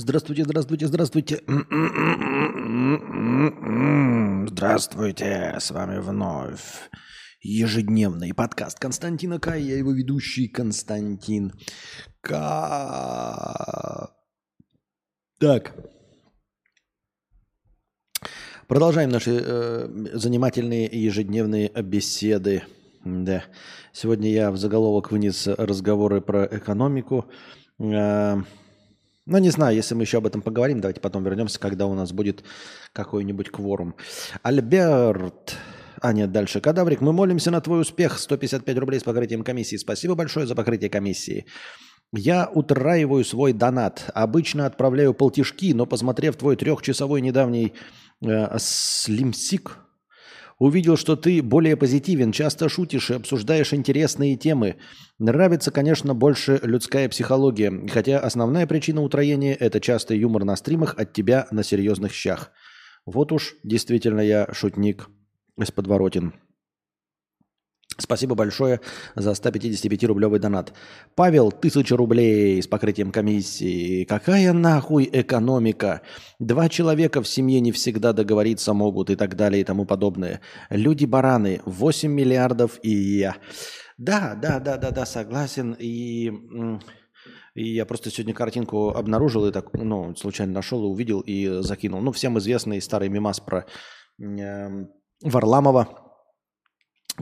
Здравствуйте, здравствуйте, здравствуйте. Здравствуйте, с вами вновь ежедневный подкаст Константина К. Я его ведущий Константин К. Так. Продолжаем наши занимательные ежедневные беседы. Да. Сегодня я в заголовок вынес разговоры про экономику. Но не знаю, если мы еще об этом поговорим, давайте потом вернемся, когда у нас будет какой-нибудь кворум. Альберт. А нет, дальше. Кадаврик, мы молимся на твой успех. 155 рублей с покрытием комиссии. Спасибо большое за покрытие комиссии. Я утраиваю свой донат. Обычно отправляю полтишки, но посмотрев твой трехчасовой недавний слимсик, увидел, что ты более позитивен, часто шутишь и обсуждаешь интересные темы. Нравится, конечно, больше людская психология, хотя основная причина утроения – это частый юмор на стримах от тебя на серьезных щах. Вот уж действительно я шутник из подворотен. Спасибо большое за 155-рублевый донат. Павел, 1000 рублей с покрытием комиссии. Какая нахуй экономика? 2 человека в семье не всегда договориться могут и так далее и тому подобное. Люди-бараны, 8 миллиардов и я. Да, согласен. И я просто сегодня картинку обнаружил и так, случайно нашел, увидел и закинул. Всем известный старый мемас про Варламова,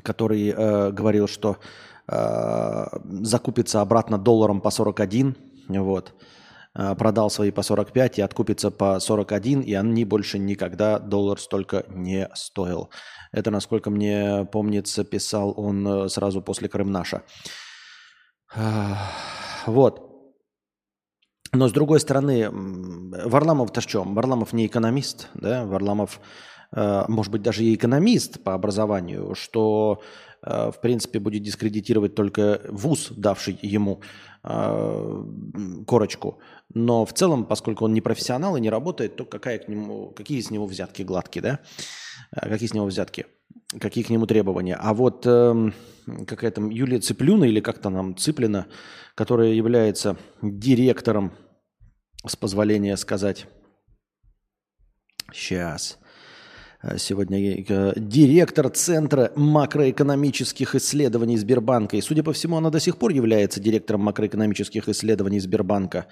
который говорил, что закупится обратно долларом по 41, продал свои по 45 и откупится по 41, и они больше никогда доллар столько не стоил. Это, насколько мне помнится, писал он сразу после Крымнаша. Вот. Но, с другой стороны, Варламов-то что? Варламов не экономист, да? Варламов, может быть, даже и экономист по образованию, что, в принципе, будет дискредитировать только вуз, давший ему корочку. Но в целом, поскольку он не профессионал и не работает, то какие с него взятки гладкие, да? Какие с него взятки? Какие к нему требования? А вот какая там Юлия Цыплюна, или как-то нам Цыплина, которая является директором, с позволения сказать, сегодня директор Центра макроэкономических исследований Сбербанка. И, судя по всему, она до сих пор является директором макроэкономических исследований Сбербанка.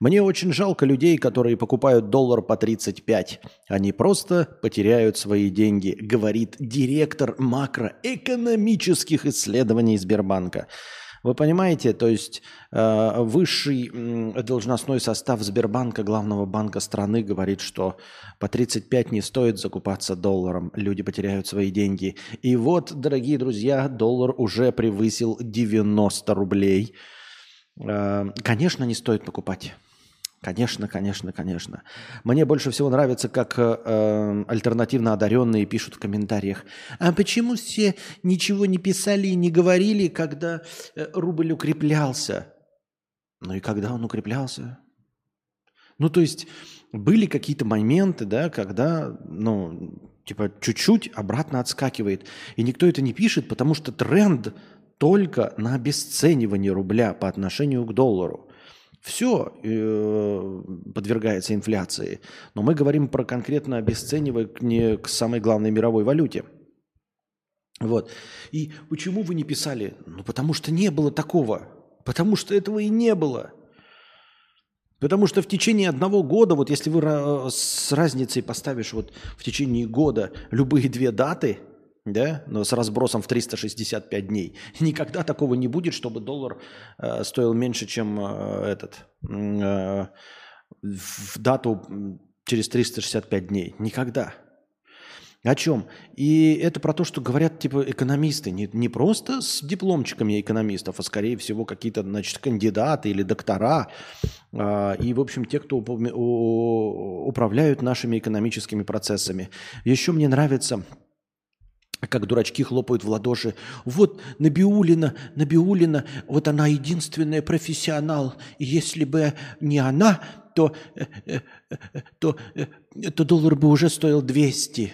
Мне очень жалко людей, которые покупают доллар по 35. Они просто потеряют свои деньги, говорит директор макроэкономических исследований Сбербанка. Вы понимаете, то есть высший должностной состав Сбербанка, главного банка страны, говорит, что по 35 не стоит закупаться долларом, люди потеряют свои деньги. И вот, дорогие друзья, доллар уже превысил 90 рублей. Конечно, не стоит покупать. Конечно. Мне больше всего нравится, как альтернативно одаренные пишут в комментариях. А почему все ничего не писали и не говорили, когда рубль укреплялся? И когда он укреплялся? То есть были какие-то моменты, да, когда, чуть-чуть обратно отскакивает. И никто это не пишет, потому что тренд только на обесценивание рубля по отношению к доллару. Все подвергается инфляции, но мы говорим про конкретно обесценивание к самой главной мировой валюте. Вот. И почему вы не писали? Потому что не было такого, потому что этого и не было. Потому что в течение одного года, если вы с разницей поставишь в течение года любые две даты, да, но с разбросом в 365 дней. Никогда такого не будет, чтобы доллар стоил меньше, чем в дату через 365 дней. Никогда. О чем? И это про то, что говорят экономисты. Не просто с дипломчиками экономистов, а скорее всего какие-то кандидаты или доктора. И, в общем, те, кто управляют нашими экономическими процессами. Еще мне нравится, как дурачки хлопают в ладоши. Вот Набиуллина, вот она единственная профессионал. И если бы не она, то доллар бы уже стоил 200.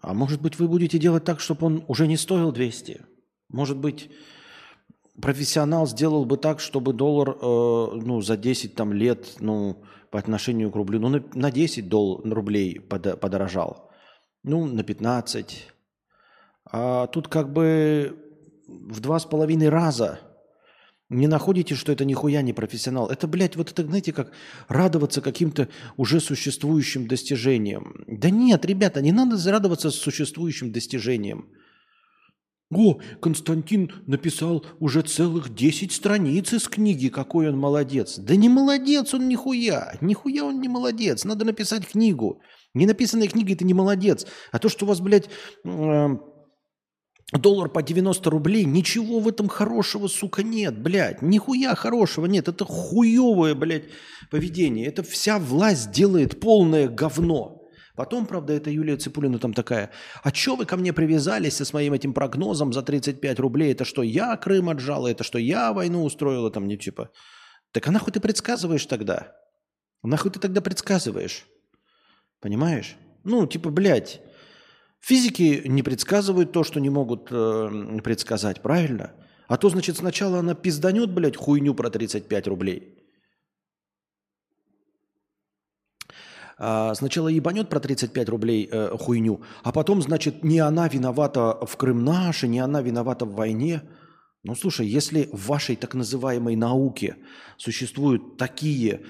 А может быть, вы будете делать так, чтобы он уже не стоил 200? Может быть, профессионал сделал бы так, чтобы доллар за 10 там, лет по отношению к рублю на 10 рублей подорожал, на 15. А тут как бы в 2,5 раза. Не находите, что это нихуя не профессионал? Это, блядь, вот это, знаете, как радоваться каким-то уже существующим достижениям. Да нет, ребята, не надо радоваться существующим достижениям. О, Константин написал уже целых 10 страниц из книги, какой он молодец. Да не молодец он нихуя, нихуя он не молодец, надо написать книгу. Ненаписанная книга – это не молодец, а то, что у вас, блядь, доллар по 90 рублей, ничего в этом хорошего, сука, нет, блядь. Нихуя хорошего нет. Это хуевое, блядь, поведение. Это вся власть делает полное говно. Потом, правда, это Юлия Ципулина там такая. А че вы ко мне привязались со своим этим прогнозом за 35 рублей? Это что, я Крым отжала? Это что, я войну устроила? Там, не типа. Так а нахуй ты предсказываешь тогда? Нахуй ты тогда предсказываешь? Понимаешь? Блядь. Физики не предсказывают то, что не могут предсказать, правильно? А то, значит, сначала она пизданет, блядь, хуйню про 35 рублей. Сначала ебанет про 35 рублей хуйню, а потом, значит, не она виновата в Крым наш, и не она виновата в войне. Слушай, если в вашей так называемой науке существуют такие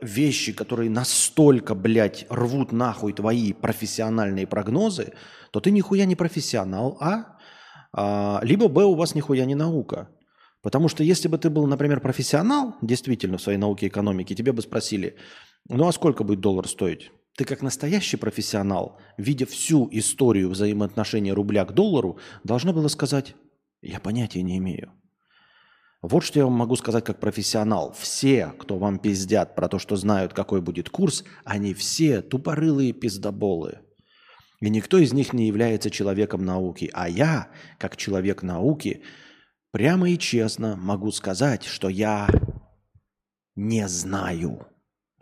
вещи, которые настолько, блядь, рвут нахуй твои профессиональные прогнозы, то ты нихуя не профессионал, либо б, у вас нихуя не наука. Потому что если бы ты был, например, профессионал, действительно, в своей науке экономики, тебе бы спросили, а сколько будет доллар стоить? Ты как настоящий профессионал, видя всю историю взаимоотношения рубля к доллару, должна была сказать, я понятия не имею. Вот что я вам могу сказать как профессионал. Все, кто вам пиздят про то, что знают, какой будет курс, они все тупорылые пиздоболы. И никто из них не является человеком науки. А я, как человек науки, прямо и честно могу сказать, что я не знаю,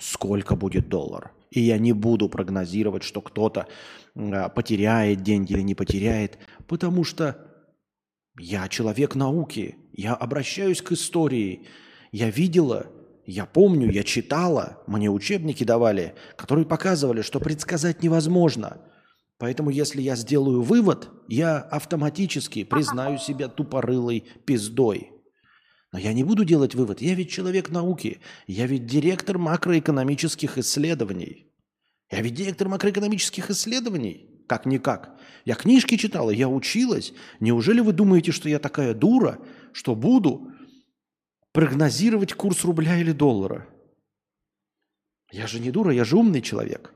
сколько будет доллар. И я не буду прогнозировать, что кто-то потеряет деньги или не потеряет, потому что я человек науки, я обращаюсь к истории, я видела, я помню, я читала, мне учебники давали, которые показывали, что предсказать невозможно. Поэтому если я сделаю вывод, я автоматически признаю себя тупорылой пиздой. Но я не буду делать вывод, я ведь человек науки, я ведь директор макроэкономических исследований. Я ведь директор макроэкономических исследований. Как-никак. Я книжки читала, я училась. Неужели вы думаете, что я такая дура, что буду прогнозировать курс рубля или доллара? Я же не дура, я же умный человек.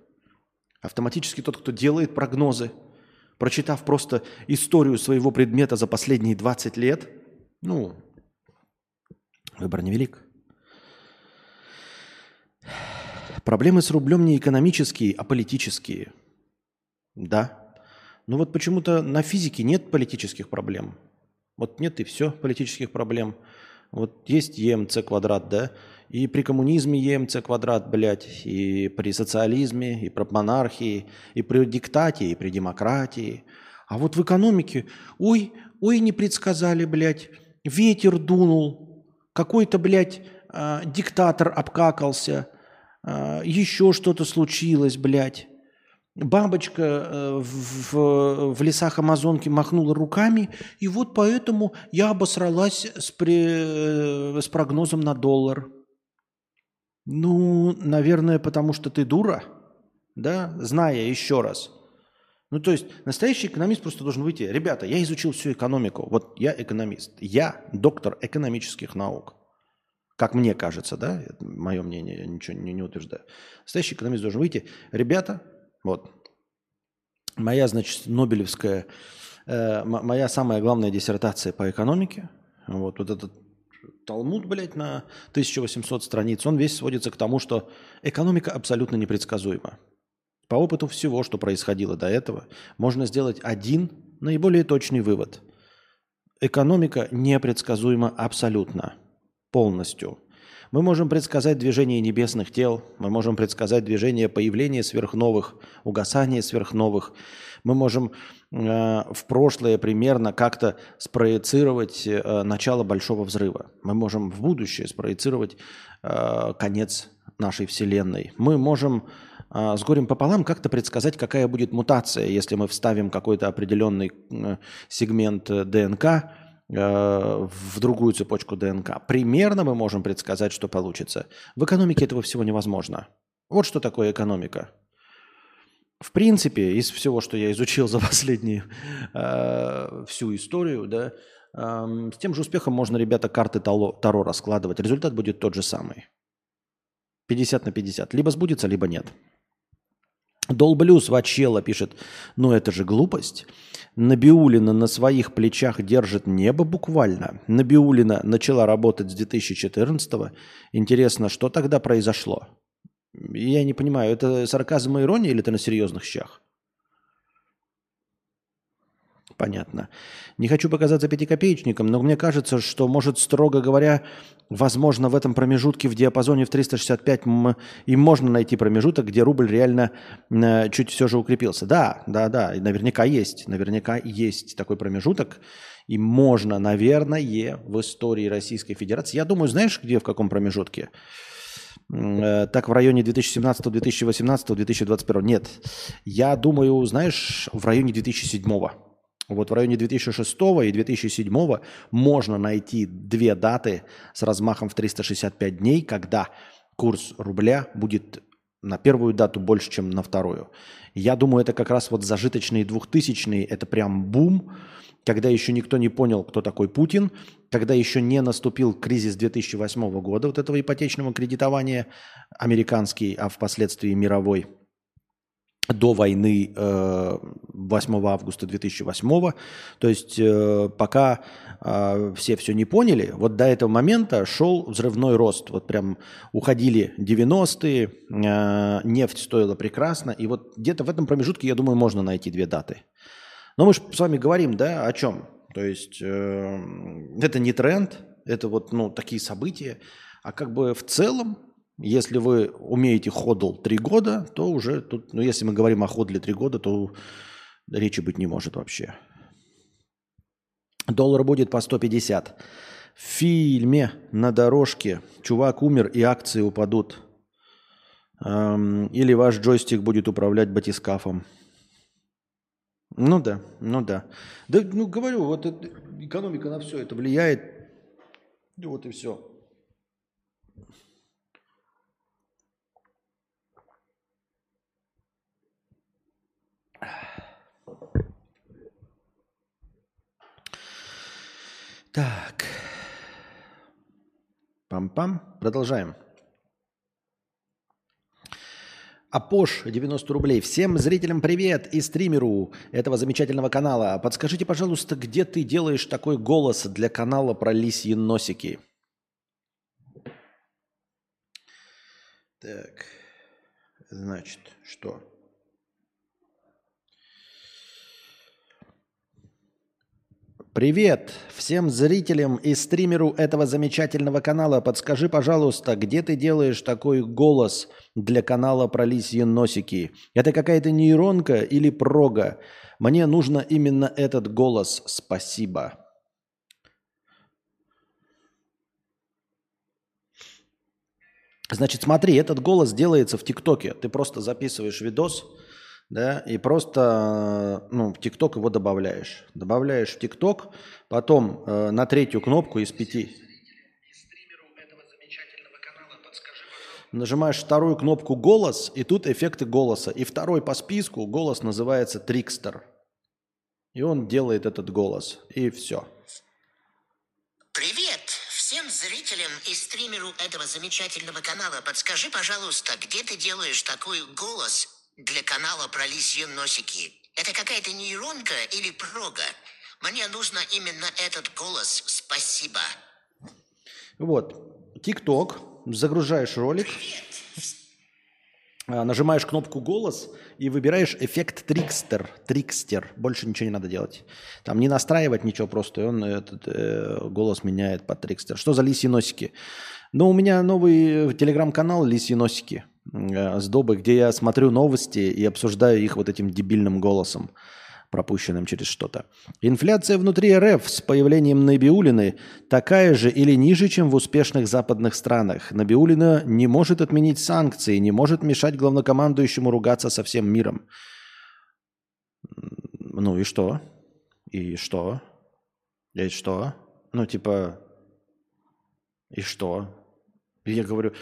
Автоматически тот, кто делает прогнозы, прочитав просто историю своего предмета за последние 20 лет, выбор невелик. Проблемы с рублем не экономические, а политические. Да. Почему-то на физике нет политических проблем. Нет и все политических проблем. Есть ЕМЦ², да? И при коммунизме ЕМЦ², блядь, и при социализме, и при монархии, и при диктате, и при демократии. А в экономике, ой, не предсказали, блядь, ветер дунул, какой-то, блядь, диктатор обкакался, еще что-то случилось, блядь. Бабочка в лесах Амазонки махнула руками, и поэтому я обосралась с прогнозом на доллар. Наверное, потому что ты дура, да, зная еще раз. То есть настоящий экономист просто должен выйти. Ребята, я изучил всю экономику, я экономист, я доктор экономических наук. Как мне кажется, да, это мое мнение, я ничего не утверждаю. Настоящий экономист должен выйти. Ребята, моя, значит, Нобелевская, моя самая главная диссертация по экономике, этот Талмуд, блядь, на 1800 страниц, он весь сводится к тому, что экономика абсолютно непредсказуема. По опыту всего, что происходило до этого, можно сделать один наиболее точный вывод. Экономика непредсказуема абсолютно, полностью. Мы можем предсказать движение небесных тел, мы можем предсказать движение появления сверхновых, угасание сверхновых. Мы можем в прошлое примерно как-то спроецировать начало Большого Взрыва. Мы можем в будущее спроецировать конец нашей Вселенной. Мы можем с горем пополам как-то предсказать, какая будет мутация, если мы вставим какой-то определенный сегмент ДНК в другую цепочку ДНК. Примерно мы можем предсказать, что получится. В экономике этого всего невозможно. Вот что такое экономика. В принципе, из всего, что я изучил за последнюю всю историю, да, с тем же успехом можно, ребята, карты Таро раскладывать. Результат будет тот же самый. 50/50. Либо сбудется, либо нет. Долблю свачела пишет, ну это же глупость. Набиуллина на своих плечах держит небо буквально. Набиуллина начала работать с 2014-го. Интересно, что тогда произошло? Я не понимаю, это сарказм и ирония или это на серьезных щах? Понятно. Не хочу показаться пятикопеечником, но мне кажется, что, может, строго говоря, возможно, в этом промежутке в диапазоне в 365 и можно найти промежуток, где рубль реально чуть все же укрепился. Да, наверняка есть такой промежуток, и можно, наверное, в истории Российской Федерации. Я думаю, знаешь, где, в каком промежутке? Так в районе 2017, 2018, 2021. Нет, я думаю, знаешь, в районе 2007. Вот в районе 2006 и 2007 можно найти две даты с размахом в 365 дней, когда курс рубля будет на первую дату больше, чем на вторую. Я думаю, это как раз вот зажиточные 2000-е, это прям бум, когда еще никто не понял, кто такой Путин, когда еще не наступил кризис 2008 года, вот этого ипотечного кредитования, американский, а впоследствии мировой, до войны 8 августа 2008, то есть пока все не поняли, вот до этого момента шел взрывной рост, вот прям уходили 90-е, нефть стоила прекрасно, и вот где-то в этом промежутке, я думаю, можно найти две даты. Но мы же с вами говорим, да, о чем? То есть это не тренд, это вот такие события, а как бы в целом, если вы умеете ходл 3 года, то уже тут, если мы говорим о ходле 3 года, то речи быть не может вообще. Доллар будет по 150. В фильме «На дорожке» чувак умер и акции упадут. Или ваш джойстик будет управлять батискафом. Ну да. Да, говорю, вот экономика на все это влияет. Вот и все. Так, пам-пам, продолжаем. Апош, 90 рублей. Всем зрителям привет и стримеру этого замечательного канала. Подскажите, пожалуйста, где ты делаешь такой голос для канала про лисьи носики? Так, значит, что? Привет всем зрителям и стримеру этого замечательного канала. Подскажи, пожалуйста, где ты делаешь такой голос для канала про лисьи носики? Это какая-то нейронка или прога? Мне нужно именно этот голос. Спасибо. Значит, смотри, этот голос делается в ТикТоке. Ты просто записываешь видос. Да, и просто в ТикТок его добавляешь. Добавляешь в ТикТок, потом на третью кнопку из 5. Нажимаешь вторую кнопку «Голос», и тут эффекты голоса. И второй по списку голос называется «Трикстер». И он делает этот голос. И все. Привет всем зрителям и стримеру этого замечательного канала. Подскажи, пожалуйста, где ты делаешь такой голос для канала про лисьи носики? Это какая-то нейронка или прога? Мне нужно именно этот голос. Спасибо. Вот. ТикТок. Загружаешь ролик. Привет. Нажимаешь кнопку «Голос» и выбираешь эффект «Трикстер». Трикстер. Больше ничего не надо делать. Там не настраивать ничего просто. И он этот голос меняет под «Трикстер». Что за лисьи носики? Но у меня новый телеграм-канал «Лисьеносики» с Добы, где я смотрю новости и обсуждаю их вот этим дебильным голосом, пропущенным через что-то. Инфляция внутри РФ с появлением Набиуллиной такая же или ниже, чем в успешных западных странах. Набиуллина не может отменить санкции, не может мешать главнокомандующему ругаться со всем миром. Ну и что? И что? И что? Ну типа... И что? Я говорю...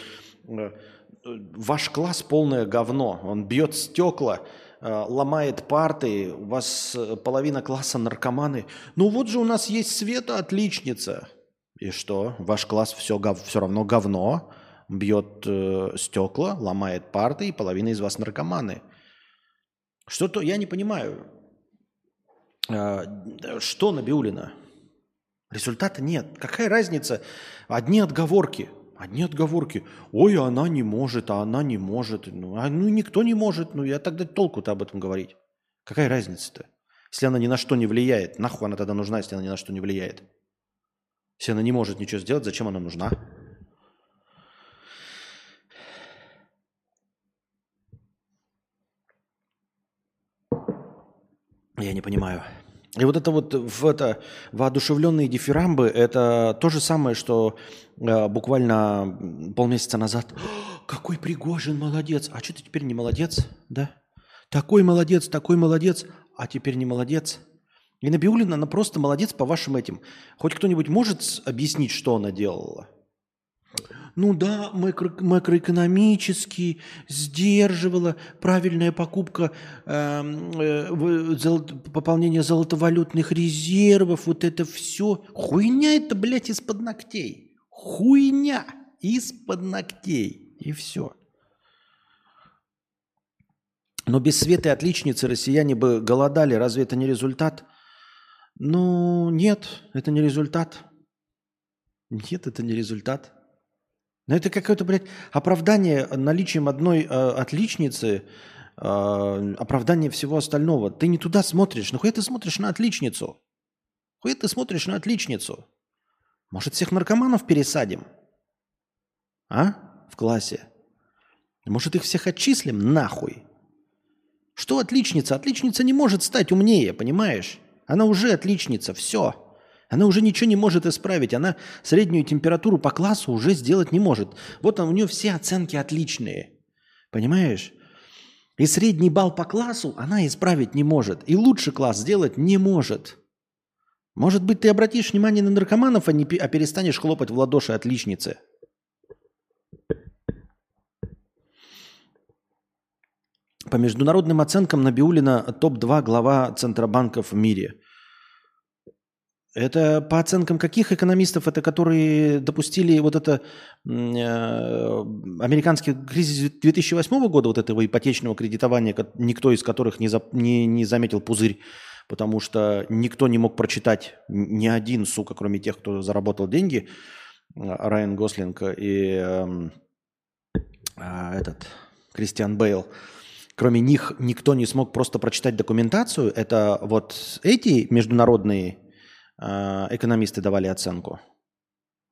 Ваш класс полное говно. Он бьет стекла, ломает парты. У вас половина класса наркоманы. Ну вот же у нас есть Света, отличница. И что? Ваш класс все равно говно. Бьет стекла, ломает парты, и половина из вас наркоманы. Что-то я не понимаю. Что Набиуллина? Результата нет. Какая разница? Одни отговорки. Одни отговорки. Ой, она не может, а она не может. Ну, никто не может. Ну, я тогда толку-то об этом говорить. Какая разница-то? Если она ни на что не влияет, нахуй она тогда нужна, если она ни на что не влияет? Если она не может ничего сделать, зачем она нужна? Я не понимаю. И вот это вот воодушевленные дифирамбы, это то же самое, что буквально полмесяца назад. Какой Пригожин молодец, а что ты теперь не молодец, да? Такой молодец, а теперь не молодец. И Набиуллина, она просто молодец по вашим этим. Хоть кто-нибудь может объяснить, что она делала? Ну да, макроэкономически сдерживала, правильная покупка, пополнение золотовалютных резервов, вот это все. Хуйня это, блядь, из-под ногтей. Хуйня из-под ногтей. И все. Но без Светы отличницы россияне бы голодали. Разве это не результат? Ну, нет, это не результат. Нет, это не результат. Но это какое-то, блядь, оправдание наличием одной отличницы, оправдание всего остального. Ты не туда смотришь. Ну, хуя ты смотришь на отличницу? Хуя ты смотришь на отличницу? Может, всех наркоманов пересадим? А? В классе. Может, их всех отчислим? Нахуй. Что отличница? Отличница не может стать умнее, понимаешь? Она уже отличница. Все. Она уже ничего не может исправить. Она среднюю температуру по классу уже сделать не может. Вот у нее все оценки отличные. Понимаешь? И средний балл по классу она исправить не может. И лучший класс сделать не может. Может быть, ты обратишь внимание на наркоманов, а перестанешь хлопать в ладоши отличницы. По международным оценкам Набиуллина топ-2 глава центробанков в мире. Это по оценкам каких экономистов? Это которые допустили вот это американский кризис 2008 года, вот этого ипотечного кредитования, никто из которых не заметил пузырь, потому что никто не мог прочитать, ни один, сука, кроме тех, кто заработал деньги, Райан Гослинг и Кристиан Бейл. Кроме них никто не смог просто прочитать документацию. Это вот эти международные экономисты давали оценку.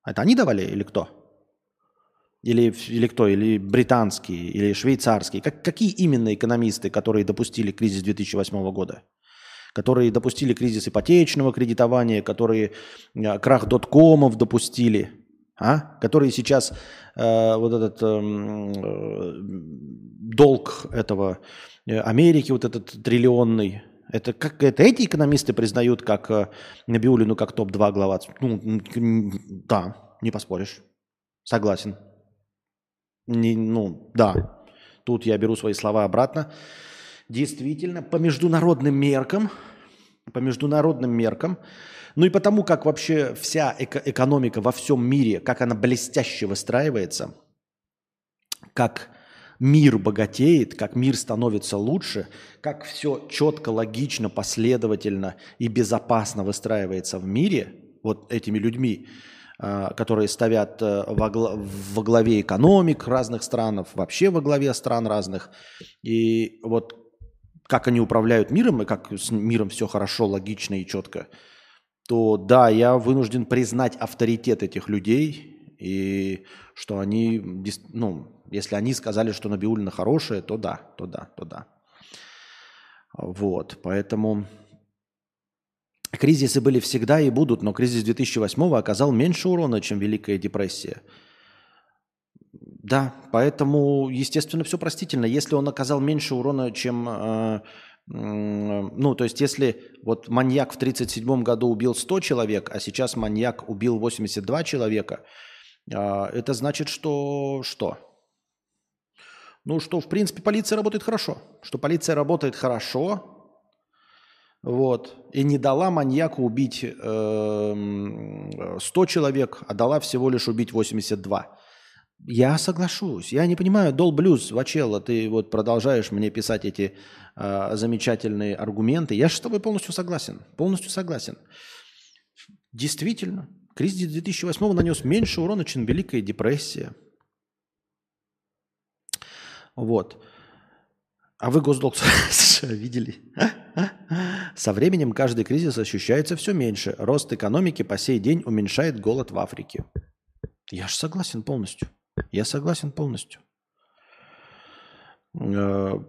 Это они давали или кто? Или кто? Или британские, или швейцарские? Какие именно экономисты, которые допустили кризис 2008 года? Которые допустили кризис ипотечного кредитования, которые крах доткомов допустили, а? Которые сейчас долг этого Америки, вот этот триллионный. Это эти экономисты признают как Набиуллину как топ-2 глава? Ну, да, не поспоришь. Согласен. Да. Тут я беру свои слова обратно. Действительно, по международным меркам, ну и потому, как вообще вся экономика во всем мире, как она блестяще выстраивается, как... Мир богатеет, как мир становится лучше, как все четко, логично, последовательно и безопасно выстраивается в мире вот этими людьми, которые стоят во главе экономик разных стран, вообще во главе стран разных. И вот как они управляют миром и как с миром все хорошо, логично и четко, то да, я вынужден признать авторитет этих людей И что они, ну, если они сказали, что Набиуллина хорошая, то да, то да, то да. Вот, поэтому кризисы были всегда и будут, но кризис 2008-го оказал меньше урона, чем Великая депрессия. Да, поэтому, естественно, все простительно. Если он оказал меньше урона, чем... ну, то есть, если вот маньяк в 1937 году убил 100 человек, а сейчас маньяк убил 82 человека, это значит, что? Ну, что, в принципе, полиция работает хорошо. Что полиция работает хорошо, вот, и не дала маньяку убить 100 человек, а дала всего лишь убить 82. Я соглашусь. Я не понимаю, долблюз, Вачелла, ты вот продолжаешь мне писать эти замечательные аргументы. Я же с тобой полностью согласен. Полностью согласен. Действительно, кризис 2008 нанес меньше урона, чем Великая депрессия. Вот. А вы госдолг видели? Со временем каждый кризис ощущается все меньше. Рост экономики по сей день уменьшает голод в Африке. Я же согласен полностью. Я согласен полностью. Набиуллина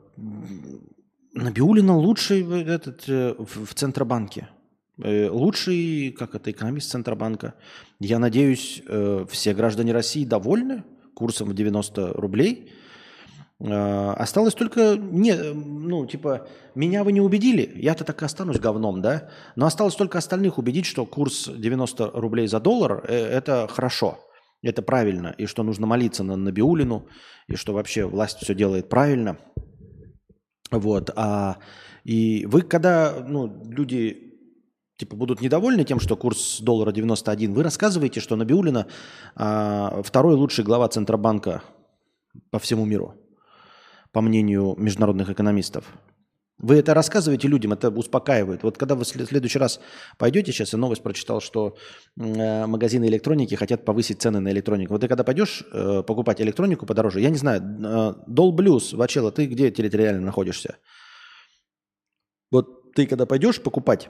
лучший в Центробанке. Лучший, как это, экономист Центробанка. Я надеюсь, все граждане России довольны курсом в 90 рублей. Осталось только, меня вы не убедили, я-то так и останусь говном, да? Но осталось только остальных убедить, что курс 90 рублей за доллар – это хорошо. Это правильно, и что нужно молиться на Набиуллину, и что вообще власть все делает правильно. Вот. И вы, когда люди будут недовольны тем, что курс доллара 91, вы рассказываете, что Набиуллина второй лучший глава Центробанка по всему миру, по мнению международных экономистов. Вы это рассказываете людям, это успокаивает. Вот когда вы в следующий раз пойдете, сейчас я новость прочитал, что магазины электроники хотят повысить цены на электронику. Вот ты когда пойдешь покупать электронику подороже, я не знаю, долблюз, Вачелла, ты где территориально находишься? Вот ты когда пойдешь покупать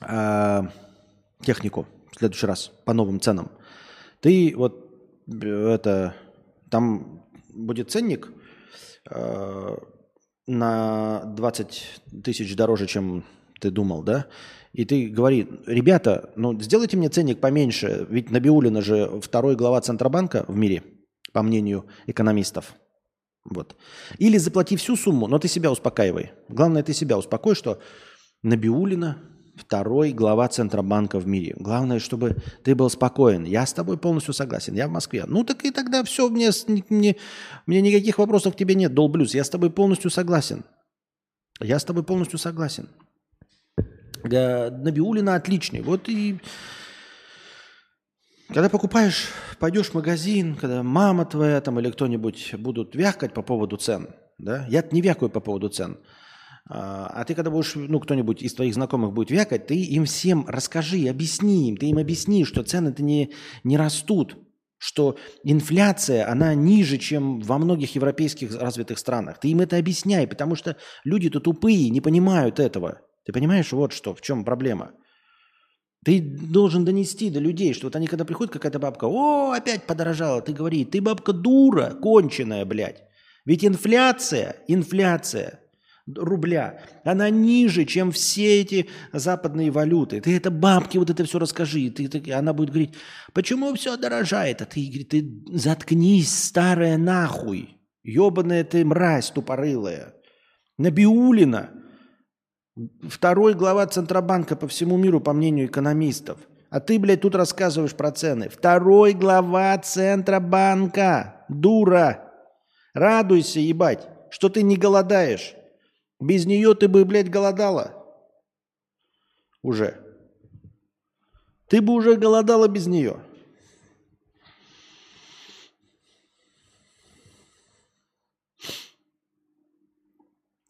технику в следующий раз по новым ценам, ты там будет ценник на 20 тысяч дороже, чем ты думал, да? И ты говори, ребята, сделайте мне ценник поменьше, ведь Набиуллина же второй глава Центробанка в мире, по мнению экономистов. Вот. Или заплати всю сумму, но ты себя успокаивай. Главное, ты себя успокой, что Набиуллина второй глава Центробанка в мире. Главное, чтобы ты был спокоен. Я с тобой полностью согласен. Я в Москве. Ну так и тогда все, мне никаких вопросов к тебе нет, долблюз. Я с тобой полностью согласен. Я с тобой полностью согласен. Набиуллина отличный. Вот и когда покупаешь, пойдешь в магазин, когда мама твоя или кто-нибудь будут вякать по поводу цен. Да? Я-то не вякаю по поводу цен. А ты когда будешь, кто-нибудь из твоих знакомых будет вякать, ты им всем расскажи, объясни им, ты им объясни, что цены-то не растут, что инфляция, она ниже, чем во многих европейских развитых странах. Ты им это объясняй, потому что люди-то тупые, не понимают этого. Ты понимаешь, вот что, в чем проблема. Ты должен донести до людей, что вот они, когда приходят, какая-то бабка, опять подорожала, ты говори, ты бабка дура, конченая, блядь. Ведь инфляция рубля, она ниже, чем все эти западные валюты. Ты это бабке все расскажи. Она будет говорить, почему все дорожает? А ты, говорит, ты заткнись, старая нахуй. Ёбаная ты мразь тупорылая. Набиуллина. Второй глава Центробанка по всему миру, по мнению экономистов. А ты, блядь, тут рассказываешь про цены. Второй глава Центробанка. Дура. Радуйся, ебать, что ты не голодаешь. Без нее ты бы, блядь, голодала уже. Ты бы уже голодала без нее.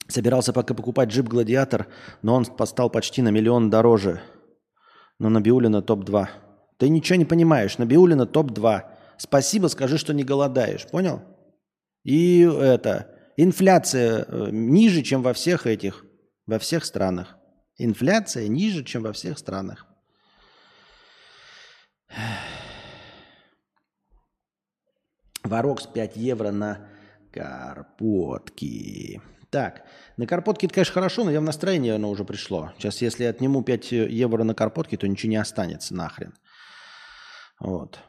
Собирался пока покупать джип «Гладиатор», но он стал почти на миллион дороже. Но Набиуллина топ-2. Ты ничего не понимаешь. Набиуллина топ-2. Спасибо, скажи, что не голодаешь. Понял? И инфляция ниже, чем во всех странах. Инфляция ниже, чем во всех странах. Варокс 5 евро на карпотки. Так, на карпотки это, конечно, хорошо, но я в настроении, оно уже пришло. Сейчас, если отниму 5 евро на карпотки, то ничего не останется нахрен. Вот.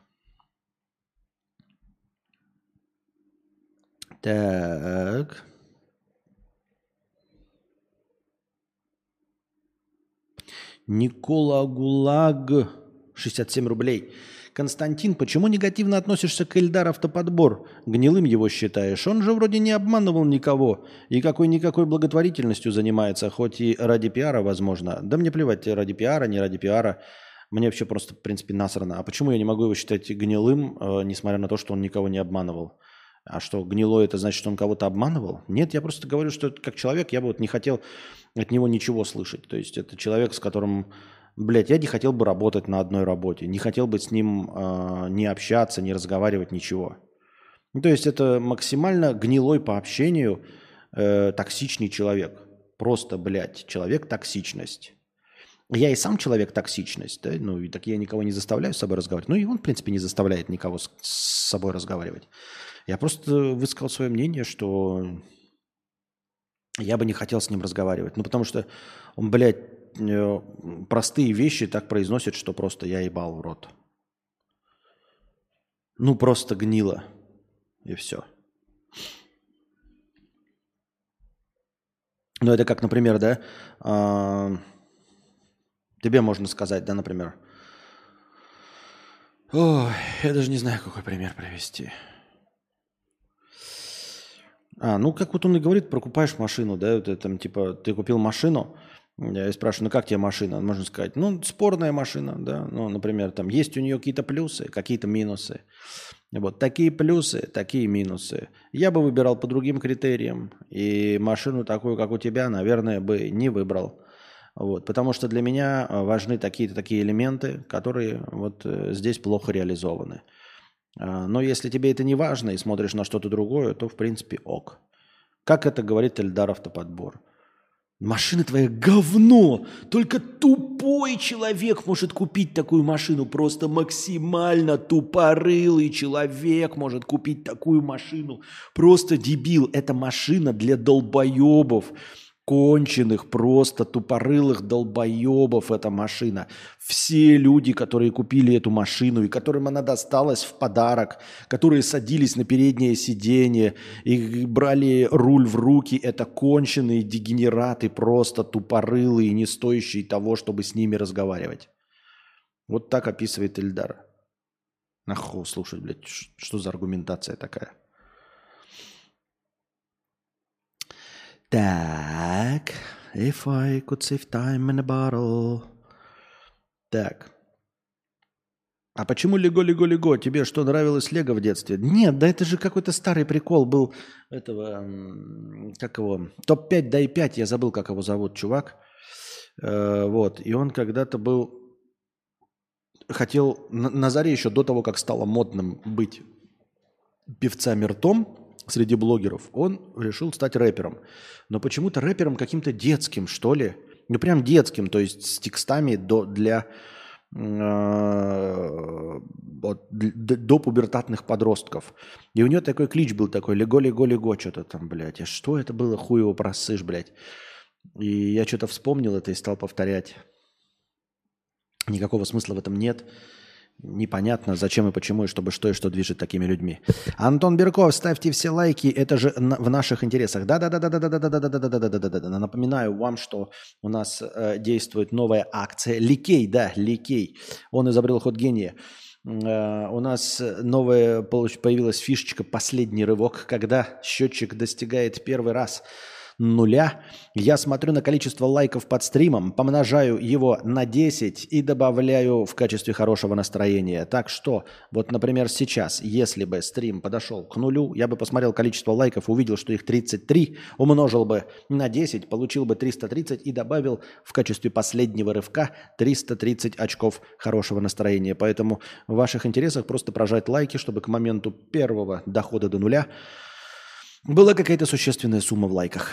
Так. Никола Гулаг, 67 рублей. Константин, почему негативно относишься к Эльдар Автоподбор? Гнилым его считаешь? Он же вроде не обманывал никого. И какой-никакой благотворительностью занимается, хоть и ради пиара, возможно. Да мне плевать, ради пиара, не ради пиара. Мне вообще просто, в принципе, насрано. А почему я не могу его считать гнилым, несмотря на то, что он никого не обманывал? А что, гнилой это значит, что он кого-то обманывал? Нет, я просто говорю, что как человек я бы вот не хотел от него ничего слышать. То есть это человек, с которым... Блядь, я не хотел бы работать на одной работе, не хотел бы с ним не общаться, не разговаривать, ничего. Ну, то есть это максимально гнилой по общению токсичный человек. Просто, блядь, человек-токсичность. Я и сам человек-токсичность, да? Ну и так я никого не заставляю с собой разговаривать. Ну и он, в принципе, не заставляет никого с собой разговаривать. Я просто высказал свое мнение, что я бы не хотел с ним разговаривать. Ну потому что он, блядь, простые вещи так произносят, что просто я ебал в рот. Ну, просто гнило. И все. Ну, это как, например, да, тебе можно сказать, да, например, ой, я даже не знаю, какой пример привести. А, ну, как вот он и говорит, прокупаешь машину, да, вот это, там, типа, ты купил машину, я спрашиваю, ну как тебе машина? Можно сказать, ну спорная машина, да, ну, например, там есть у нее какие-то плюсы, какие-то минусы. Вот такие плюсы, такие минусы. Я бы выбирал по другим критериям, и машину такую, как у тебя, наверное, бы не выбрал. Вот, потому что для меня важны такие-то такие элементы, которые вот здесь плохо реализованы. Но если тебе это не важно и смотришь на что-то другое, то в принципе ок. Как это говорит Эльдар Автоподбор? Машина твоя говно. Только тупой человек может купить такую машину. Просто максимально тупорылый человек может купить такую машину. Просто дебил. Это машина для долбоебов. Конченых, просто тупорылых долбоебов эта машина. Все люди, которые купили эту машину и которым она досталась в подарок, которые садились на переднее сиденье и брали руль в руки, это конченые дегенераты, просто тупорылые, не стоящие того, чтобы с ними разговаривать. Вот так описывает Эльдар. Нахуй слушать, блядь, что за аргументация такая? Так, if I could save time in a bottle. Так. А почему Лего? Тебе что, нравилось Лего в детстве? Нет, да это же какой-то старый прикол был этого, как его, топ-5, да и 5, я забыл, как его зовут, чувак. Вот, и он когда-то был, хотел, на заре еще до того, как стало модным быть певцами ртом, среди блогеров, он решил стать рэпером. Но почему-то рэпером каким-то детским, что ли. Ну, прям детским, то есть с текстами до пубертатных подростков. И у него такой клич был такой, лего, что-то там, блядь. А что это было, хуй его просышь, блядь. И я что-то вспомнил это и стал повторять. Никакого смысла в этом нет. Непонятно, зачем и почему, и чтобы что, и что движет такими людьми. Антон Берков, ставьте все лайки, это же в наших интересах. Да-да-да. Напоминаю вам, что у нас действует новая акция. Ликей, да, Ликей. Он изобрел ход гения. У нас новая появилась фишечка «Последний рывок», когда счетчик достигает первый раз нуля. Я смотрю на количество лайков под стримом, помножаю его на 10 и добавляю в качестве хорошего настроения. Так что, вот, например, сейчас, если бы стрим подошел к нулю, я бы посмотрел количество лайков, увидел, что их 33, умножил бы на 10, получил бы 330 и добавил в качестве последнего рывка 330 очков хорошего настроения. Поэтому в ваших интересах просто прожать лайки, чтобы к моменту первого дохода до нуля была какая-то существенная сумма в лайках.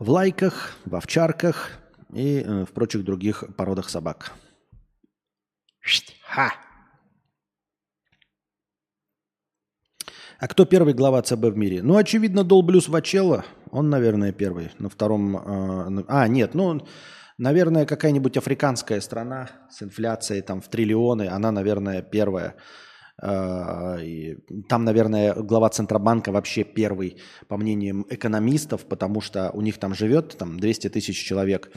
В лайках, в овчарках и в прочих других породах собак. Ха! А кто первый глава ЦБ в мире? Ну, очевидно, Долблюс Вачелло. Он, наверное, первый. На втором... наверное, какая-нибудь африканская страна с инфляцией там в триллионы. Она, наверное, первая. Там, наверное, глава Центробанка вообще первый, по мнениям экономистов, потому что у них там живет там, 200 тысяч человек.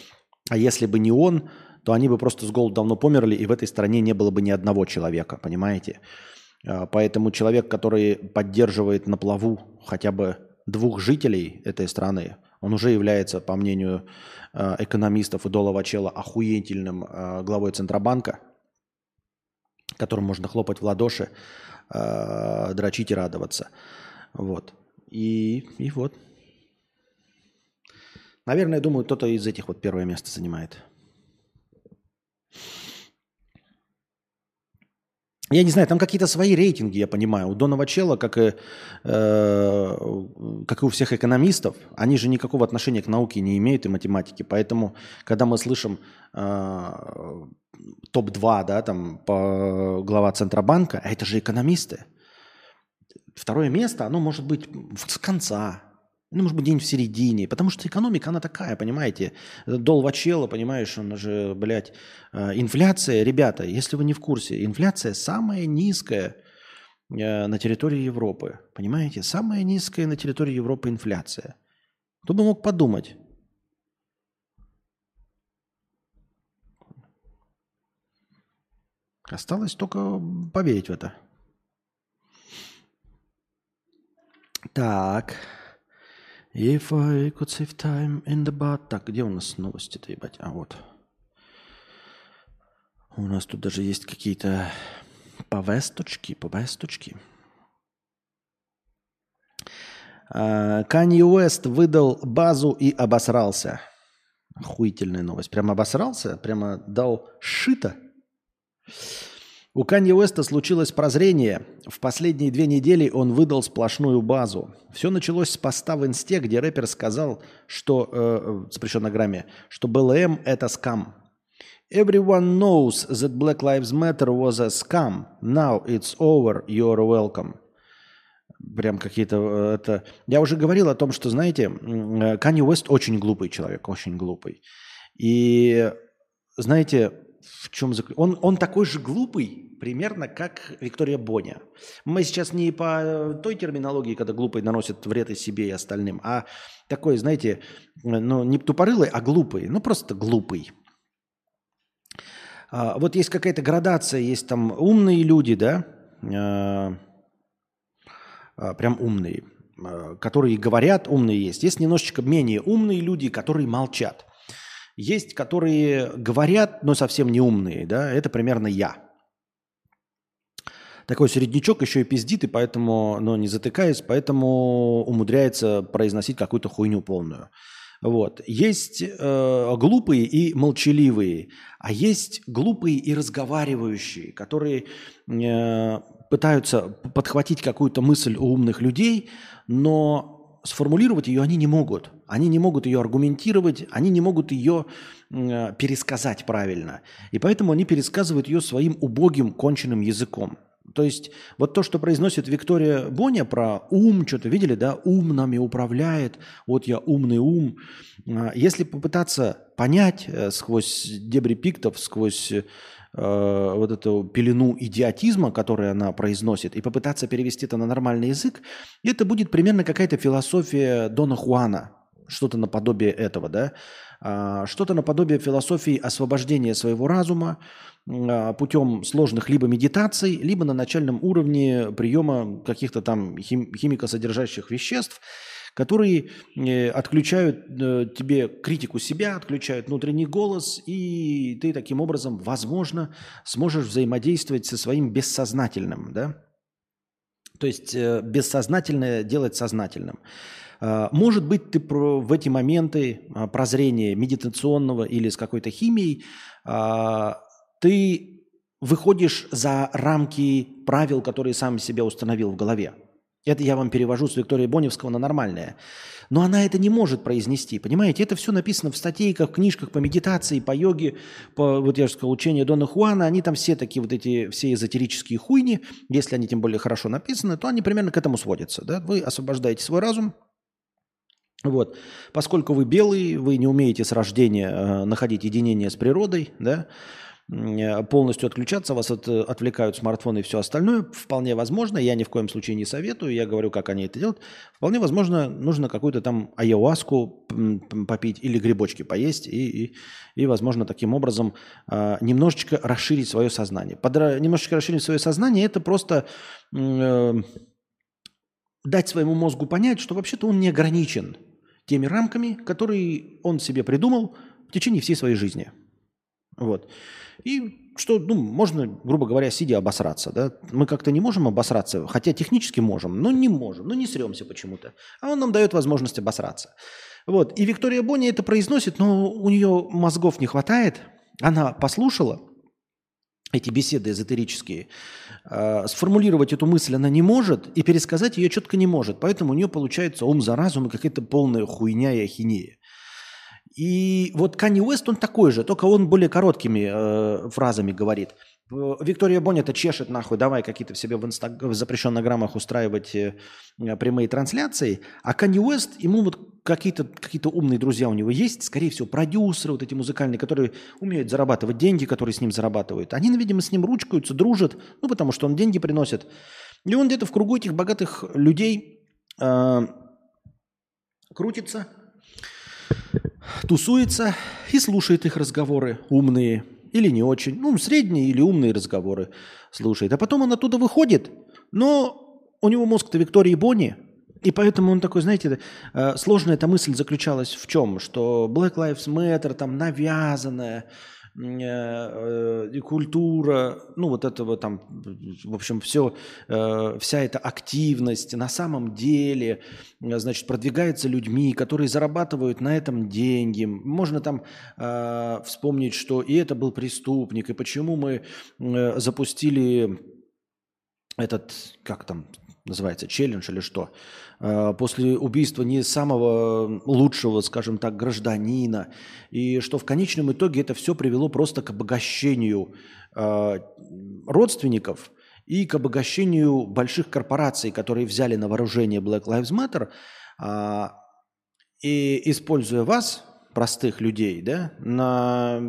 А если бы не он, то они бы просто с голоду давно померли, и в этой стране не было бы ни одного человека, понимаете? Поэтому человек, который поддерживает на плаву хотя бы двух жителей этой страны, он уже является, по мнению экономистов и Долла Вачелло, охуительным главой Центробанка, которым можно хлопать в ладоши, дрочить и радоваться. Вот. И вот. Наверное, думаю, кто-то из этих вот первое место занимает. Я не знаю, там какие-то свои рейтинги, я понимаю. У Дона Вачелло, как и у всех экономистов, они же никакого отношения к науке не имеют и математике. Поэтому, когда мы слышим топ-2, да, там, глава Центробанка, а это же экономисты, второе место, оно может быть с конца, ну, может быть, день в середине, потому что экономика, она такая, понимаете, Долл Вачелло, понимаешь, он же, блядь, инфляция, ребята, если вы не в курсе, инфляция самая низкая на территории Европы, понимаете, самая низкая на территории Европы инфляция. Кто бы мог подумать? Осталось только поверить в это. Так... If I could save time in the bath. Так, где у нас новости-то, ебать? А, вот. У нас тут даже есть какие-то повесточки. Канье Уэст выдал базу и обосрался. Охуительная новость. Прямо обосрался? Прямо дал шито? У Канье Уэста случилось прозрение. В последние 2 недели он выдал сплошную базу. Все началось с поста в Инсте, где рэпер сказал, что, запрещен на грамме, что БЛМ – это скам. Everyone knows that Black Lives Matter was a scam. Now it's over, you're welcome. Прям какие-то... Это... Я уже говорил о том, что, знаете, Канье Уэст очень глупый человек, очень глупый. И, знаете... В чем он такой же глупый, примерно, как Виктория Боня. Мы сейчас не по той терминологии, когда глупый наносит вред и себе, и остальным, а такой, знаете, ну, не тупорылый, а глупый. Ну, просто глупый. Вот есть какая-то градация, есть там умные люди, да, прям умные, которые говорят, умные есть. Есть немножечко менее умные люди, которые молчат. Есть, которые говорят, но совсем не умные, да, это примерно я. Такой середнячок еще и пиздит, и поэтому, но не затыкаясь, поэтому умудряется произносить какую-то хуйню полную. Вот. Есть глупые и молчаливые, а есть глупые и разговаривающие, которые пытаются подхватить какую-то мысль у умных людей, но... Сформулировать ее они не могут. Они не могут ее аргументировать, они не могут ее пересказать правильно. И поэтому они пересказывают ее своим убогим, конченным языком. То есть вот то, что произносит Виктория Боня про ум, что-то видели, да, ум нами управляет, вот я умный ум. Если попытаться понять сквозь дебри пиктов, сквозь вот эту пелену идиотизма, которую она произносит, и попытаться перевести это на нормальный язык, это будет примерно какая-то философия Дона Хуана, что-то наподобие этого, да? Что-то наподобие философии освобождения своего разума путем сложных либо медитаций, либо на начальном уровне приема каких-то там химикосодержащих веществ, которые отключают тебе критику себя, отключают внутренний голос, и ты таким образом, возможно, сможешь взаимодействовать со своим бессознательным, да? То есть бессознательное делать сознательным. Может быть, ты в эти моменты прозрения медитационного или с какой-то химией, ты выходишь за рамки правил, которые сам себе установил в голове. Это я вам перевожу с Виктории Боневского на нормальное. Но она это не может произнести, понимаете? Это все написано в статейках, книжках по медитации, по йоге, по, вот я же сказал, учению Дона Хуана. Они там все такие вот эти, все эзотерические хуйни. Если они тем более хорошо написаны, то они примерно к этому сводятся. Да? Вы освобождаете свой разум. Вот. Поскольку вы белый, вы не умеете с рождения находить единение с природой, да? Полностью отключаться, вас отвлекают смартфоны и все остальное, вполне возможно, я ни в коем случае не советую, я говорю, как они это делают, вполне возможно, нужно какую-то там айауаску попить или грибочки поесть и возможно, таким образом немножечко расширить свое сознание. Немножечко расширить свое сознание – это просто дать своему мозгу понять, что вообще-то он не ограничен теми рамками, которые он себе придумал в течение всей своей жизни. Вот. И что, ну, можно, грубо говоря, сидя обосраться, да? Мы как-то не можем обосраться, хотя технически можем, но не можем, но не срёмся почему-то. А он нам дает возможность обосраться. Вот. И Виктория Боня это произносит, но у нее мозгов не хватает. Она послушала эти беседы эзотерические, сформулировать эту мысль она не может и пересказать ее четко не может. Поэтому у нее получается ум за разум и какая-то полная хуйня и ахинея. И вот Канье Уэст, он такой же, только он более короткими фразами говорит. Виктория Боня это чешет нахуй, давай какие-то в себе в запрещенных граммах устраивать прямые трансляции. А Канье Уэст, ему вот какие-то умные друзья у него есть, скорее всего, продюсеры вот эти музыкальные, которые умеют зарабатывать деньги, которые с ним зарабатывают. Они, видимо, с ним ручкаются, дружат, ну, потому что он деньги приносит. И он где-то в кругу этих богатых людей крутится, тусуется и слушает их разговоры, умные или не очень, ну, средние или умные разговоры слушает. А потом он оттуда выходит, но у него мозг-то Виктории Бони, и поэтому он такой, знаете, сложная эта мысль заключалась в чем? Что Black Lives Matter, там, навязанная культура, ну, вот этого там, в общем, все, вся эта активность на самом деле, значит, продвигается людьми, которые зарабатывают на этом деньги. Можно там вспомнить, что и это был преступник, и почему мы запустили этот, как там называется, челлендж или что, после убийства не самого лучшего, скажем так, гражданина, и что в конечном итоге это все привело просто к обогащению родственников и к обогащению больших корпораций, которые взяли на вооружение Black Lives Matter, и, используя вас, простых людей, да, на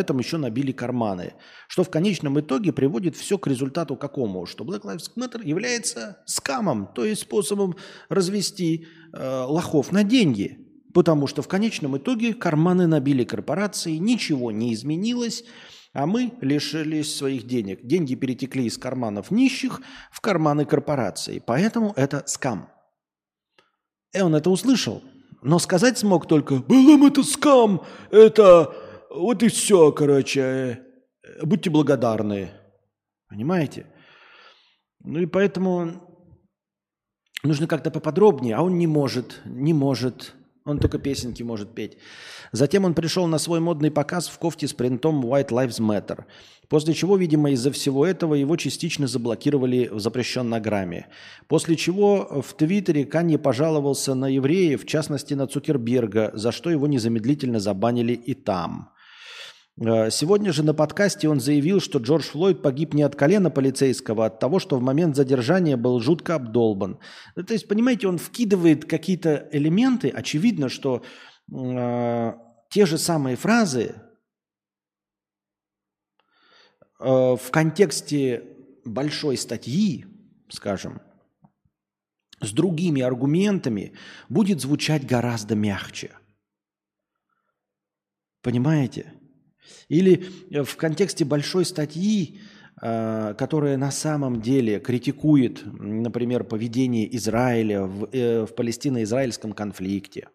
этом еще набили карманы, что в конечном итоге приводит все к результату какому? Что Black Lives Matter является скамом, то есть способом развести лохов на деньги, потому что в конечном итоге карманы набили корпорации, ничего не изменилось, а мы лишились своих денег. Деньги перетекли из карманов нищих в карманы корпораций, поэтому это скам. И он это услышал. Но сказать смог только «Был это скам, это вот и все, короче, будьте благодарны». Понимаете? Ну и поэтому нужно как-то поподробнее, а он не может, он только песенки может петь. Затем он пришел на свой модный показ в кофте с принтом «White Lives Matter», после чего, видимо, из-за всего этого его частично заблокировали в запрещеннограмме. После чего в Твиттере Канье пожаловался на евреев, в частности на Цукерберга, за что его незамедлительно забанили и там. Сегодня же на подкасте он заявил, что Джордж Флойд погиб не от колена полицейского, а от того, что в момент задержания был жутко обдолбан. Ну, то есть, понимаете, он вкидывает какие-то элементы. Очевидно, что те же самые фразы в контексте большой статьи, скажем, с другими аргументами будет звучать гораздо мягче. Понимаете? Или в контексте большой статьи, которая на самом деле критикует, например, поведение Израиля в палестино-израильском конфликте,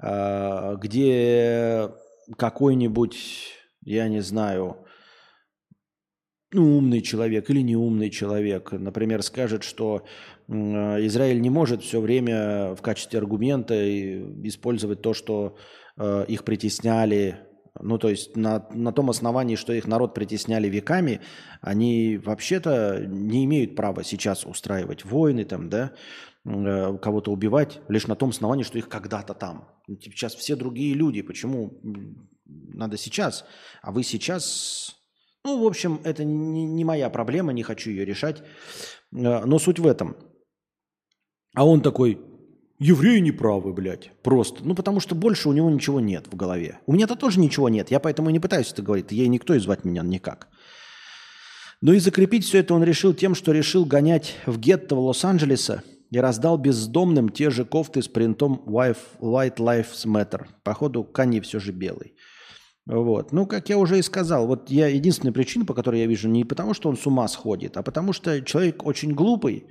где какой-нибудь, я не знаю, ну, умный человек или неумный человек, например, скажет, что Израиль не может все время в качестве аргумента использовать то, что их притесняли Ну, то есть на том основании, что их народ притесняли веками, они вообще-то не имеют права сейчас устраивать войны, там, да, кого-то убивать, лишь на том основании, что их когда-то там. Сейчас все другие люди, почему надо сейчас, а вы сейчас... Ну, в общем, это не моя проблема, не хочу ее решать, но суть в этом. А он такой... Евреи не правы, блядь, просто. Ну, потому что больше у него ничего нет в голове. У меня-то тоже ничего нет, я поэтому и не пытаюсь это говорить. Ей никто и звать меня никак. Ну и закрепить все это он решил тем, что решил гонять в гетто Лос-Анджелеса и раздал бездомным те же кофты с принтом «White Lives Matter». Походу, Канье все же белый. Вот. Ну, как я уже и сказал, вот я единственная причина, по которой я вижу, не потому, что он с ума сходит, а потому что человек очень глупый.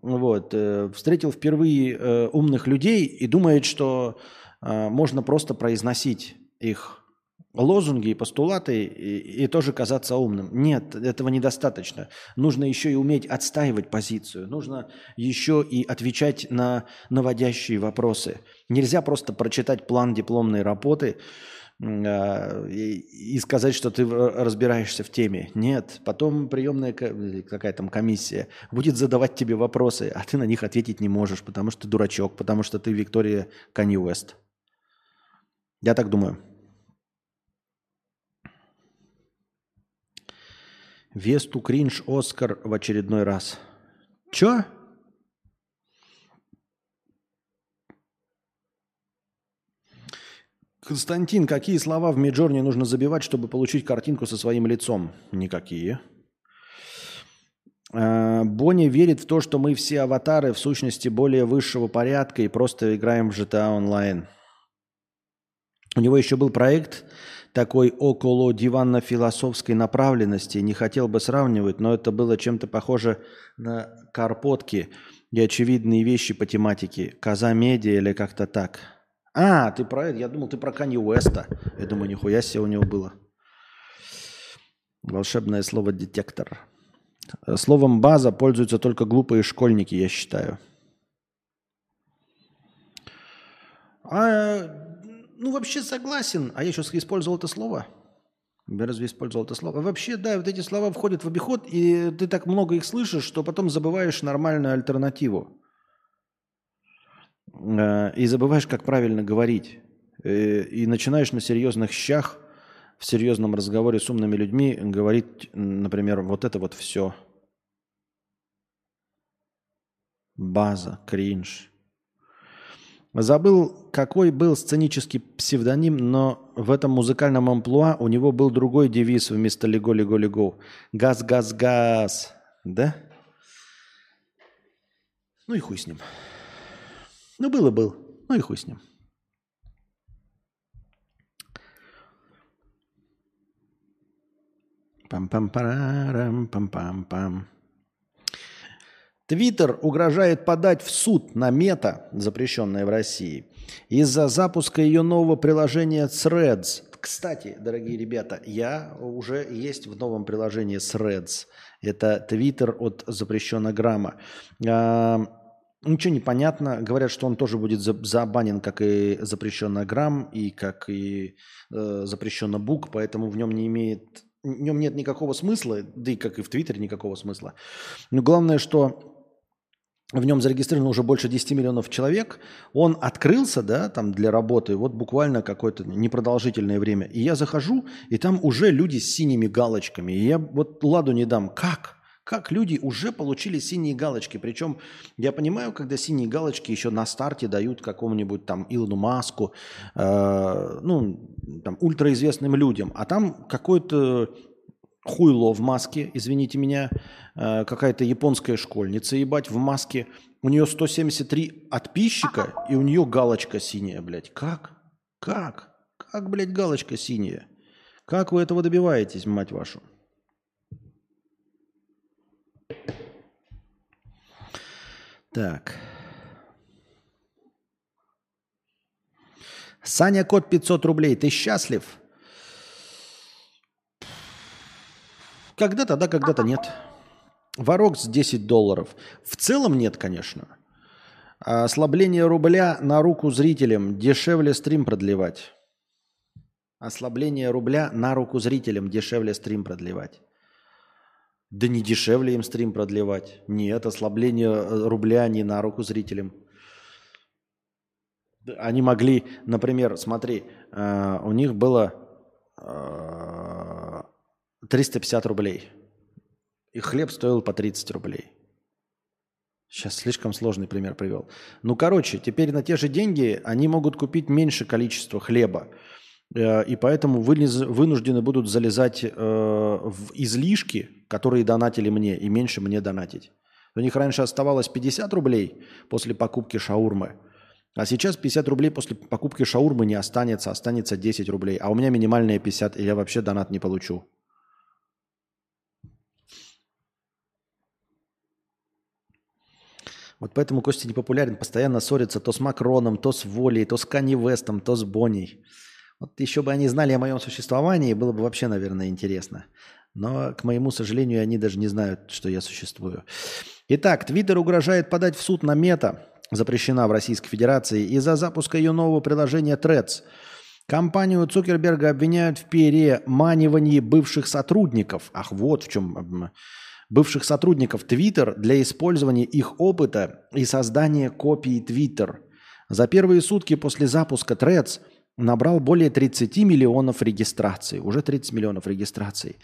Вот, встретил впервые умных людей и думает, что можно просто произносить их лозунги и постулаты и тоже казаться умным. Нет, этого недостаточно. Нужно еще и уметь отстаивать позицию. Нужно еще и отвечать на наводящие вопросы. Нельзя просто прочитать план дипломной работы и сказать, что ты разбираешься в теме. Нет, потом приемная какая там комиссия будет задавать тебе вопросы, а ты на них ответить не можешь, потому что ты дурачок, потому что ты Виктория Канье Уэст. Я так думаю. Весту кринж Оскар в очередной раз. Чё? Константин, какие слова в Миджорни нужно забивать, чтобы получить картинку со своим лицом? Никакие. Бонни верит в то, что мы все аватары в сущности более высшего порядка и просто играем в GTA Online. У него еще был проект такой около диванно-философской направленности. Не хотел бы сравнивать, но это было чем-то похоже на карпотки и очевидные вещи по тематике. Казамедия или как-то так. А, ты про это? Я думал, ты про Канье Уэста. Я думаю, нихуя себе у него было. Волшебное слово «детектор». Словом «база» пользуются только глупые школьники, я считаю. Ну, вообще согласен. А я сейчас использовал это слово. Я разве использовал это слово? Вообще, да, вот эти слова входят в обиход, и ты так много их слышишь, что потом забываешь нормальную альтернативу. И забываешь, как правильно говорить. И начинаешь на серьезных щах, в серьезном разговоре с умными людьми говорить, например, вот это вот все. База, кринж. Забыл, какой был сценический псевдоним, но в этом музыкальном амплуа у него был другой девиз вместо «лего-лего-лего». «Газ-газ-газ». Да? Ну и хуй с ним. Ну, был и был. Ну и хуй с ним. Пам-пам-парам, пам-пам-пам. Твиттер угрожает подать в суд на Мета, запрещенное в России, из-за запуска ее нового приложения Threads. Кстати, дорогие ребята, я уже есть в новом приложении Threads. Это Твиттер от запрещенограмма. Ничего не понятно. Говорят, что он тоже будет забанен, как и запрещенный грамм, и как и запрещенный бук, поэтому в нем нет никакого смысла, да и как и в Твиттере никакого смысла. Но главное, что в нем зарегистрировано уже больше 10 миллионов человек. Он открылся, да, там для работы, вот буквально какое-то непродолжительное время. И я захожу, и там уже люди с синими галочками. И я вот ладу не дам. Как люди уже получили синие галочки. Причем я понимаю, когда синие галочки еще на старте дают какому-нибудь там Илону Маску, ну, там, ультраизвестным людям. А там какой-то хуйло в маске, извините меня, какая-то японская школьница, ебать, в маске. У нее 173 подписчика, и у нее галочка синяя, блядь. Как? Как, блядь, галочка синяя? Как вы этого добиваетесь, мать вашу? Так. Саня Кот 500 рублей. Ты счастлив? Когда-то да, когда-то нет. Ворокс 10 долларов. В целом нет, конечно. Ослабление рубля на руку зрителям. Дешевле стрим продлевать. Ослабление рубля на руку зрителям, дешевле стрим продлевать. Да не дешевле им стрим продлевать. Нет, ослабление рубля не на руку зрителям. Они могли, например, смотри, у них было 350 рублей. И хлеб стоил по 30 рублей. Сейчас слишком сложный пример привел. Ну, короче, теперь на те же деньги они могут купить меньше количества хлеба. И поэтому вынуждены будут залезать в излишки, которые донатили мне, и меньше мне донатить. У них раньше оставалось 50 рублей после покупки шаурмы. А сейчас 50 рублей после покупки шаурмы не останется, останется 10 рублей. А у меня минимальные 50, и я вообще донат не получу. Вот поэтому Костя непопулярен, постоянно ссорится то с Макроном, то с Волей, то с Канье Вестом, то с Бонней. Вот еще бы они знали о моем существовании, было бы вообще, наверное, интересно. Но, к моему сожалению, они даже не знают, что я существую. Итак, Твиттер угрожает подать в суд на Мета, запрещена в Российской Федерации, из-за запуска ее нового приложения Threads. Компанию Цукерберга обвиняют в переманивании бывших сотрудников. Ах, вот в чем... Бывших сотрудников Twitter для использования их опыта и создания копии Twitter. За первые сутки после запуска Threads набрал более 30 миллионов регистраций. Уже 30 миллионов регистраций.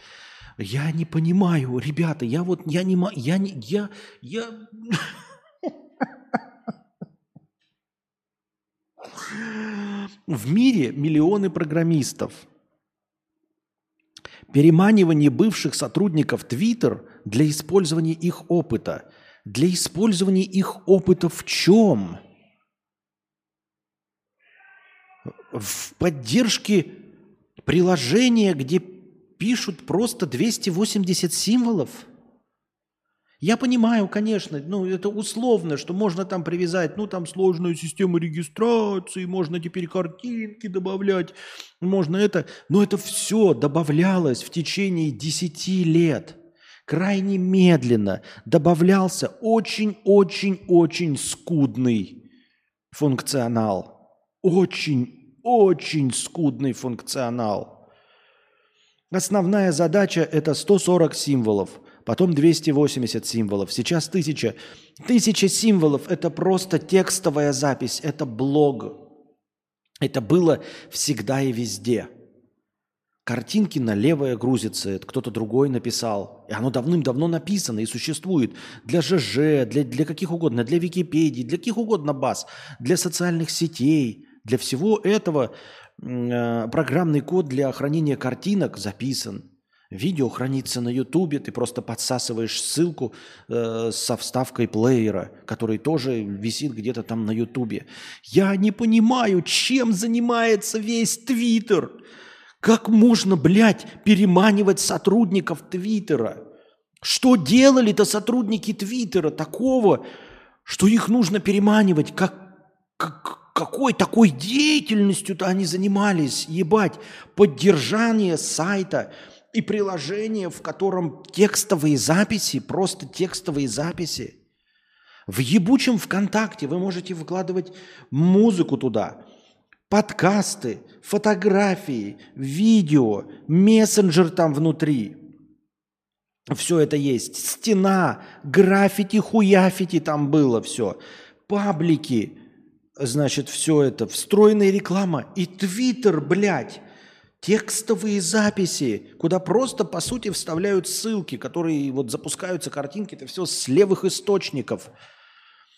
Я не понимаю, ребята, я вот, я не... Я не... Я... В мире миллионы программистов. Переманивание бывших сотрудников Twitter для использования их опыта. Для использования их опыта в чем? В поддержке приложения, где пишут просто 280 символов? Я понимаю, конечно, ну это условно, что можно там привязать, ну там сложную систему регистрации, можно теперь картинки добавлять, можно это. Но это все добавлялось в течение 10 лет. Крайне медленно добавлялся очень-очень-очень скудный функционал. Очень-очень скудный функционал. Основная задача – это 140 символов. Потом 280 символов, сейчас 1000. 1000 символов – это просто текстовая запись, это блог. Это было всегда и везде. Картинки на левое грузятся, это кто-то другой написал. И оно давным-давно написано и существует для ЖЖ, для каких угодно, для Википедии, для каких угодно баз, для социальных сетей, для всего этого программный код для хранения картинок записан. Видео хранится на Ютубе, ты просто подсасываешь ссылку со вставкой плеера, который тоже висит где-то там на Ютубе. Я не понимаю, чем занимается весь Твиттер. Как можно, блядь, переманивать сотрудников Твиттера? Что делали-то сотрудники Твиттера такого, что их нужно переманивать? Какой такой деятельностью-то они занимались? Ебать, поддержание сайта и приложение, в котором текстовые записи, просто текстовые записи. В ебучем ВКонтакте вы можете выкладывать музыку туда, подкасты, фотографии, видео, мессенджер там внутри. Все это есть. Стена, граффити, хуяфити там было все. Паблики, значит, все это. Встроенная реклама. И Твиттер, блядь. Текстовые записи, куда просто, по сути, вставляют ссылки, которые вот запускаются, картинки, это все с левых источников.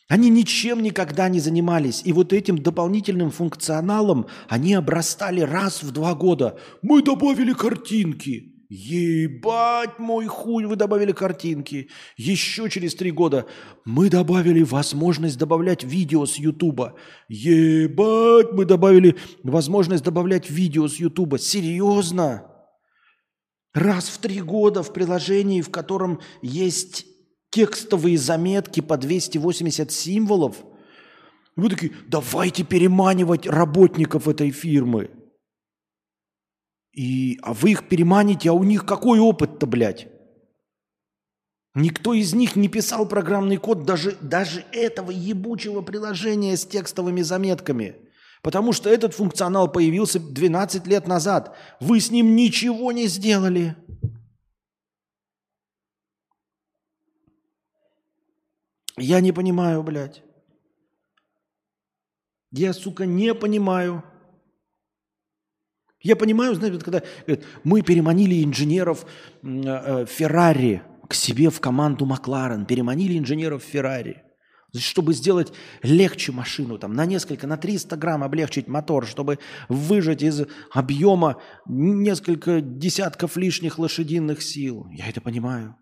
Они ничем никогда не занимались. И вот этим дополнительным функционалом они обрастали раз в 2 года. Мы добавили картинки. Ебать мой хуй, вы добавили картинки. Еще через 3 года мы добавили возможность добавлять видео с Ютуба. Ебать, мы добавили возможность добавлять видео с Ютуба. Серьезно? Раз в 3 года в приложении, в котором есть текстовые заметки по 280 символов, вы такие, давайте переманивать работников этой фирмы. А вы их переманите, а у них какой опыт-то, блядь? Никто из них не писал программный код даже этого ебучего приложения с текстовыми заметками. Потому что этот функционал появился 12 лет назад. Вы с ним ничего не сделали. Я не понимаю, блядь. Я, сука, не понимаю. Я понимаю, знаете, когда говорят, мы переманили инженеров Феррари к себе в команду Макларен, переманили инженеров Феррари, чтобы сделать легче машину, там, на несколько, на 300 грамм облегчить мотор, чтобы выжать из объема несколько десятков лишних лошадиных сил. Я это понимаю.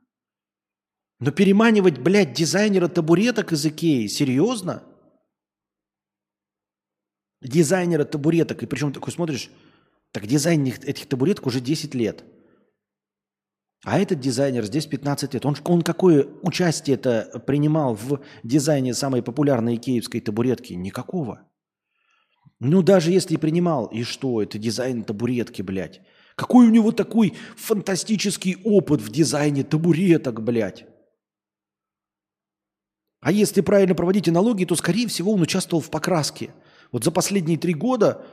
Но переманивать, блядь, дизайнера табуреток из Икеи, серьезно? Дизайнера табуреток, и причем такой смотришь, так дизайн этих табуреток уже 10 лет. А этот дизайнер здесь 15 лет. Он какое участие-то принимал в дизайне самой популярной икеевской табуретки? Никакого. Ну, даже если принимал, и что? Это дизайн табуретки, блядь. Какой у него такой фантастический опыт в дизайне табуреток, блядь? А если правильно проводить аналогии, то, скорее всего, он участвовал в покраске. Вот за последние 3 года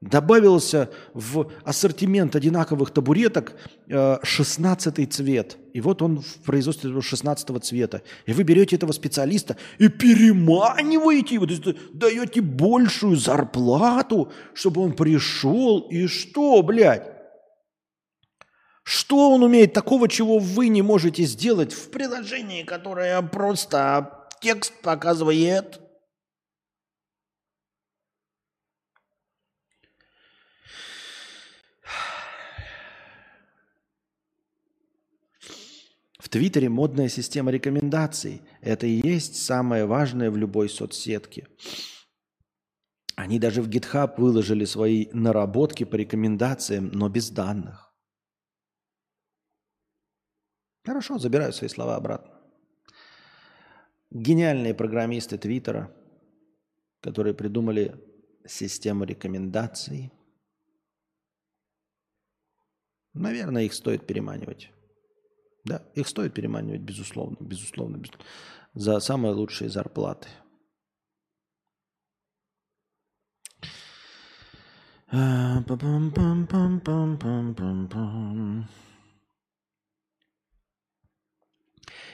добавился в ассортимент одинаковых табуреток 16-й цвет. И вот он в производстве 16-го цвета. И вы берете этого специалиста и переманиваете его, то есть даете большую зарплату, чтобы он пришел. И что, блядь? Что он умеет такого, чего вы не можете сделать в приложении, которое просто текст показывает? В Твиттере модная система рекомендаций. Это и есть самое важное в любой соцсетке. Они даже в GitHub выложили свои наработки по рекомендациям, но без данных. Хорошо, забираю свои слова обратно. Гениальные программисты Твиттера, которые придумали систему рекомендаций. Наверное, их стоит переманивать. Да, их стоит переманивать, безусловно, за самые лучшие зарплаты.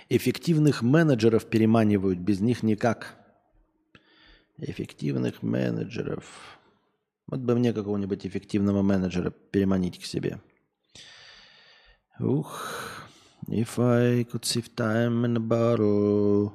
Эффективных менеджеров переманивают, без них никак. Эффективных менеджеров. Вот бы мне какого-нибудь эффективного менеджера переманить к себе. Ух... If I could save time in a bottle.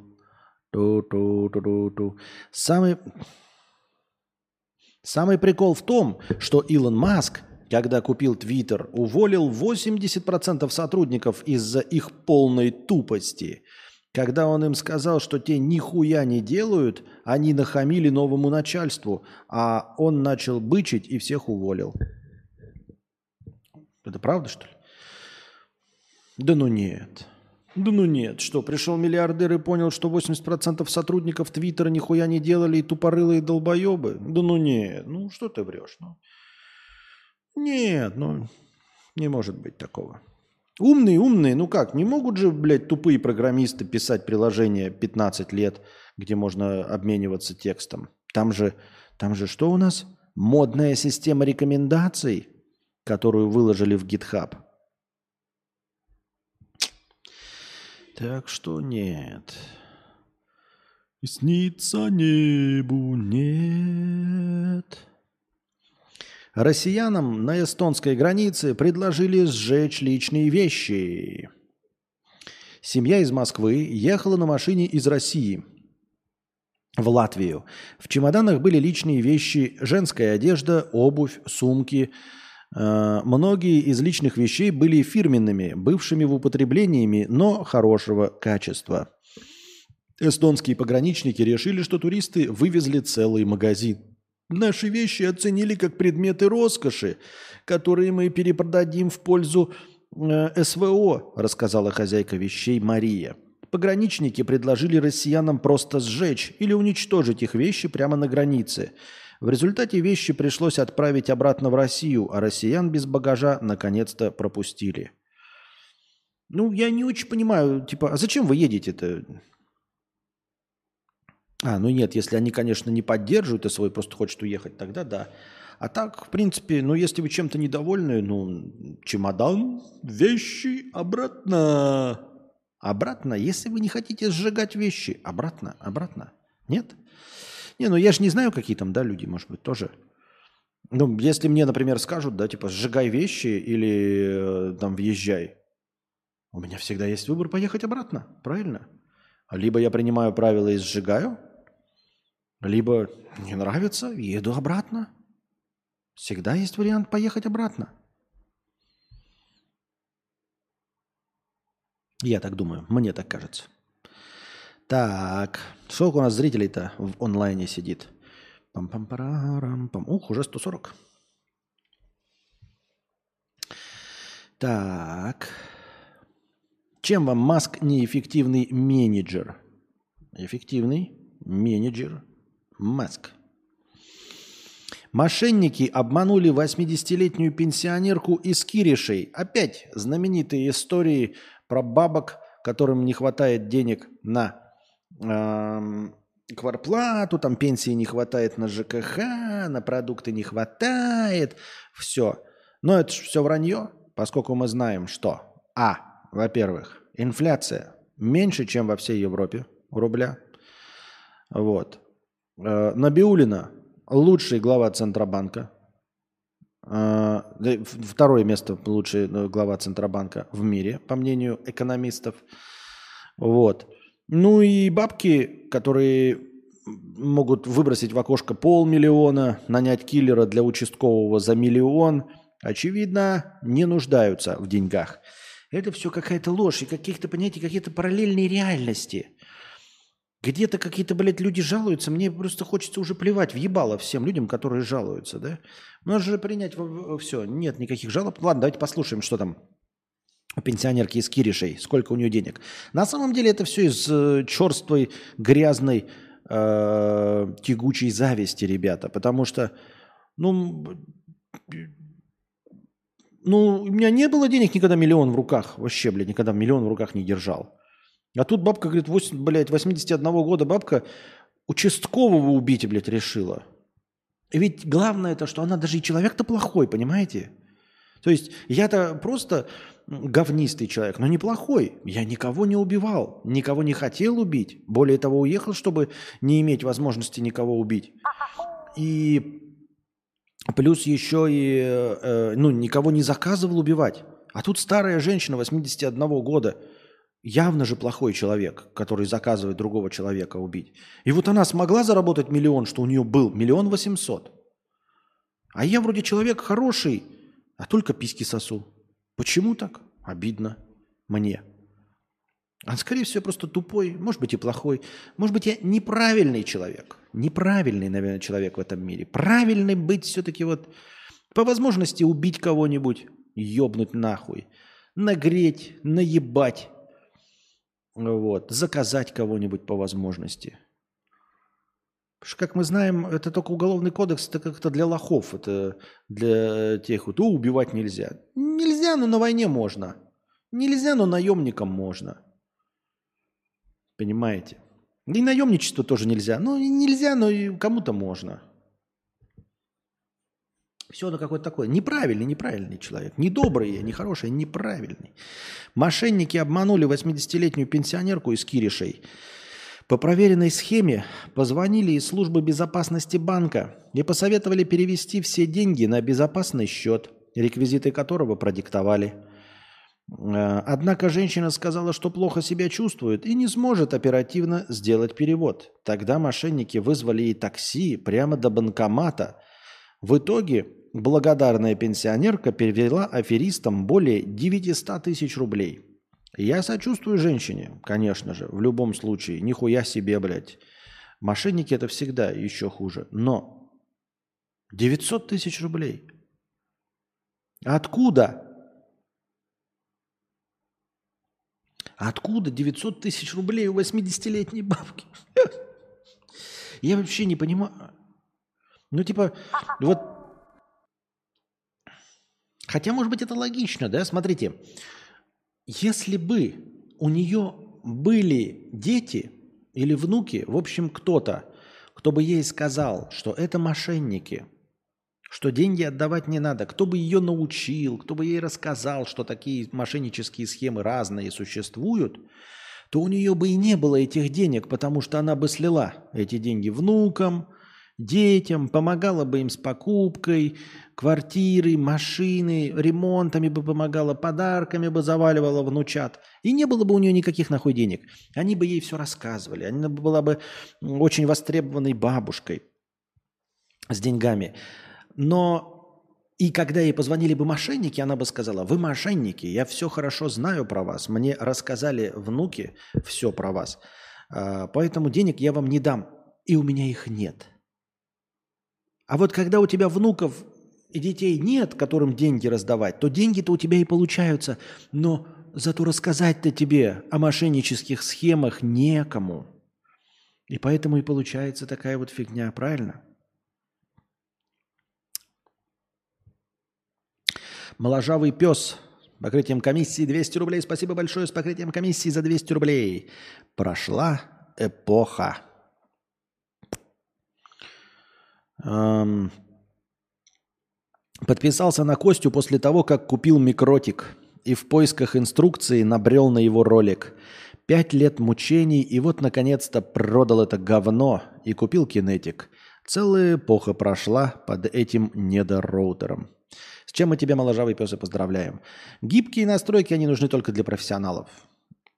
Самый прикол в том, что Илон Маск, когда купил Твиттер, уволил 80% сотрудников из-за их полной тупости. Когда он им сказал, что те нихуя не делают, они нахамили новому начальству, а он начал бычить и всех уволил. Это правда, что ли? Да ну нет. Да ну нет. Что, пришел миллиардер и понял, что 80% сотрудников Твиттера нихуя не делали и тупорылые долбоебы? Да ну нет. Ну что ты врешь? Ну? Нет, ну не может быть такого. Умные, ну как? Не могут же, блядь, тупые программисты писать приложение 15 лет, где можно обмениваться текстом. Там же что у нас? Модная система рекомендаций, которую выложили в GitHub. Так что нет. И снится небу нет. Россиянам на эстонской границе предложили сжечь личные вещи. Семья из Москвы ехала на машине из России в Латвию. В чемоданах были личные вещи, женская одежда, обувь, сумки. Многие из личных вещей были фирменными, бывшими в употреблении, но хорошего качества. Эстонские пограничники решили, что туристы вывезли целый магазин. Наши вещи оценили как предметы роскоши, которые мы перепродадим в пользу СВО, рассказала хозяйка вещей Мария. Пограничники предложили россиянам просто сжечь или уничтожить их вещи прямо на границе. В результате вещи пришлось отправить обратно в Россию, а россиян без багажа наконец-то пропустили. Ну, я не очень понимаю, типа, а зачем вы едете-то? Ну нет, если они, конечно, не поддерживают СВО и просто хочет уехать, тогда да. А так, в принципе, ну если вы чем-то недовольны, ну чемодан, вещи обратно. Обратно, если вы не хотите сжигать вещи, обратно, обратно. Нет? Не, ну я же не знаю, какие там, да, люди, может быть, тоже. Ну, если мне, например, скажут, да, типа, сжигай вещи или там въезжай, у меня всегда есть выбор поехать обратно, правильно? Либо я принимаю правила и сжигаю, либо не нравится, еду обратно. Всегда есть вариант поехать обратно. Я так думаю, мне так кажется. Так, сколько у нас зрителей-то в онлайне сидит? Пам-пам-парам-пам. Ух, уже 140. Так. Чем вам Маск неэффективный менеджер? Эффективный менеджер Маск. Мошенники обманули 80-летнюю пенсионерку из Киришей. Опять знаменитые истории про бабок, которым не хватает денег на квартплату, там пенсии не хватает на ЖКХ, на продукты не хватает, все. Но это же все вранье, поскольку мы знаем, что во-первых, инфляция меньше, чем во всей Европе у рубля. Вот. Набиуллина лучший глава Центробанка. Второе место лучший глава Центробанка в мире, по мнению экономистов. Вот. Ну и бабки, которые могут выбросить в окошко 500 000, нанять киллера для участкового за 1 000 000, очевидно, не нуждаются в деньгах. Это все какая-то ложь и каких-то, понимаете, какие-то параллельные реальности. Где-то какие-то, блядь, люди жалуются. Мне просто хочется уже плевать в ебало всем людям, которые жалуются, да? Можно же принять все. Нет никаких жалоб. Ладно, давайте послушаем, что там у пенсионерки из Киришей. Сколько у нее денег. На самом деле это все из черствой, грязной, тягучей зависти, ребята. Потому что, у меня не было денег никогда 1 000 000 в руках. Вообще, блядь, никогда 1 000 000 в руках не держал. А тут бабка, говорит, 81 года бабка участкового убить, блядь, решила. Ведь главное то, что она даже и человек-то плохой, понимаете? То есть я-то просто говнистый человек, но неплохой. Я никого не убивал, никого не хотел убить. Более того, уехал, чтобы не иметь возможности никого убить. И... Плюс еще и никого не заказывал убивать. А тут старая женщина 81 года, явно же плохой человек, который заказывает другого человека убить. И вот она смогла заработать 1 000 000, что у нее был 1 800 000. А я вроде человек хороший, а только письки сосу. Почему так? Обидно мне. А скорее всего, просто тупой, может быть, и плохой. Может быть, я неправильный человек. Неправильный, наверное, человек в этом мире. Правильный быть все-таки по возможности убить кого-нибудь, ебнуть нахуй, нагреть, наебать, заказать кого-нибудь по возможности. Потому что, как мы знаем, это только уголовный кодекс, это как-то для лохов, это для тех, убивать нельзя. Нельзя, но на войне можно. Нельзя, но наемникам можно. Понимаете? И наемничество тоже нельзя. Нельзя, но и кому-то можно. Все оно какое-то такое. Неправильный человек. Недобрый, нехороший, неправильный. Мошенники обманули 80-летнюю пенсионерку из Киришей. По проверенной схеме позвонили из службы безопасности банка и посоветовали перевести все деньги на безопасный счет, реквизиты которого продиктовали. Однако женщина сказала, что плохо себя чувствует и не сможет оперативно сделать перевод. Тогда мошенники вызвали ей такси прямо до банкомата. В итоге благодарная пенсионерка перевела аферистам более 900 000 рублей. Я сочувствую женщине, конечно же, в любом случае. Нихуя себе, блядь. Мошенники это всегда еще хуже. Но 900 000 рублей. Откуда? Откуда 900 000 рублей у 80-летней бабки? Я вообще не понимаю. Хотя, может быть, это логично, да? Смотрите. Если бы у нее были дети, или внуки, в общем, кто-то, кто бы ей сказал, что это мошенники, что деньги отдавать не надо, кто бы ее научил, кто бы ей рассказал, что такие мошеннические схемы разные существуют, то у нее бы и не было этих денег, потому что она бы слила эти деньги внукам, детям, помогала бы им с покупкой квартиры, машины, ремонтами бы помогала, подарками бы заваливала внучат. И не было бы у нее никаких нахуй денег. Они бы ей все рассказывали. Она была бы очень востребованной бабушкой с деньгами. Но и когда ей позвонили бы мошенники, она бы сказала: вы мошенники, я все хорошо знаю про вас, мне рассказали внуки все про вас, поэтому денег я вам не дам, и у меня их нет. А вот когда у тебя внуков и детей нет, которым деньги раздавать, то деньги-то у тебя и получаются, но зато рассказать-то тебе о мошеннических схемах некому. И поэтому и получается такая вот фигня, правильно? Моложавый пес с покрытием комиссии 200 рублей. Спасибо большое, с покрытием комиссии за 200 рублей. Прошла эпоха. Подписался на Костю после того, как купил микротик и в поисках инструкции набрел на его ролик. 5 лет мучений, и вот наконец-то продал это говно и купил кинетик. Целая эпоха прошла под этим недороутером. С чем мы тебя, моложавый пес, и поздравляем. Гибкие настройки, они нужны только для профессионалов.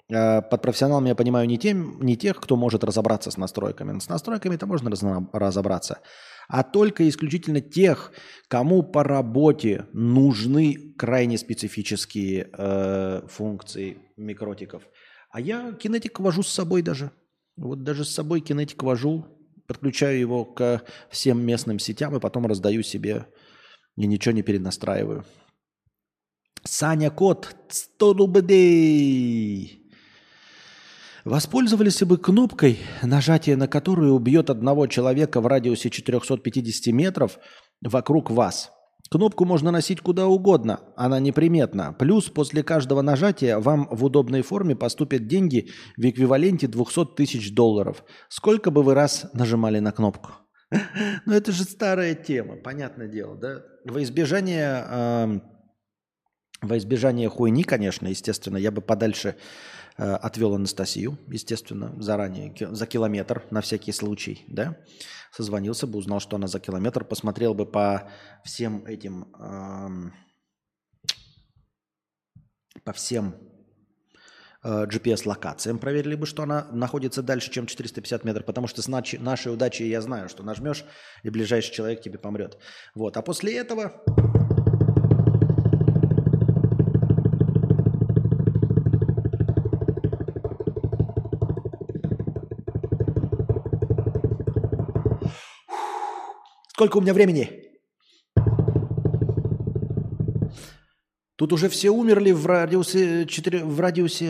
Под профессионалом я понимаю не тех, кто может разобраться с настройками. С настройками-то можно разобраться. А только исключительно тех, кому по работе нужны крайне специфические функции микротиков. А я кинетик вожу с собой даже. Вот даже с собой кинетик вожу, подключаю его ко всем местным сетям и потом раздаю себе и ничего не перенастраиваю. Саня Кот, 100 рублей. Воспользовались бы кнопкой, нажатие на которую убьет одного человека в радиусе 450 метров вокруг вас. Кнопку можно носить куда угодно, она неприметна. Плюс после каждого нажатия вам в удобной форме поступят деньги в эквиваленте 200 тысяч долларов. Сколько бы вы раз нажимали на кнопку? Ну это же старая тема, понятное дело, да? Во избежание хуйни, конечно, естественно, я бы подальше отвел Анастасию, естественно, заранее, за километр, на всякий случай, да, созвонился бы, узнал, что она за километр, посмотрел бы по всем этим, по всем GPS-локациям, проверили бы, что она находится дальше, чем 450 метров, потому что с нашей удачей я знаю, что нажмешь, и ближайший человек тебе помрет. Вот, а после этого... Сколько у меня времени? Тут уже все умерли в радиусе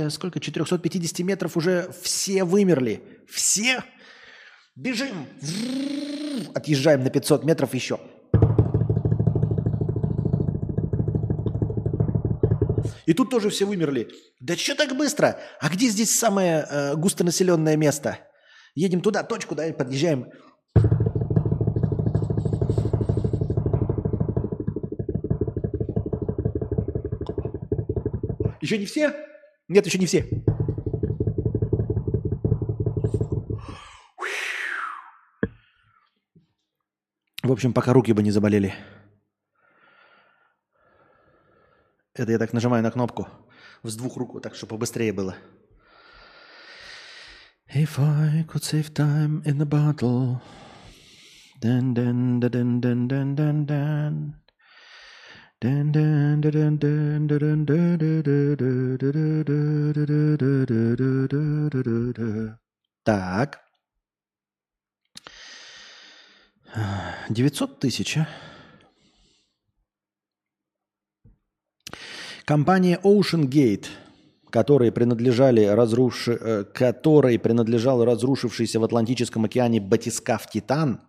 сколько? 450 метров уже все вымерли. Все? Бежим! Отъезжаем на 500 метров еще. И тут тоже все вымерли. Да что так быстро? А где здесь самое густонаселенное место? Едем туда, точку, да, и подъезжаем. Еще не все? Нет, еще не все. В общем, пока руки бы не заболели. Это я так нажимаю на кнопку с двух рук, так, чтобы побыстрее было. If I could save time in a bottle. Дан-дан-дан-дан-дан-дан-дан. Так. 900 тысяч. Компания Ocean Gate, которой принадлежал разрушившийся в Атлантическом океане батискаф «Титан»,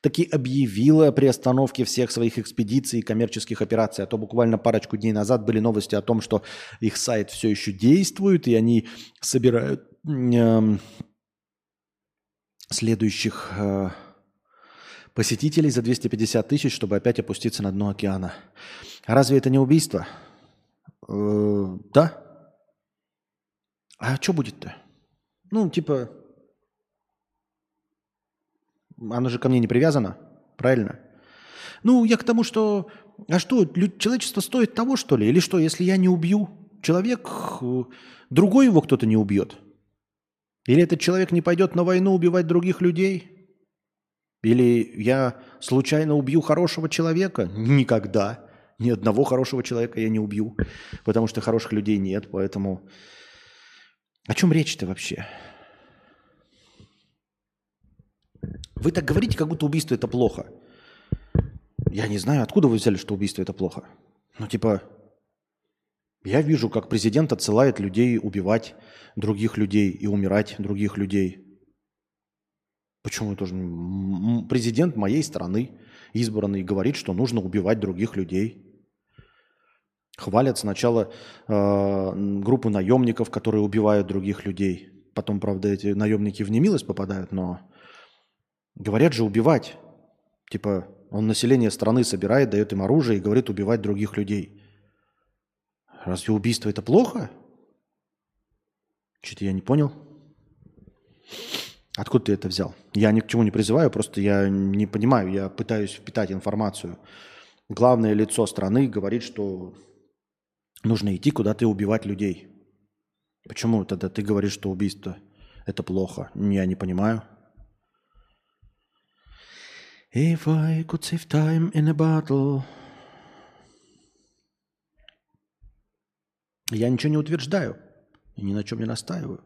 таки объявила о приостановке всех своих экспедиций и коммерческих операций. А то буквально парочку дней назад были новости о том, что их сайт все еще действует, и они собирают следующих посетителей за 250 тысяч, чтобы опять опуститься на дно океана. Разве это не убийство? Да. А что будет-то? Ну, типа, оно же ко мне не привязано, правильно? Ну, я к тому, что... А что, человечество стоит того, что ли? Или что, если я не убью человек, другой его кто-то не убьет? Или этот человек не пойдет на войну убивать других людей? Или я случайно убью хорошего человека? Никогда. Ни одного хорошего человека я не убью, потому что хороших людей нет, поэтому... О чем речь-то вообще? Вы так говорите, как будто убийство – это плохо. Я не знаю, откуда вы взяли, что убийство – это плохо. Ну, типа, я вижу, как президент отсылает людей убивать других людей и умирать других людей. Почему это же президент моей страны, избранный, говорит, что нужно убивать других людей? Хвалят сначала группу наемников, которые убивают других людей. Потом, правда, эти наемники в немилость попадают, но говорят же убивать. Типа он население страны собирает, дает им оружие и говорит убивать других людей. Разве убийство это плохо? Что-то я не понял. Откуда ты это взял? Я ни к чему не призываю, просто я не понимаю. Я пытаюсь впитать информацию. Главное лицо страны говорит, что... Нужно идти куда-то и убивать людей. Почему тогда ты говоришь, что убийство – это плохо? Я не понимаю. If I could save time in a battle. Я ничего не утверждаю. И ни на чем не настаиваю.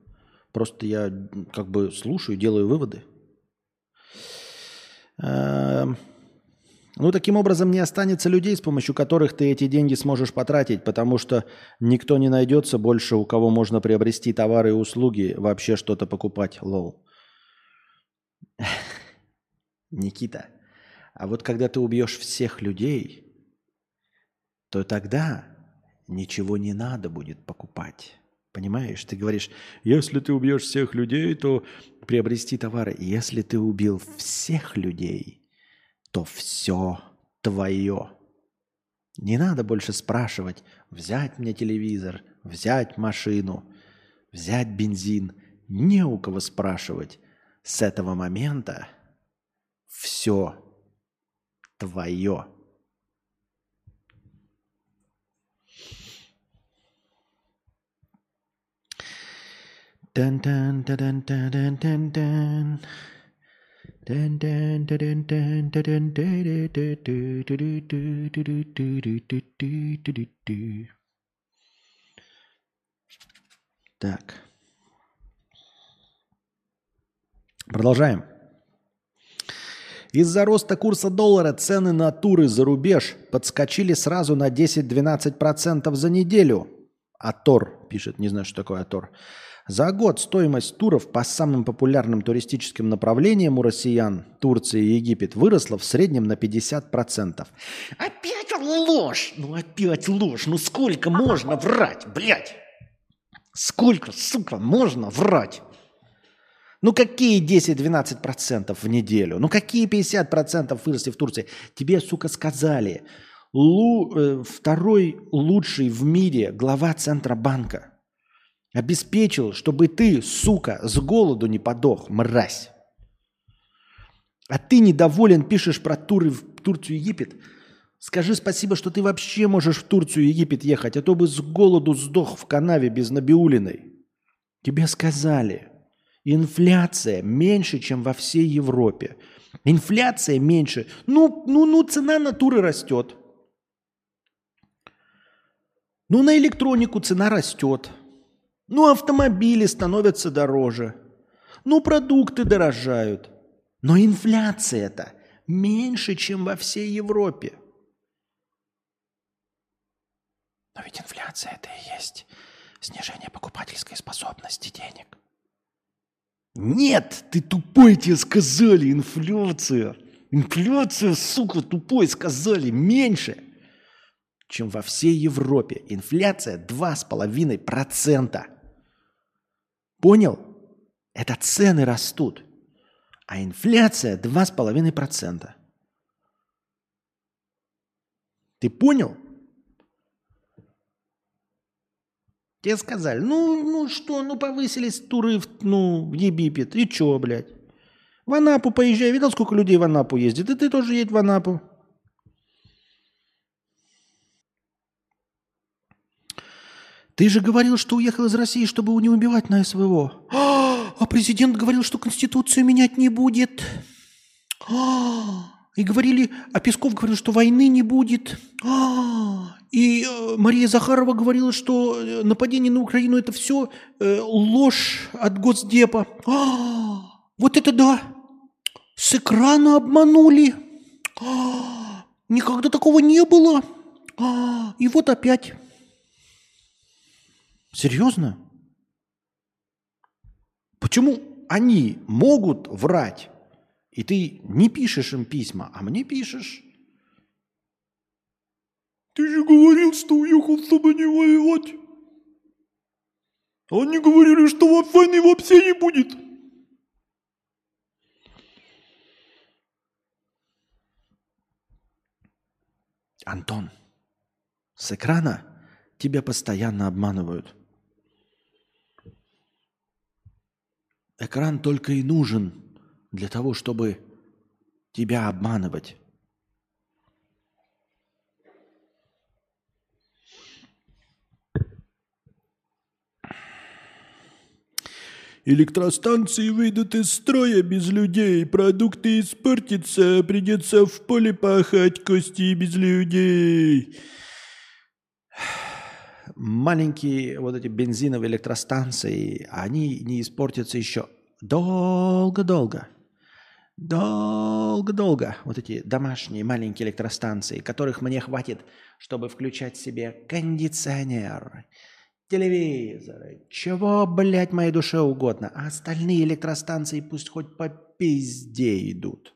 Просто я как бы слушаю, делаю выводы. Ну, таким образом, не останется людей, с помощью которых ты эти деньги сможешь потратить, потому что никто не найдется больше, у кого можно приобрести товары и услуги, вообще что-то покупать, лол. Никита, а вот когда ты убьешь всех людей, то тогда ничего не надо будет покупать. Понимаешь? Ты говоришь, если ты убьешь всех людей, то приобрести товары. Если ты убил всех людей... то все твое. Не надо больше спрашивать, взять мне телевизор, взять машину, взять бензин. Не у кого спрашивать. С этого момента все твое. Тан-тан-тан-тан-тан-тан-тан. Так. Продолжаем. Из-за роста курса доллара цены на туры за рубеж подскочили сразу на 10-12% за неделю. Атор пишет, не знаю, что такое Атор. За год стоимость туров по самым популярным туристическим направлениям у россиян, Турция и Египет, выросла в среднем на 50%. Опять ложь! Ну опять ложь! Ну сколько можно врать, блядь? Сколько, сука, можно врать? Ну какие 10-12% в неделю? Ну какие 50% выросли в Турции? Тебе, сука, сказали, второй лучший в мире глава Центробанка обеспечил, чтобы ты, сука, с голоду не подох, мразь. А ты недоволен, пишешь про туры в Турцию и Египет. Скажи спасибо, что ты вообще можешь в Турцию и Египет ехать, а то бы с голоду сдох в канаве без Набиуллиной. Тебе сказали, инфляция меньше, чем во всей Европе. Инфляция меньше. Ну, цена на туры растет. Ну, на электронику цена растет. Ну, автомобили становятся дороже. Ну, продукты дорожают. Но инфляция-то меньше, чем во всей Европе. Но ведь инфляция – это и есть снижение покупательской способности денег. Нет, ты тупой, тебе сказали, инфляция. Инфляция, сука, тупой, сказали, меньше, чем во всей Европе. Инфляция 2,5%. Понял? Это цены растут. А инфляция 2,5%. Ты понял? Тебе сказали, ну что, ну повысились туры в Египет. И чё, блядь? В Анапу поезжай. Видел, сколько людей в Анапу ездит? И ты тоже едь в Анапу. Ты же говорил, что уехал из России, чтобы не убивать на СВО. А президент говорил, что Конституцию менять не будет. И говорили, а Песков говорил, что войны не будет. И Мария Захарова говорила, что нападение на Украину – это все ложь от Госдепа. Вот это да! С экрана обманули. Никогда такого не было. И вот опять. Серьезно? Почему они могут врать? И ты не пишешь им письма, а мне пишешь. Ты же говорил, что уехал, чтобы не воевать. Они говорили, что войны вообще не будет. Антон, с экрана тебя постоянно обманывают. Экран только и нужен для того, чтобы тебя обманывать. Электростанции выйдут из строя без людей, продукты испортятся, придется в поле пахать кости без людей. Маленькие вот эти бензиновые электростанции, они не испортятся еще долго-долго. Долго-долго. Вот эти домашние маленькие электростанции, которых мне хватит, чтобы включать себе кондиционер, телевизоры, чего, блядь, моей душе угодно. А остальные электростанции пусть хоть по пизде идут.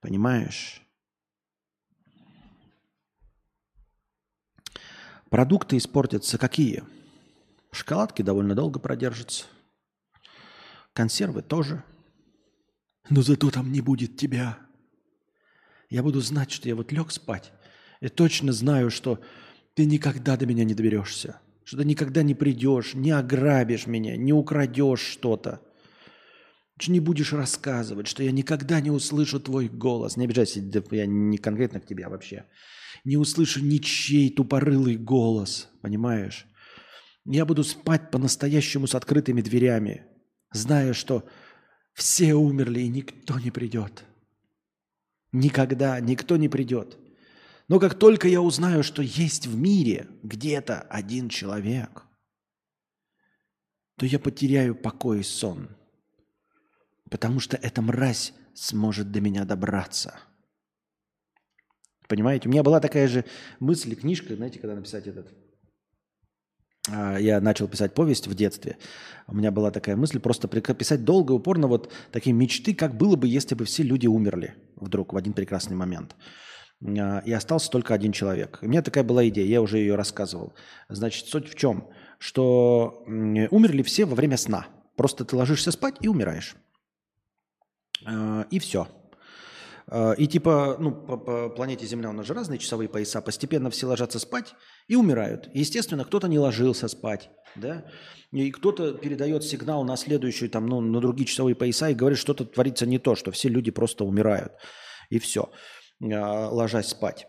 Понимаешь? Продукты испортятся какие? Шоколадки довольно долго продержатся. Консервы тоже. Но зато там не будет тебя. Я буду знать, что я вот лег спать. Я точно знаю, что ты никогда до меня не доберешься. Что ты никогда не придешь, не ограбишь меня, не украдешь что-то. Что не будешь рассказывать, что я никогда не услышу твой голос. Не обижайся, я не конкретно к тебе, а вообще. Не услышу ничей тупорылый голос, понимаешь? Я буду спать по-настоящему с открытыми дверями, зная, что все умерли и никто не придет. Никогда никто не придет. Но как только я узнаю, что есть в мире где-то один человек, то я потеряю покой и сон, потому что эта мразь сможет до меня добраться. Понимаете? У меня была такая же мысль, книжка, знаете, когда написать этот... Я начал писать повесть в детстве. У меня была такая мысль просто писать долго и упорно вот такие мечты, как было бы, если бы все люди умерли вдруг в один прекрасный момент. И остался только один человек. У меня такая была идея, я уже ее рассказывал. Значит, суть в чем? Что умерли все во время сна. Просто ты ложишься спать и умираешь. И все. И типа, ну, по планете Земля у нас же разные часовые пояса. Постепенно все ложатся спать и умирают. Естественно, кто-то не ложился спать, да? И кто-то передает сигнал на следующую, там, ну, на другие часовые пояса и говорит, что-то творится не то, что все люди просто умирают. И все. Ложась спать.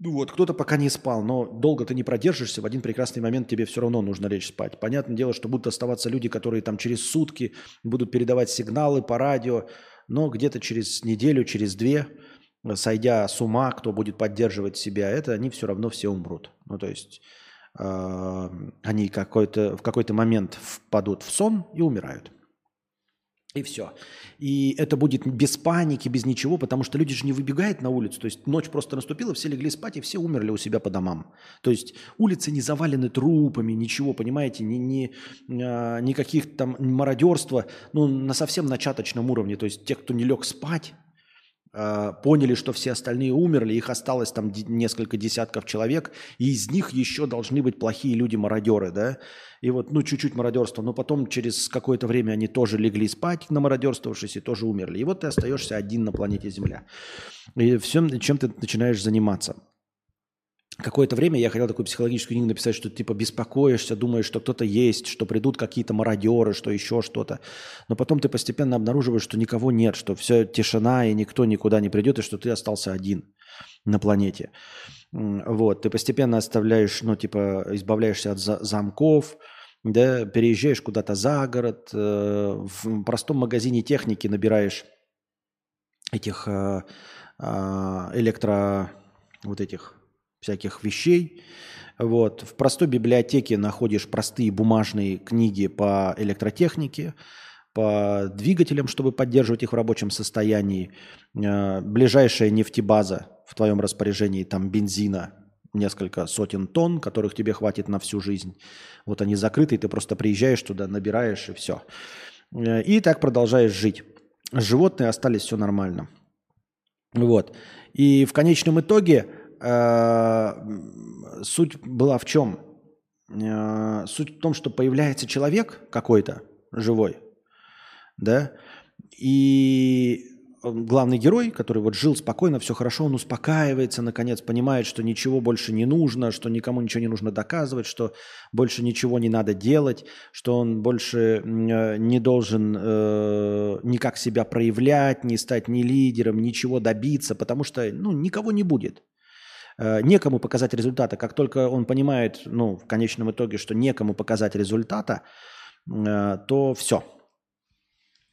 Вот, кто-то пока не спал, но долго ты не продержишься, в один прекрасный момент тебе все равно нужно лечь спать. Понятное дело, что будут оставаться люди, которые там через сутки будут передавать сигналы по радио, но где-то через неделю, через две, сойдя с ума, кто будет поддерживать себя, это они все равно все умрут. Ну, то есть они в какой-то момент впадут в сон и умирают. И все. И это будет без паники, без ничего, потому что люди же не выбегают на улицу. То есть ночь просто наступила, все легли спать, и все умерли у себя по домам. То есть улицы не завалены трупами, ничего, понимаете, никаких там мародерства, ну, на совсем начаточном уровне. То есть те, кто не лег спать, поняли, что все остальные умерли, их осталось там несколько десятков человек, и из них еще должны быть плохие люди-мародеры, да? И вот, ну, чуть-чуть мародерство, но потом через какое-то время они тоже легли спать, намародерствовавшись, и тоже умерли. И вот ты остаешься один на планете Земля. И всем, чем ты начинаешь заниматься. Какое-то время я хотел такую психологическую книгу написать, что ты типа беспокоишься, думаешь, что кто-то есть, что придут какие-то мародеры, что еще что-то. Но потом ты постепенно обнаруживаешь, что никого нет, что все тишина, и никто никуда не придет, и что ты остался один на планете. Вот. Ты постепенно оставляешь, ну, типа, избавляешься от замков, да, переезжаешь куда-то за город, в простом магазине техники набираешь этих всяких вещей. Вот. В простой библиотеке находишь простые бумажные книги по электротехнике, по двигателям, чтобы поддерживать их в рабочем состоянии. Ближайшая нефтебаза в твоем распоряжении, там бензина несколько сотен тонн, которых тебе хватит на всю жизнь. Вот они закрыты, и ты просто приезжаешь туда, набираешь, и все. И так продолжаешь жить. Животные остались, все нормально. Вот. И в конечном итоге... Суть была в чем? Суть в том, что появляется человек какой-то живой, да, и главный герой, который вот жил спокойно, все хорошо, он успокаивается, наконец понимает, что ничего больше не нужно, что никому ничего не нужно доказывать, что больше ничего не надо делать, что он больше не должен никак себя проявлять, не стать ни лидером, ничего добиться, потому что, ну, никого не будет. Некому показать результата. Как только он понимает, ну, в конечном итоге, что некому показать результата, то все.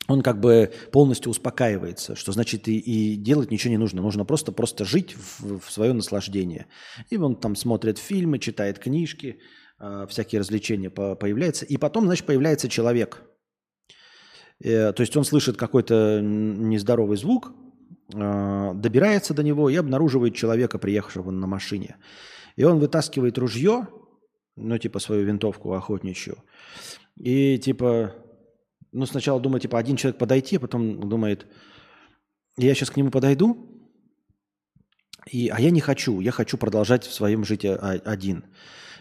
Он как бы полностью успокаивается, что значит и делать ничего не нужно. Нужно просто жить в свое наслаждение. И он там смотрит фильмы, читает книжки, всякие развлечения появляются. И потом, значит, появляется человек. То есть он слышит какой-то нездоровый звук, добирается до него и обнаруживает человека, приехавшего на машине. И он вытаскивает ружье, ну, типа, свою винтовку охотничью. И, типа, ну, сначала думает, типа, один человек подойти, а потом думает, я сейчас к нему подойду, а я не хочу, я хочу продолжать в своем житии один.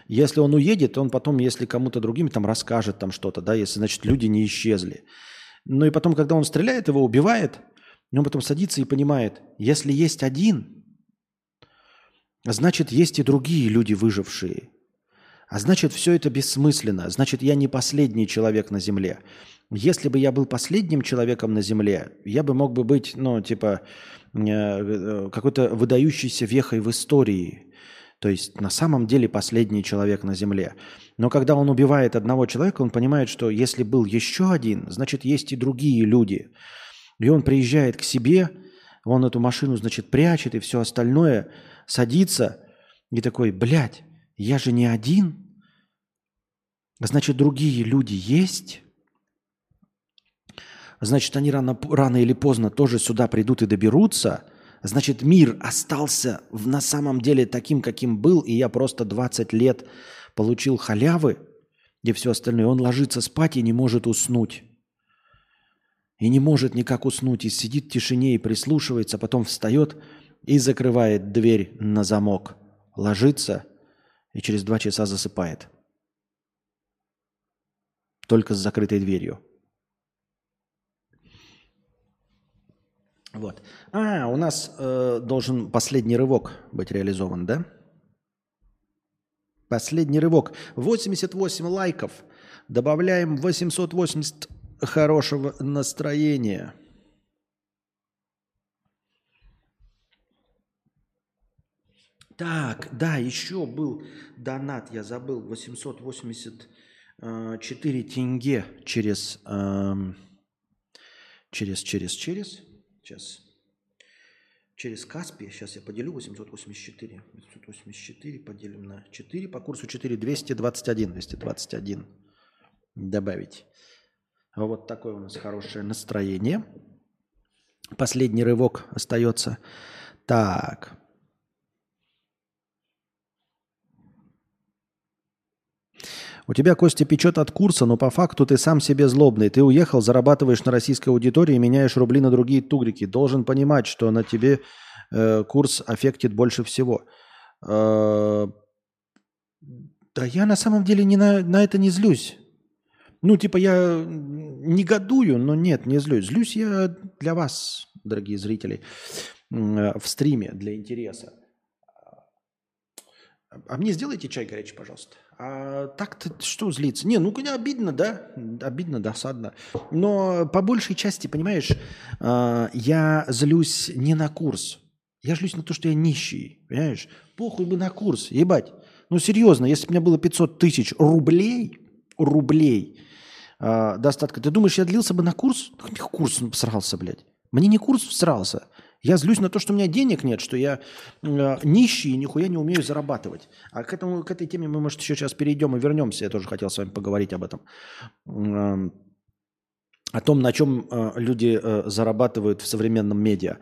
Если он уедет, он потом, если кому-то другим там расскажет там что-то, да, если, значит, люди не исчезли. Ну, и потом, когда он стреляет, его убивает, и он потом садится и понимает, если есть один, значит, есть и другие люди, выжившие. А значит, все это бессмысленно. Значит, я не последний человек на Земле. Если бы я был последним человеком на Земле, я бы мог бы быть, ну, типа, какой-то выдающейся вехой в истории. То есть, на самом деле, последний человек на Земле. Но когда он убивает одного человека, он понимает, что если был еще один, значит, есть и другие люди. И он приезжает к себе, он эту машину, значит, прячет и все остальное, садится и такой, блядь, я же не один, значит, другие люди есть, значит, они рано или поздно тоже сюда придут и доберутся, значит, мир остался на самом деле таким, каким был, и я просто 20 лет получил халявы и все остальное. Он ложится спать и не может уснуть. И не может никак уснуть, и сидит в тишине, и прислушивается, потом встает и закрывает дверь на замок, ложится и через 2 часа засыпает. Только с закрытой дверью. Вот. У нас должен последний рывок быть реализован, да? Последний рывок. 88 лайков. Добавляем 880... хорошего настроения. Так, да, еще был донат, я забыл, 884 тенге через Каспи. Сейчас я поделю 884. 884 поделим на 4. По курсу 4, 221. 221 добавить. Вот такое у нас хорошее настроение. Последний рывок остается. Так. У тебя, Костя, печет от курса, но по факту ты сам себе злобный. Ты уехал, зарабатываешь на российской аудитории, меняешь рубли на другие тугрики. Должен понимать, что на тебе курс аффектит больше всего. Да я на самом деле на это не злюсь. Ну, типа, я негодую, но нет, не злюсь. Злюсь я для вас, дорогие зрители, в стриме для интереса. А мне сделайте чай горячий, пожалуйста. А так-то что злиться? Не, ну, конечно, обидно, да? Обидно, досадно. Но по большей части, понимаешь, я злюсь не на курс. Я злюсь на то, что я нищий, понимаешь? Похуй бы на курс, ебать. Ну, серьезно, если бы у меня было 500 тысяч рублей достатка, ты думаешь, я длился бы на курс? Мне курс всрался, блядь. Мне не курс всрался. Я злюсь на то, что у меня денег нет, что я нищий и нихуя не умею зарабатывать. А к этой теме мы, может, еще сейчас перейдем и вернемся. Я тоже хотел с вами поговорить об этом. О том, на чем люди зарабатывают в современном медиа.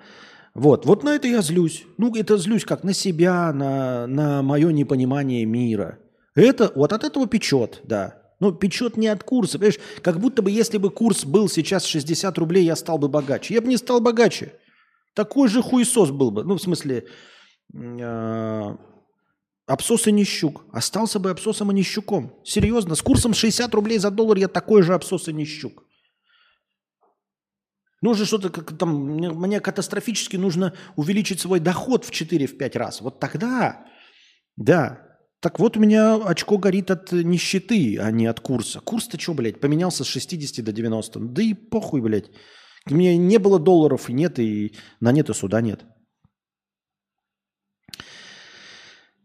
Вот на это я злюсь. Ну, это злюсь как на себя, на мое непонимание мира. Это вот от этого печет, да. Но печет не от курса, понимаешь? Как будто бы, если бы курс был сейчас 60 рублей, я стал бы богаче. Я бы не стал богаче. Такой же хуесос был бы. Ну, в смысле, абсос и не щук. Остался бы абсосом и не щуком. Серьезно, с курсом 60 рублей за доллар я такой же абсос и не щук. Нужно что-то, как там, мне катастрофически нужно увеличить свой доход в 4-5 раз. Вот тогда, да. Так вот, у меня очко горит от нищеты, а не от курса. Курс-то что, блядь, поменялся с 60 до 90. Да и похуй, блядь. У меня не было долларов, и нет, и на нет, и суда нет.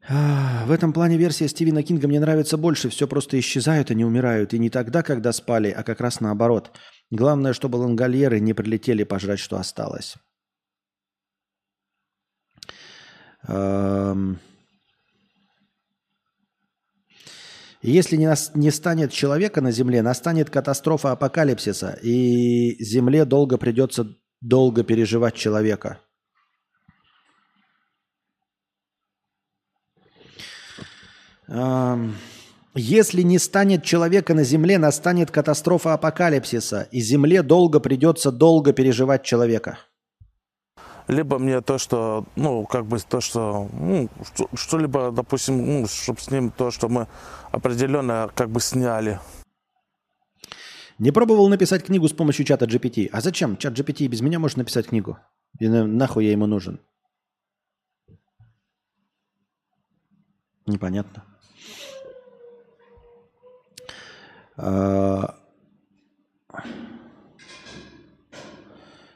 В этом плане версия Стивена Кинга мне нравится больше. Все просто исчезают, они умирают. И не тогда, когда спали, а как раз наоборот. Главное, чтобы лангольеры не прилетели пожрать, что осталось. Если не станет человека на Земле, настанет катастрофа апокалипсиса, и Земле придется долго переживать человека. Если не станет человека на Земле, настанет катастрофа апокалипсиса, и Земле придется долго переживать человека. Либо мне то, что, ну, как бы то, что, ну, что-либо, допустим, ну, чтобы с ним то, что мы определенно как бы сняли. Не пробовал написать книгу с помощью чата GPT. А зачем? Чат GPT без меня может написать книгу. И нахуй я ему нужен? Непонятно.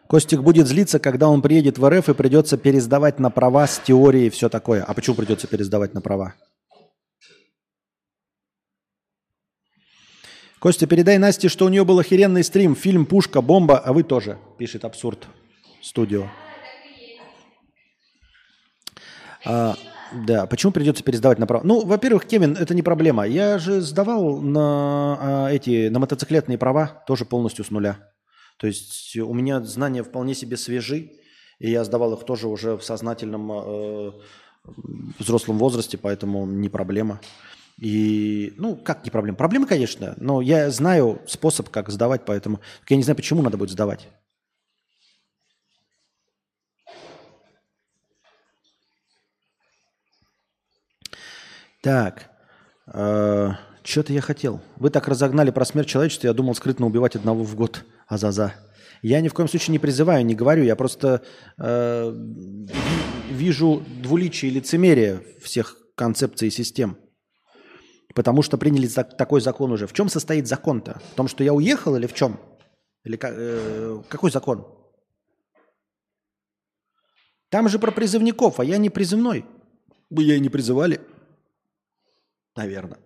Костик будет злиться, когда он приедет в РФ и придется пересдавать на права с теорией и все такое. А почему придется пересдавать на права? Костя, передай Насте, что у нее был охеренный стрим. Фильм «Пушка, бомба», а вы тоже, пишет Абсурд Студио. Да, почему придется пересдавать на права? Ну, во-первых, Кевин, это не проблема. Я же сдавал на мотоциклетные права тоже полностью с нуля. То есть у меня знания вполне себе свежи, и я сдавал их тоже уже в сознательном взрослом возрасте, поэтому не проблема. И, ну, как не проблема? Проблема, конечно, но я знаю способ, как сдавать, поэтому я не знаю, почему надо будет сдавать. Так, что-то я хотел. Вы так разогнали про смерть человечества, я думал скрытно убивать одного в год. Азаза. Я ни в коем случае не призываю, не говорю. Я просто вижу двуличие и лицемерие всех концепций и систем. Потому что приняли такой закон уже. В чем состоит закон-то? В том, что я уехал или в чем? Или какой закон? Там же про призывников, а я не призывной. Бы я и не призывали. Наверное.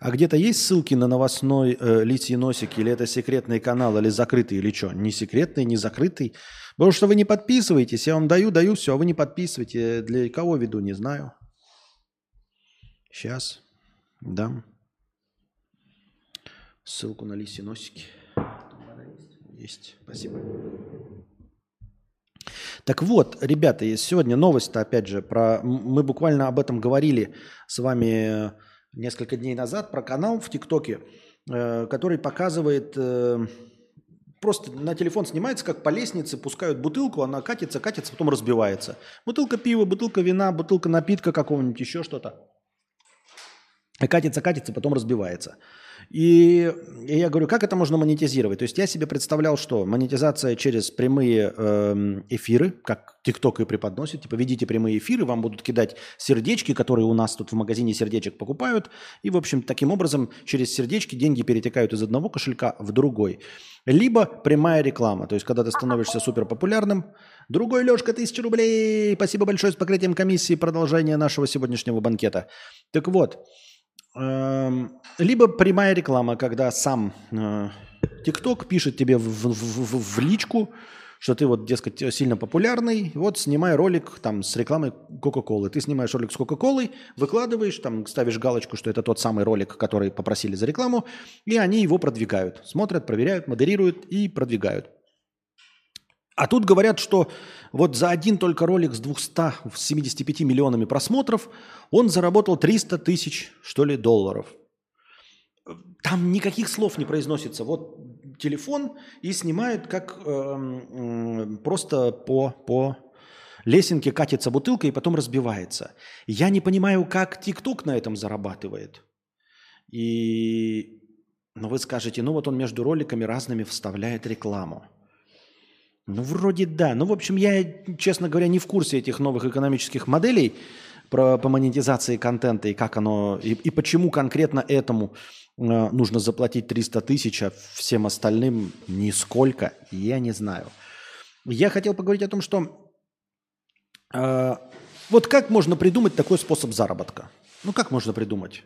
А где-то есть ссылки на новостной лисий носик, или это секретный канал, или закрытый, или что? Не секретный, не закрытый. Потому что вы не подписываетесь, я вам даю все, а вы не подписываете. Для кого веду, не знаю. Сейчас дам ссылку на лисий носики. Есть, спасибо. Так вот, ребята, сегодня новость-то опять же про... Мы буквально об этом говорили с вами несколько дней назад про канал в ТикТоке, который показывает... Просто на телефон снимается, как по лестнице пускают бутылку, она катится, катится, потом разбивается. Бутылка пива, бутылка вина, бутылка напитка какого-нибудь, еще что-то. Катится, катится, потом разбивается. И я говорю, как это можно монетизировать? То есть я себе представлял, что монетизация через прямые эфиры, как TikTok и преподносит, типа ведите прямые эфиры, вам будут кидать сердечки, которые у нас тут в магазине сердечек покупают, и, в общем, таким образом через сердечки деньги перетекают из одного кошелька в другой. Либо прямая реклама, то есть когда ты становишься суперпопулярным, другой Лешка, 1000 рублей, спасибо большое, с покрытием комиссии, продолжение нашего сегодняшнего банкета. Так вот, либо прямая реклама, когда сам TikTok пишет тебе в личку, что ты вот, дескать, сильно популярный, вот снимай ролик там с рекламой Кока-Колы. Ты снимаешь ролик с Кока-Колой, выкладываешь, там ставишь галочку, что это тот самый ролик, который попросили за рекламу, и они его продвигают. Смотрят, проверяют, модерируют и продвигают. А тут говорят, что вот за один только ролик с 275 миллионами просмотров он заработал 300 000, что ли, долларов. Там никаких слов не произносится. Вот телефон и снимают, как просто по лесенке катится бутылка и потом разбивается. Я не понимаю, как TikTok на этом зарабатывает. Но вы скажете, ну вот он между роликами разными вставляет рекламу. Ну, вроде да. Ну, в общем, я, честно говоря, не в курсе этих новых экономических моделей по монетизации контента и как оно, и почему конкретно этому нужно заплатить 300 000, а всем остальным нисколько, я не знаю. Я хотел поговорить о том, что вот как можно придумать такой способ заработка? Ну, как можно придумать?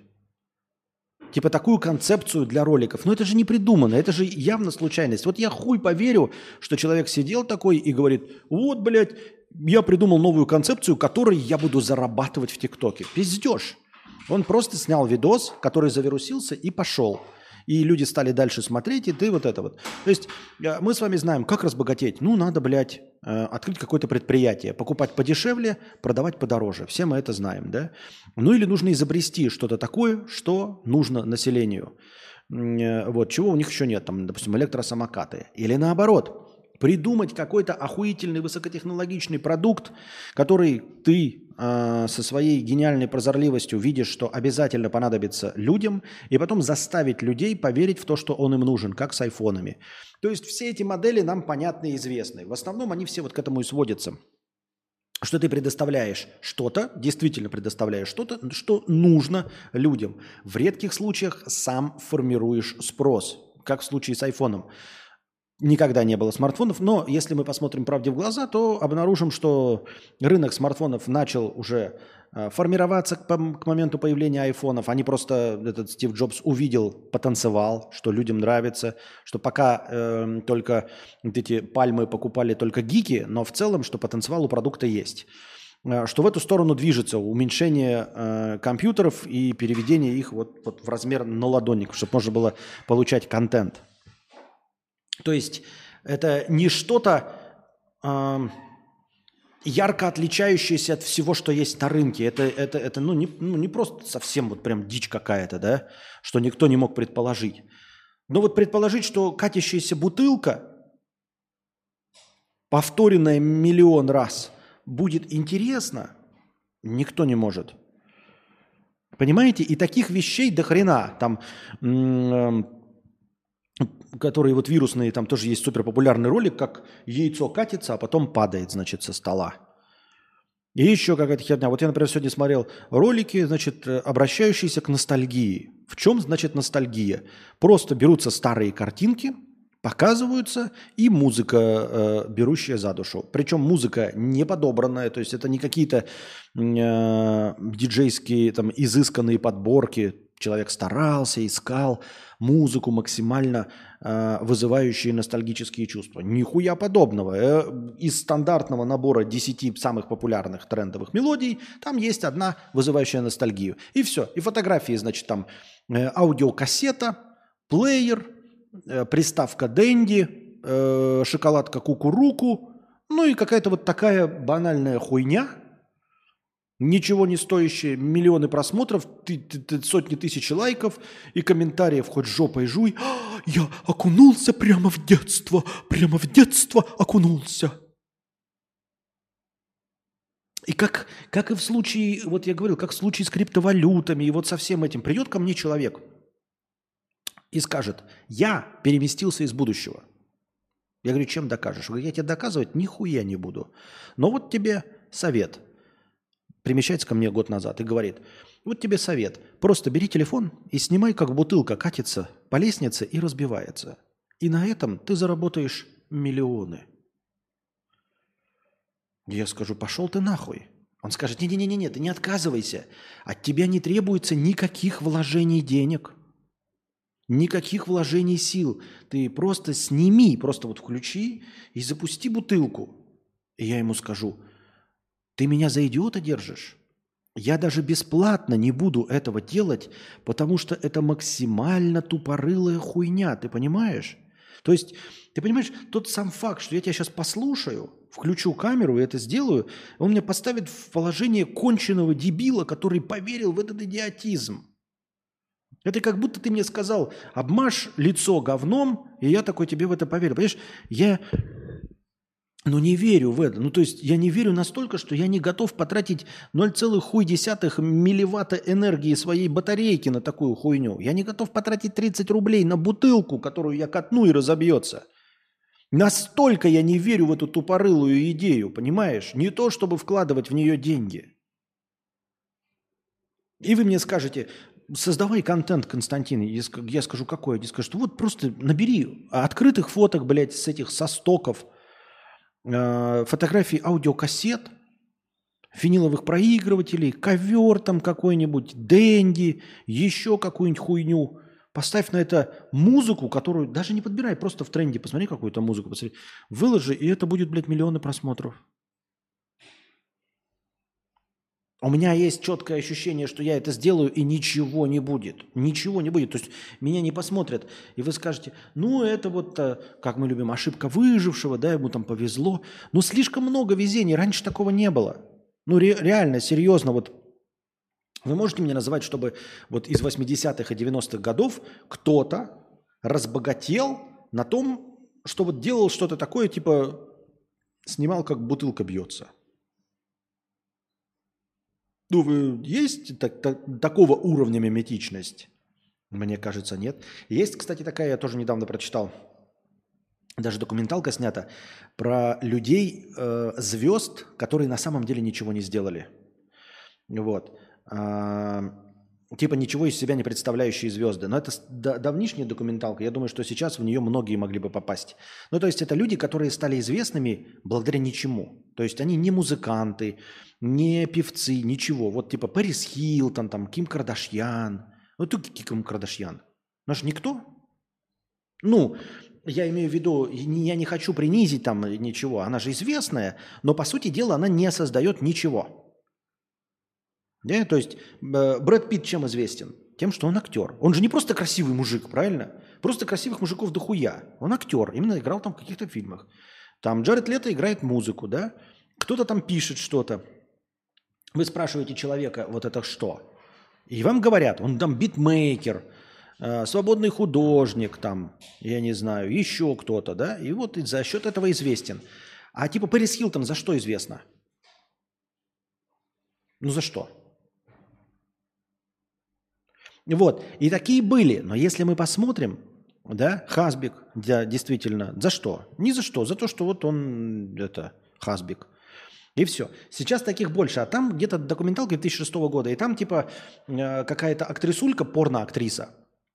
Типа такую концепцию для роликов. Но это же не придумано, это же явно случайность. Вот я хуй поверю, что человек сидел такой и говорит, вот, блядь, я придумал новую концепцию, которой я буду зарабатывать в ТикТоке. Пиздеж. Он просто снял видос, который завирусился и пошел. И люди стали дальше смотреть, и ты вот это вот. То есть мы с вами знаем, как разбогатеть. Ну, надо, блядь, открыть какое-то предприятие, покупать подешевле, продавать подороже. Все мы это знаем, да? Ну, или нужно изобрести что-то такое, что нужно населению. Вот, чего у них еще нет, там, допустим, электросамокаты. Или наоборот, придумать какой-то охуительный высокотехнологичный продукт, который ты со своей гениальной прозорливостью видишь, что обязательно понадобится людям, и потом заставить людей поверить в то, что он им нужен, как с айфонами. То есть все эти модели нам понятны и известны. В основном они все вот к этому и сводятся. Что ты предоставляешь что-то, действительно предоставляешь что-то, что нужно людям. В редких случаях сам формируешь спрос, как в случае с айфоном. Никогда не было смартфонов, но если мы посмотрим правде в глаза, то обнаружим, что рынок смартфонов начал уже формироваться к моменту появления айфонов. Они просто, этот Стив Джобс увидел, потанцевал, что людям нравится, что пока только вот эти пальмы покупали только гики, но в целом, что потанцевал у продукта есть. Что в эту сторону движется уменьшение компьютеров и переведение их вот в размер на ладонник, чтобы можно было получать контент. То есть это не что-то ярко отличающееся от всего, что есть на рынке. Это не просто совсем вот прям дичь какая-то, да, что никто не мог предположить. Но вот предположить, что катящаяся бутылка, повторенная миллион раз, будет интересно, никто не может. Понимаете? И таких вещей до хрена. Там... которые вот вирусные, там тоже есть суперпопулярный ролик, как яйцо катится, а потом падает, значит, со стола. И еще какая-то херня. Вот я, например, сегодня смотрел ролики, значит, обращающиеся к ностальгии. В чем, значит, ностальгия? Просто берутся старые картинки, показываются, и музыка, берущая за душу. Причем музыка не подобранная, то есть это не какие-то диджейские там изысканные подборки. Человек старался, искал музыку, максимально вызывающую ностальгические чувства. Нихуя подобного. Из стандартного набора 10 самых популярных трендовых мелодий там есть одна, вызывающая ностальгию. И все. И фотографии, значит, там аудиокассета, плеер, приставка Dendy, шоколадка Кукуруку, Ну и какая-то вот такая банальная хуйня, ничего не стоящая, миллионы просмотров, сотни тысяч лайков и комментариев хоть жопой жуй. Я окунулся прямо в детство окунулся. И как и в случае, вот я говорил, как в случае с криптовалютами и вот со всем этим, придет ко мне человек и скажет, я переместился из будущего. Я говорю, чем докажешь? Я тебе доказывать нихуя не буду. Но вот тебе совет. Примещается ко мне год назад и говорит, вот тебе совет. Просто бери телефон и снимай, как бутылка катится по лестнице и разбивается. И на этом ты заработаешь миллионы. Я скажу, пошел ты нахуй. Он скажет, не-не-не, ты не отказывайся. От тебя не требуется никаких вложений денег. Никаких вложений сил. Ты просто сними, просто вот включи и запусти бутылку. И я ему скажу, ты меня за идиота держишь? Я даже бесплатно не буду этого делать, потому что это максимально тупорылая хуйня, ты понимаешь? То есть, ты понимаешь, тот сам факт, что я тебя сейчас послушаю, включу камеру и это сделаю, он меня поставит в положение конченого дебила, который поверил в этот идиотизм. Это как будто ты мне сказал, обмажь лицо говном, и я такой тебе в это поверю. Понимаешь, я не верю в это. Ну, то есть я не верю настолько, что я не готов потратить 0,1 милливатта энергии своей батарейки на такую хуйню. Я не готов потратить 30 рублей на бутылку, которую я катну и разобьется. Настолько я не верю в эту тупорылую идею, понимаешь? Не то, чтобы вкладывать в нее деньги. И вы мне скажете... Создавай контент, Константин. Я скажу, какой. Они скажут, вот просто набери открытых фоток, блядь, с этих состоков, фотографий аудиокассет, виниловых проигрывателей, ковер там какой-нибудь, денди, еще какую-нибудь хуйню. Поставь на это музыку, которую даже не подбирай, просто в тренде посмотри какую-то музыку, посмотри, выложи, и это будет, блядь, миллионы просмотров. У меня есть четкое ощущение, что я это сделаю, и ничего не будет. Ничего не будет. То есть меня не посмотрят. И вы скажете, ну это вот, как мы любим, ошибка выжившего, да, ему там повезло. Но слишком много везений. Раньше такого не было. Ну реально, серьезно. Вот вы можете мне назвать, чтобы вот из 80-х и 90-х годов кто-то разбогател на том, что вот делал что-то такое, типа снимал, как бутылка бьется. Думаю, есть такого уровня миметичность? Мне кажется, нет. Есть, кстати, такая, я тоже недавно прочитал, даже документалка снята, про людей, звезд, которые на самом деле ничего не сделали. Вот. Типа ничего из себя не представляющие звезды. Но это давнишняя документалка. Я думаю, что сейчас в нее многие могли бы попасть. Ну, то есть это люди, которые стали известными благодаря ничему. То есть они не музыканты, не певцы, ничего. Вот типа Пэрис Хилтон, там, Ким Кардашьян. Ну, ты Ким Кардашьян. Ну, ж никто. Ну, я имею в виду, я не хочу принизить там ничего. Она же известная, но, по сути дела, она не создает ничего. Yeah, то есть Брэд Питт чем известен? Тем, что он актер. Он же не просто красивый мужик, правильно? Просто красивых мужиков дохуя. Он актер, именно играл там в каких-то фильмах. Там Джаред Лето играет музыку, да? Кто-то там пишет что-то. Вы спрашиваете человека, вот это что? И вам говорят, он там битмейкер, свободный художник, там, я не знаю, еще кто-то, да? И вот за счет этого известен. А типа Пэрис Хилтон за что известна? Ну за что? Вот, и такие были. Но если мы посмотрим, да, Хасбик, да, действительно, за что? Не за что, за то, что вот он, это, Хасбик. И все. Сейчас таких больше. А там где-то документалка 2006 года, и там типа какая-то актрисулька, порно-актриса.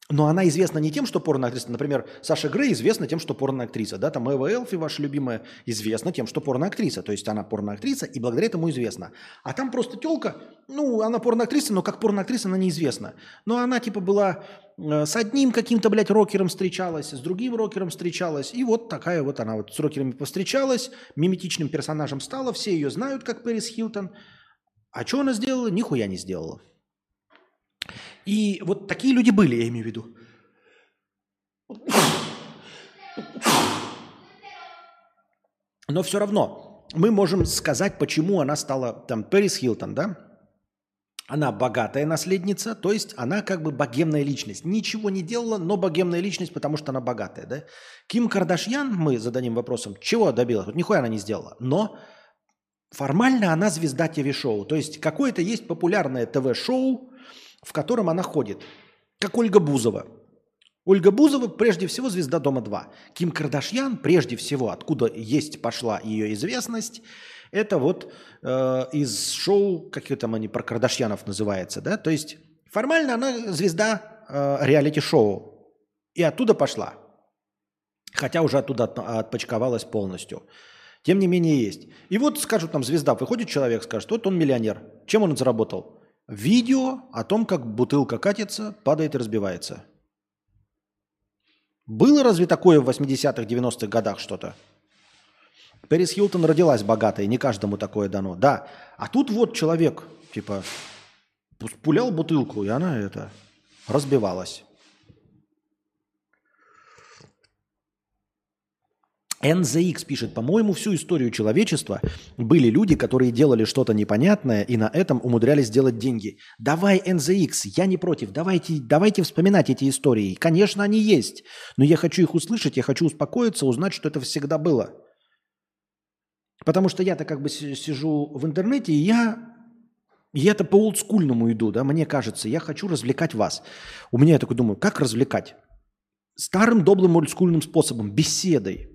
Но она известна не тем, что порно-актриса. Например, Саша Грей известна тем, что порно-актриса. Да, там Эва Элфи, ваша любимая, известна тем, что порно-актриса. То есть она порно-актриса и благодаря этому известна. А там просто телка, ну, она порно-актриса, но как порно-актриса она неизвестна. Но она типа была с одним каким-то, блядь, рокером встречалась, с другим рокером встречалась. И вот такая вот она вот с рокерами повстречалась, миметичным персонажем стала. Все ее знают, как Пэрис Хилтон. А что она сделала? Нихуя не сделала. И вот такие люди были, я имею в виду. Но все равно мы можем сказать, почему она стала, там, Пэрис Хилтон, да? Она богатая наследница, то есть она как бы богемная личность. Ничего не делала, но богемная личность, потому что она богатая, да? Ким Кардашьян, мы зададим вопросом, чего добилась? Вот нихуя она не сделала, но формально она звезда ТВ-шоу. То есть какое-то есть популярное ТВ-шоу, в котором она ходит, как Ольга Бузова. Ольга Бузова прежде всего звезда «Дома 2». Ким Кардашьян прежде всего, откуда есть пошла ее известность, это вот из шоу, как там они про Кардашьянов называется, да? То есть формально она звезда реалити-шоу и оттуда пошла, хотя уже оттуда отпочковалась полностью. Тем не менее есть. И вот скажут нам звезда, выходит человек, скажет, вот он миллионер, чем он заработал? Видео о том, как бутылка катится, падает и разбивается. Было разве такое в 80-х, 90-х годах что-то? Пэрис Хилтон родилась богатой, не каждому такое дано. Да, а тут вот человек, типа, пулял бутылку, и она это разбивалась. NZX пишет, по-моему, всю историю человечества были люди, которые делали что-то непонятное и на этом умудрялись делать деньги. Давай, NZX, я не против, давайте вспоминать эти истории. Конечно, они есть, но я хочу их услышать, я хочу успокоиться, узнать, что это всегда было. Потому что я-то как бы сижу в интернете, и я-то по олдскульному иду, да, мне кажется, я хочу развлекать вас. У меня я такой думаю, как развлекать? Старым, добрым, олдскульным способом, беседой.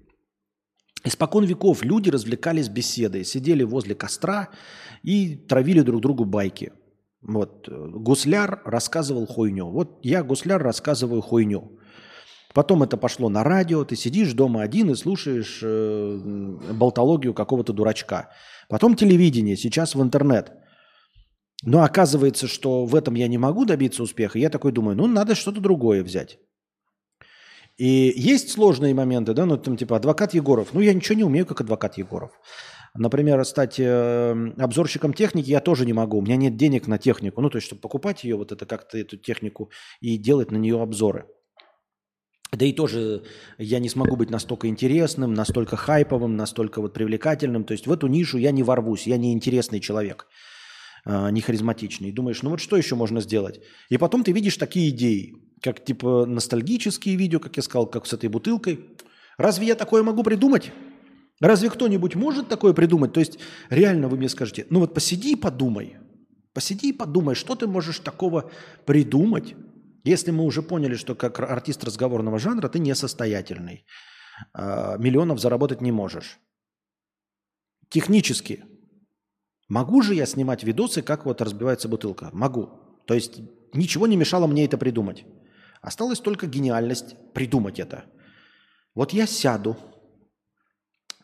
Испокон веков люди развлекались беседой, сидели возле костра и травили друг другу байки. Вот, Гусляр рассказывал хуйню. Вот я, Гусляр, рассказываю хуйню. Потом это пошло на радио, ты сидишь дома один и слушаешь болтологию какого-то дурачка. Потом телевидение, сейчас в интернет. Но оказывается, что в этом я не могу добиться успеха. Я такой думаю, ну надо что-то другое взять. И есть сложные моменты, да, ну там типа адвокат Егоров. Ну я ничего не умею, как адвокат Егоров. Например, стать обзорщиком техники я тоже не могу. У меня нет денег на технику. Ну то есть, чтобы покупать ее, вот это как-то эту технику и делать на нее обзоры. Да и тоже я не смогу быть настолько интересным, настолько хайповым, настолько вот привлекательным. То есть в эту нишу я не ворвусь, я не интересный человек, не харизматичный. И думаешь, ну вот что еще можно сделать? И потом ты видишь такие идеи. Как типа ностальгические видео, как я сказал, как с этой бутылкой. Разве я такое могу придумать? Разве кто-нибудь может такое придумать? То есть реально вы мне скажете, ну вот посиди и подумай, что ты можешь такого придумать, если мы уже поняли, что как артист разговорного жанра ты несостоятельный, миллионов заработать не можешь. Технически. Могу же я снимать видосы, как вот разбивается бутылка? Могу. То есть ничего не мешало мне это придумать. Осталась только гениальность придумать это. Вот я сяду,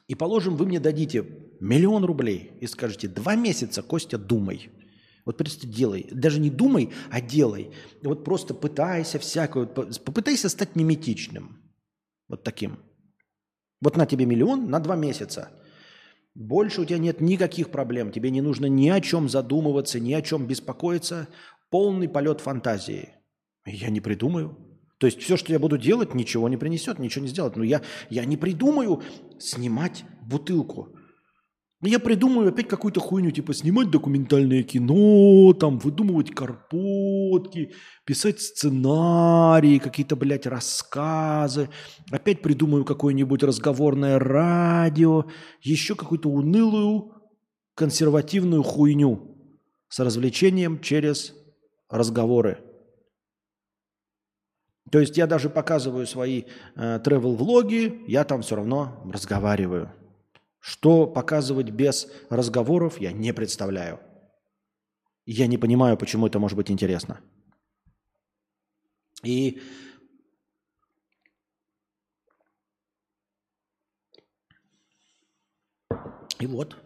и, положим, вы мне дадите 1 000 000 рублей и скажете, 2 месяца, Костя, думай. Вот просто делай. Даже не думай, а делай. И вот просто пытайся всякое. Попытайся стать миметичным. Вот таким. Вот на тебе 1 000 000 на 2 месяца. Больше у тебя нет никаких проблем. Тебе не нужно ни о чем задумываться, ни о чем беспокоиться. Полный полет фантазии. Я не придумаю. То есть все, что я буду делать, ничего не принесет, ничего не сделает. Но я не придумаю снимать бутылку. Я придумаю опять какую-то хуйню, типа снимать документальное кино, там выдумывать карпотки, писать сценарии, какие-то, блядь, рассказы. Опять придумаю какое-нибудь разговорное радио, еще какую-то унылую консервативную хуйню с развлечением через... разговоры. То есть я даже показываю свои travel-влоги, я там все равно разговариваю. Что показывать без разговоров, я не представляю. Я не понимаю, почему это может быть интересно. И вот.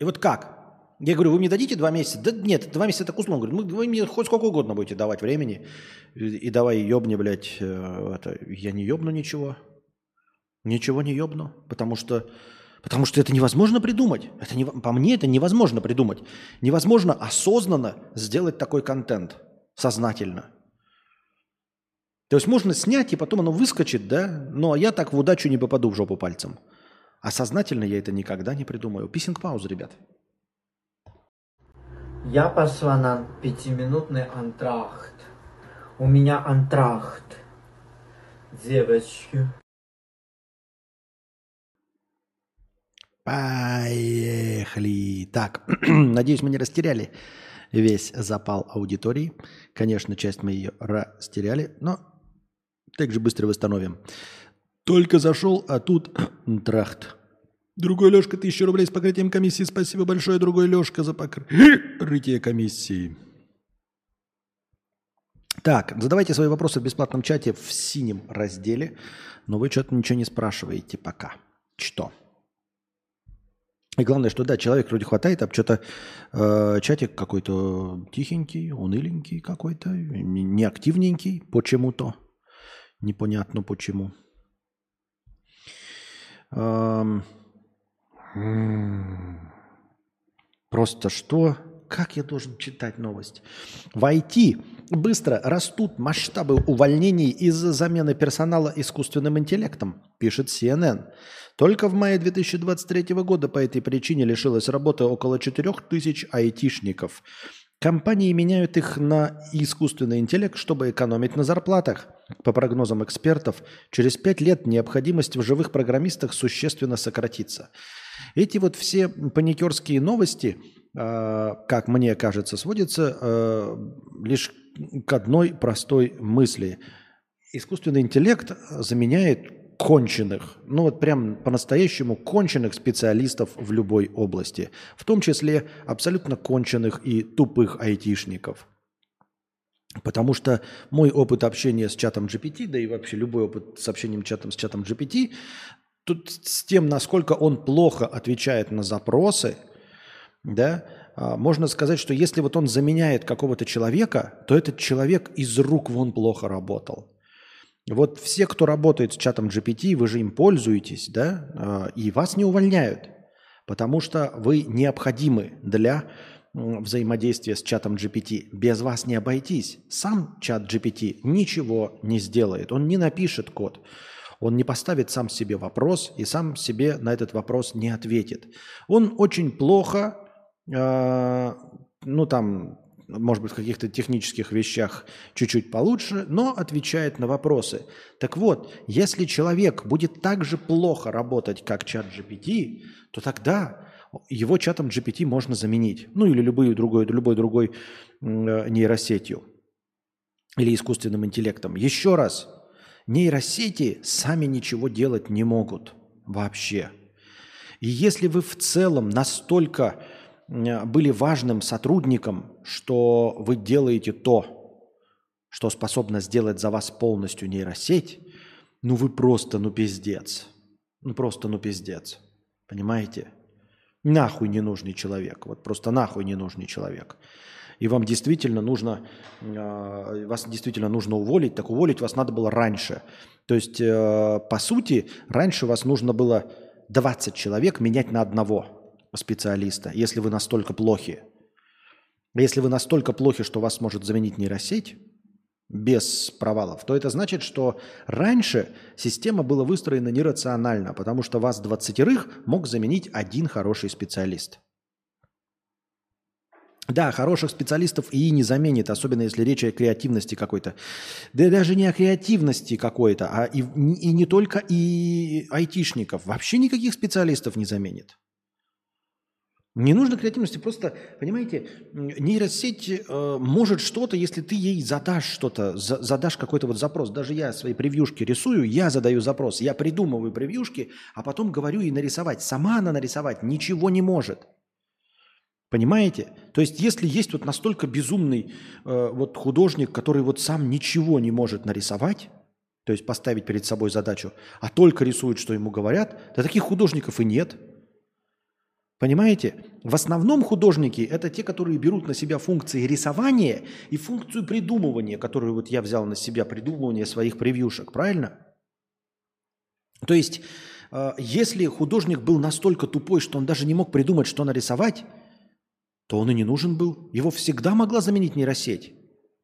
И вот как? Я говорю, вы мне дадите 2 месяца? Да нет, 2 месяца так условно. Говорю, вы мне хоть сколько угодно будете давать времени. И давай ебни, блядь. Я не ебну ничего. Ничего не ебну. Потому что это невозможно придумать. По мне это невозможно придумать. Невозможно осознанно сделать такой контент. Сознательно. То есть можно снять, и потом оно выскочит, да? Но я так в удачу не попаду в жопу пальцем. А сознательно я это никогда не придумаю. Писинг-пауза, ребят. Я пошла на пятиминутный антракт. У меня антракт. Девочки. Поехали. Так, надеюсь, мы не растеряли весь запал аудитории. Конечно, часть мы ее растеряли, но так же быстро восстановим. Только зашел, а тут трахт. Другой Лешка, 1000 рублей с покрытием комиссии. Спасибо большое, другой Лешка, за покрытие комиссии. Так, задавайте свои вопросы в бесплатном чате в синем разделе, но вы что-то ничего не спрашиваете пока. Что? И главное, что да, человек вроде хватает, а что-то чатик какой-то тихенький, уныленький какой-то, неактивненький почему-то. Непонятно почему. Просто что? Как я должен читать новость? В IT быстро растут масштабы увольнений из-за замены персонала искусственным интеллектом, пишет CNN. Только в мае 2023 года по этой причине лишилось работы около 4000 айтишников. Компании меняют их на искусственный интеллект, чтобы экономить на зарплатах. По прогнозам экспертов, через 5 лет необходимость в живых программистах существенно сократится. Эти вот все паникерские новости, как мне кажется, сводятся лишь к одной простой мысли. Искусственный интеллект заменяет конченых, ну вот прям по-настоящему конченых специалистов в любой области, в том числе абсолютно конченых и тупых айтишников. Потому что мой опыт общения с чатом GPT, да и вообще любой опыт с общением с чатом GPT, тут с тем, насколько он плохо отвечает на запросы, да, можно сказать, что если вот он заменяет какого-то человека, то этот человек из рук вон плохо работал. Вот все, кто работает с чатом GPT, вы же им пользуетесь, да, и вас не увольняют, потому что вы необходимы для взаимодействия с чатом GPT. Без вас не обойтись. Сам чат GPT ничего не сделает, он не напишет код, он не поставит сам себе вопрос и сам себе на этот вопрос не ответит. Он очень плохо, ну там, может быть, в каких-то технических вещах чуть-чуть получше, но отвечает на вопросы. Так вот, если человек будет так же плохо работать, как чат GPT, то тогда его чатом GPT можно заменить. Ну или любой другой нейросетью или искусственным интеллектом. Еще раз, нейросети сами ничего делать не могут вообще. И если вы в целом настолько были важным сотрудником, что вы делаете то, что способно сделать за вас полностью нейросеть, ну вы просто, ну пиздец. Ну просто, ну пиздец. Понимаете? Нахуй ненужный человек. Вот просто нахуй ненужный человек. И вам действительно нужно, вас действительно нужно уволить, так уволить вас надо было раньше. То есть, по сути, раньше вас нужно было 20 человек менять на одного специалиста, если вы настолько плохи. Если вы настолько плохи, что вас может заменить нейросеть без провалов, то это значит, что раньше система была выстроена нерационально, потому что вас 20 мог заменить один хороший специалист. Да, хороших специалистов ИИ не заменит, особенно если речь о креативности какой-то. Да даже не о креативности какой-то, а и не только и айтишников. Вообще никаких специалистов не заменит. Не нужно креативности, просто, понимаете, нейросеть может что-то, если ты ей задашь что-то, задашь какой-то вот запрос. Даже я свои превьюшки рисую, я задаю запрос, я придумываю превьюшки, а потом говорю ей нарисовать. Сама она нарисовать ничего не может. Понимаете? То есть если есть вот настолько безумный вот художник, который вот сам ничего не может нарисовать, то есть поставить перед собой задачу, а только рисует, что ему говорят, да таких художников и нет. Понимаете? В основном художники – это те, которые берут на себя функции рисования и функцию придумывания, которую вот я взял на себя, придумывание своих превьюшек, правильно? То есть, если художник был настолько тупой, что он даже не мог придумать, что нарисовать, то он и не нужен был. Его всегда могла заменить нейросеть.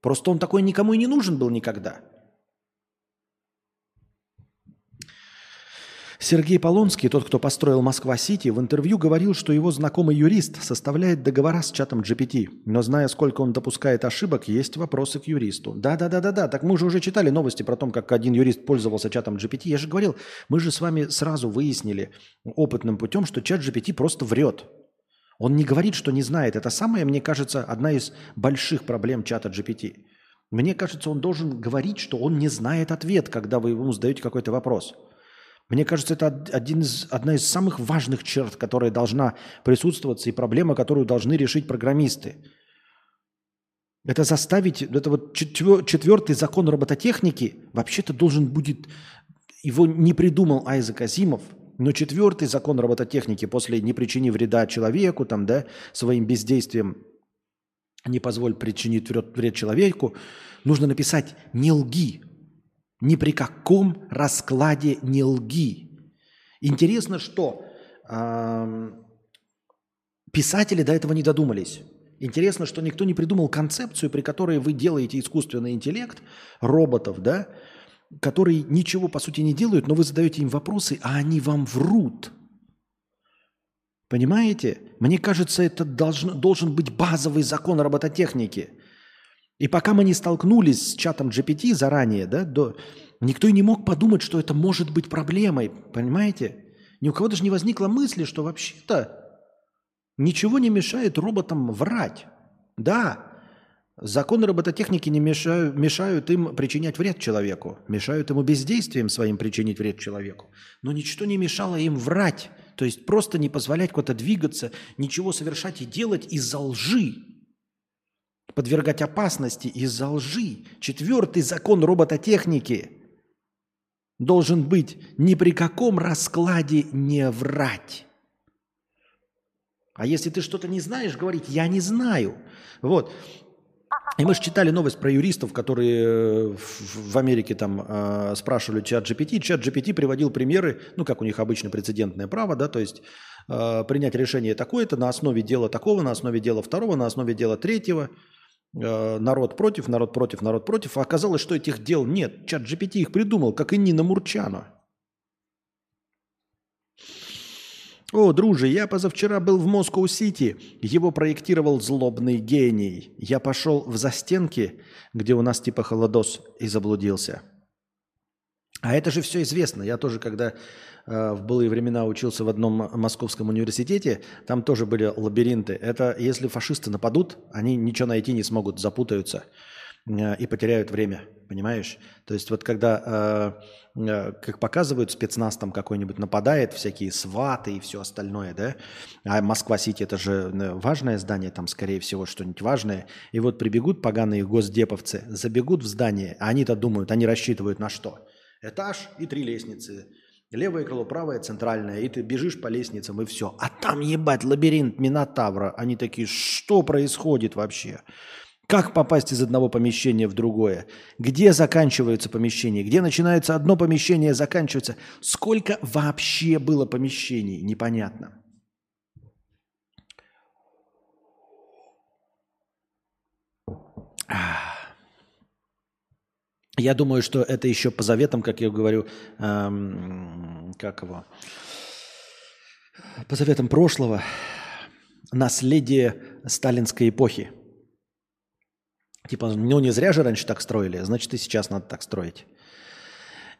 Просто он такой никому и не нужен был никогда. Сергей Полонский, тот, кто построил Москва-Сити, в интервью говорил, что его знакомый юрист составляет договора с чатом GPT. Но зная, сколько он допускает ошибок, есть вопросы к юристу. Да. Так мы же уже читали новости про то, как один юрист пользовался чатом GPT. Я же говорил, мы же с вами сразу выяснили опытным путем, что чат GPT просто врет. Он не говорит, что не знает. Это самое, мне кажется, одна из больших проблем чата GPT. Мне кажется, он должен говорить, что он не знает ответ, когда вы ему задаете какой-то вопрос. Мне кажется, это одна из самых важных черт, которая должна присутствоваться, и проблема, которую должны решить программисты. Это заставить... Это вот четвертый закон робототехники вообще-то должен будет... Его не придумал Айзек Азимов, но четвертый закон робототехники после «не причини вреда человеку», там, да, своим бездействием «не позволь причинить вред человеку», нужно написать «не лги». Ни при каком раскладе не лги. Интересно, что писатели до этого не додумались. Интересно, что никто не придумал концепцию, при которой вы делаете искусственный интеллект роботов, да, которые ничего по сути не делают, но вы задаете им вопросы, а они вам врут. Понимаете? Мне кажется, это должен быть базовый закон робототехники. И пока мы не столкнулись с чатом GPT заранее, да, никто и не мог подумать, что это может быть проблемой, понимаете? Ни у кого даже не возникло мысли, что вообще-то ничего не мешает роботам врать. Да, законы робототехники не мешают им причинять вред человеку, мешают ему бездействием своим причинить вред человеку, но ничто не мешало им врать, то есть просто не позволять куда-то двигаться, ничего совершать и делать из-за лжи. Подвергать опасности из-за лжи. Четвертый закон робототехники должен быть: ни при каком раскладе не врать. А если ты что-то не знаешь, говорить «я не знаю». Вот. И мы же читали новость про юристов, которые в Америке там спрашивали чат GPT. Чат GPT приводил примеры, ну, как у них обычно прецедентное право, да, то есть принять решение такое-то на основе дела такого, на основе дела второго, на основе дела третьего. Народ против, народ против, народ против. А оказалось, что этих дел нет. Чат GPT их придумал, как и Нина Мурчана. «О, друже, я позавчера был в Москва-Сити. Его проектировал злобный гений. Я пошел в застенки, где у нас типа холодос, и заблудился». А это же все известно. Я тоже, когда в былые времена учился в одном московском университете, там тоже были лабиринты. Это если фашисты нападут, они ничего найти не смогут, запутаются и потеряют время, понимаешь? То есть вот когда, как показывают, спецназ там какой-нибудь нападает, всякие сваты и все остальное, да? А Москва-Сити – это же важное здание, там, скорее всего, что-нибудь важное. И вот прибегут поганые госдеповцы, забегут в здание, а они-то думают, они рассчитывают на что? Этаж и 3 лестницы. Левое крыло, правое, центральное. И ты бежишь по лестницам, и все. А там, ебать, лабиринт Минотавра. Они такие, что происходит вообще? Как попасть из одного помещения в другое? Где заканчиваются помещения? Где начинается одно помещение, заканчивается? Сколько вообще было помещений? Непонятно. Я думаю, что это еще по заветам, как я говорю, по заветам прошлого, наследие сталинской эпохи. Типа, ну не зря же раньше так строили, значит и сейчас надо так строить.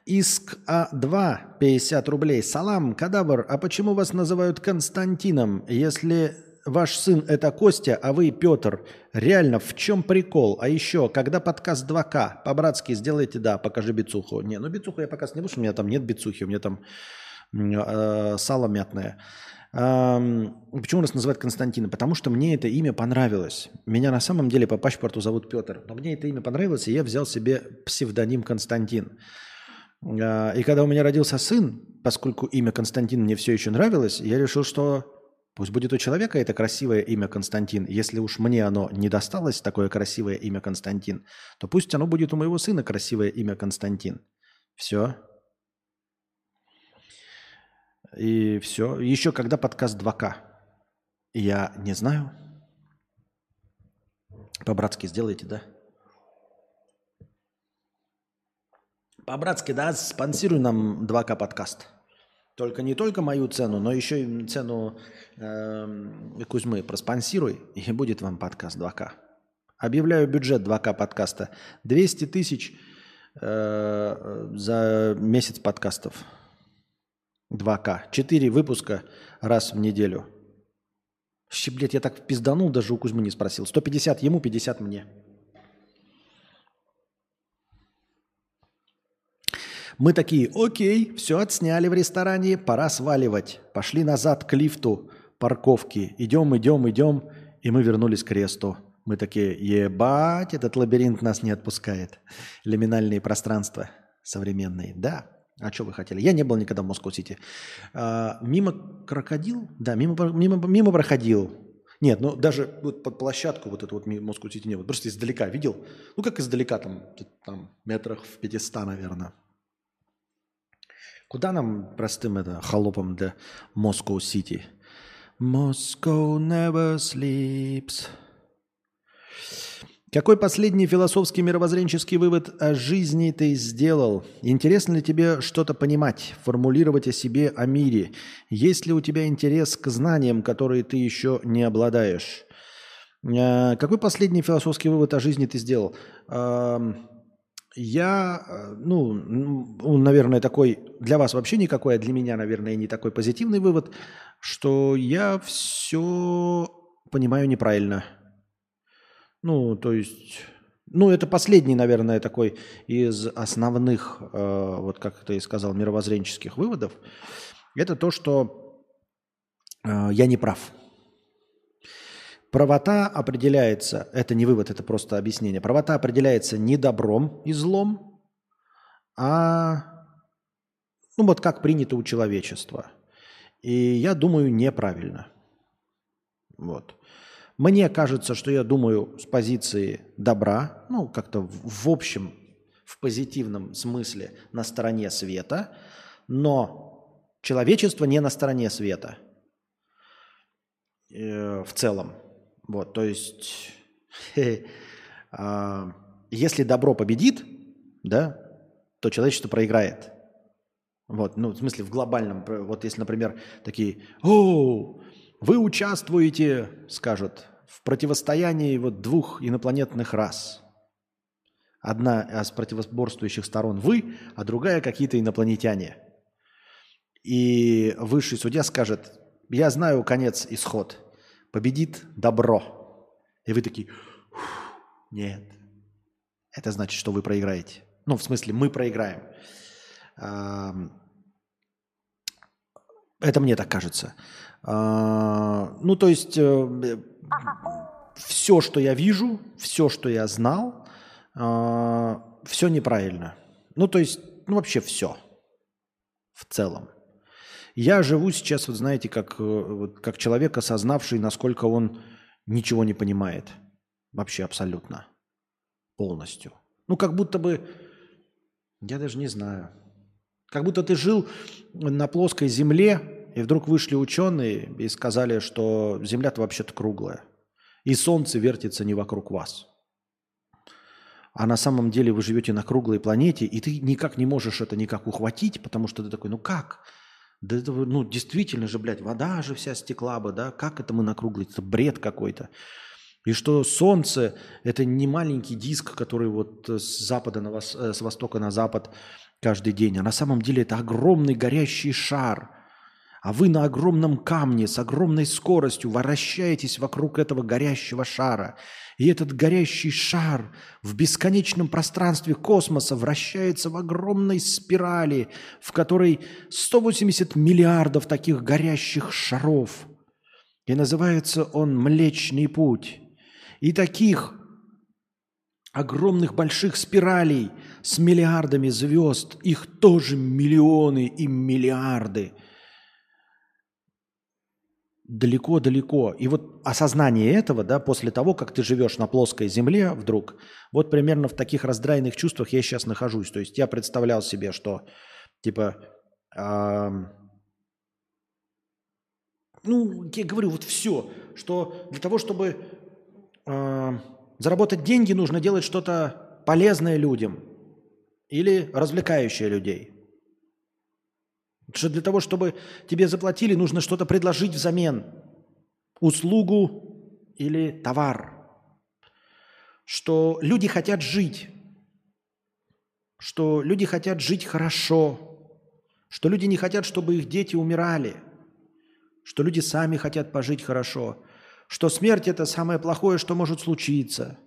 Иск А2, 50 рублей. Салам, кадавр, а почему вас называют Константином, если... Ваш сын – это Костя, а вы – Петр. Реально, в чем прикол? А еще, когда подкаст 2К, по-братски сделайте, да, покажи бицуху. Не, ну бицуху я показывать не буду, что у меня там нет бицухи, у меня там сало мятное. Почему нас называют Константином? Потому что мне это имя понравилось. Меня на самом деле по паспорту зовут Петр. Но мне это имя понравилось, и я взял себе псевдоним Константин. И когда у меня родился сын, поскольку имя Константин мне все еще нравилось, я решил, что... Пусть будет у человека это красивое имя Константин. Если уж мне оно не досталось, такое красивое имя Константин, то пусть оно будет у моего сына красивое имя Константин. Все. И все. Еще когда подкаст 2К? Я не знаю. По-братски сделайте, да? По-братски, да? Спонсируй нам 2К подкаст. Только не только мою цену, но еще и цену Кузьмы проспонсируй, и будет вам подкаст 2К. Объявляю бюджет 2К подкаста. 200 тысяч за месяц подкастов. 2К. 4 выпуска раз в неделю. Блять, я так пизданул, даже у Кузьмы не спросил. 150 ему, 50 мне. Мы такие: окей, все отсняли в ресторане, пора сваливать. Пошли назад к лифту парковки. Идем. И мы вернулись к ресту. Мы такие: ебать, этот лабиринт нас не отпускает. Лиминальные пространства современные. Да, а что вы хотели? Я не был никогда в Москва-Сити. Мимо крокодил? Да, мимо проходил. Нет, ну даже вот под площадку вот эту вот Москва-Сити не было. Просто издалека видел. Ну как издалека, там метрах в 500, наверное. Куда нам, простым холопом, для Москва-Сити? Moscow never sleeps. Какой последний философский мировоззренческий вывод о жизни ты сделал? Интересно ли тебе что-то понимать, формулировать о себе, о мире? Есть ли у тебя интерес к знаниям, которые ты еще не обладаешь? Какой последний философский вывод о жизни ты сделал? Я, наверное, такой, для вас вообще никакой, а для меня, наверное, не такой позитивный вывод, что я все понимаю неправильно. Это последний, наверное, такой из основных, вот как ты и сказал, мировоззренческих выводов. Это то, что я не прав. Правота определяется, это не вывод, это просто объяснение. Правота определяется не добром и злом, а как принято у человечества. И я думаю неправильно. Вот. Мне кажется, что я думаю с позиции добра, как-то в общем, в позитивном смысле на стороне света, но человечество не на стороне света в целом. Вот, то есть, если добро победит, да, то человечество проиграет. Вот, в смысле в глобальном, если, например, такие: «О, вы участвуете, — скажут, — в противостоянии двух инопланетных рас. Одна из противоборствующих сторон вы, а другая какие-то инопланетяне». И высший судья скажет: «Я знаю конец, исход. Победит добро». И вы такие: «Нет, это значит, что вы проиграете». В смысле, мы проиграем. Это мне так кажется. Все, что я вижу, все, что я знал, все неправильно. Вообще все в целом. Я живу сейчас, как человек, осознавший, насколько он ничего не понимает. Вообще абсолютно. Полностью. Как будто бы... Я даже не знаю. Как будто ты жил на плоской земле, и вдруг вышли ученые и сказали, что Земля-то вообще-то круглая, и Солнце вертится не вокруг вас. А на самом деле вы живете на круглой планете, и ты никак не можешь это никак ухватить, потому что ты такой: как? Да это, действительно же, блядь, вода же вся стекла бы, да? Как это мы на круглой? Это бред какой-то. И что Солнце – это не маленький диск, который с востока на запад каждый день, а на самом деле это огромный горящий шар. А вы на огромном камне с огромной скоростью вращаетесь вокруг этого горящего шара. И этот горящий шар в бесконечном пространстве космоса вращается в огромной спирали, в которой 180 миллиардов таких горящих шаров. И называется он Млечный Путь. И таких огромных больших спиралей с миллиардами звезд, их тоже миллионы и миллиарды. Далеко-далеко. И осознание этого, да, после того, как ты живешь на плоской земле вдруг, примерно в таких раздрайных чувствах я сейчас нахожусь. То есть я представлял себе, что я говорю, все, что для того, чтобы заработать деньги, нужно делать что-то полезное людям или развлекающее людей. что для того, чтобы тебе заплатили, нужно что-то предложить взамен. Услугу или товар. Что люди хотят жить. Что люди хотят жить хорошо. Что люди не хотят, чтобы их дети умирали. Что люди сами хотят пожить хорошо. Что смерть – это самое плохое, что может случиться.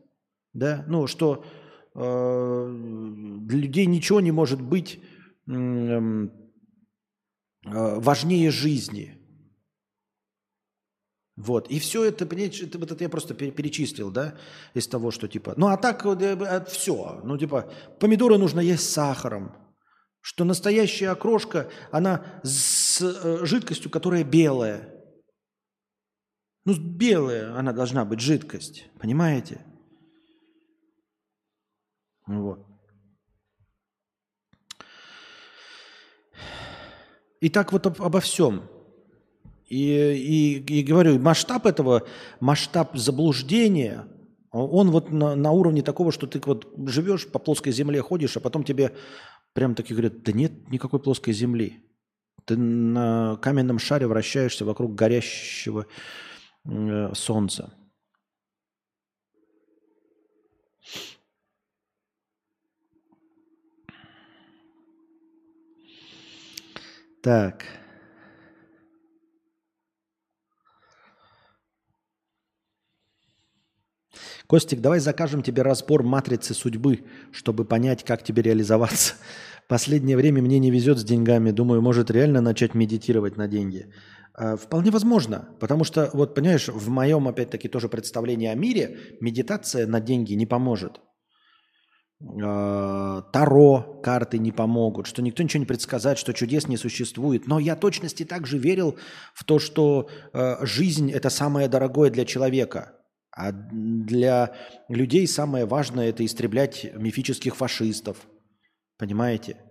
Да? Ну, что для людей ничего не может быть важнее жизни. Вот. И все это, понимаете, это я просто перечислил, да, из того, что типа... Ну, а так все. Ну, типа, помидоры нужно есть с сахаром. Что настоящая окрошка, она с жидкостью, которая белая. Ну, белая она должна быть, жидкость. Понимаете? Вот. И так вот обо всем. И говорю, масштаб этого, масштаб заблуждения, он вот на уровне такого, что ты вот живешь, по плоской земле ходишь, а потом тебе прям таки говорят, да нет никакой плоской земли. Ты на каменном шаре вращаешься вокруг горящего солнца. Так. Костик, давай закажем тебе разбор матрицы судьбы, чтобы понять, как тебе реализоваться. Последнее время мне не везет с деньгами. Думаю, может реально начать медитировать на деньги. Вполне возможно, потому что, вот понимаешь, в моем, опять-таки, тоже представлении о мире медитация на деньги не поможет. Таро карты не помогут, что никто ничего не предсказать, что чудес не существует. Но я точности также верил в то, что жизнь – это самое дорогое для человека. А для людей самое важное – это истреблять мифических фашистов. Понимаете?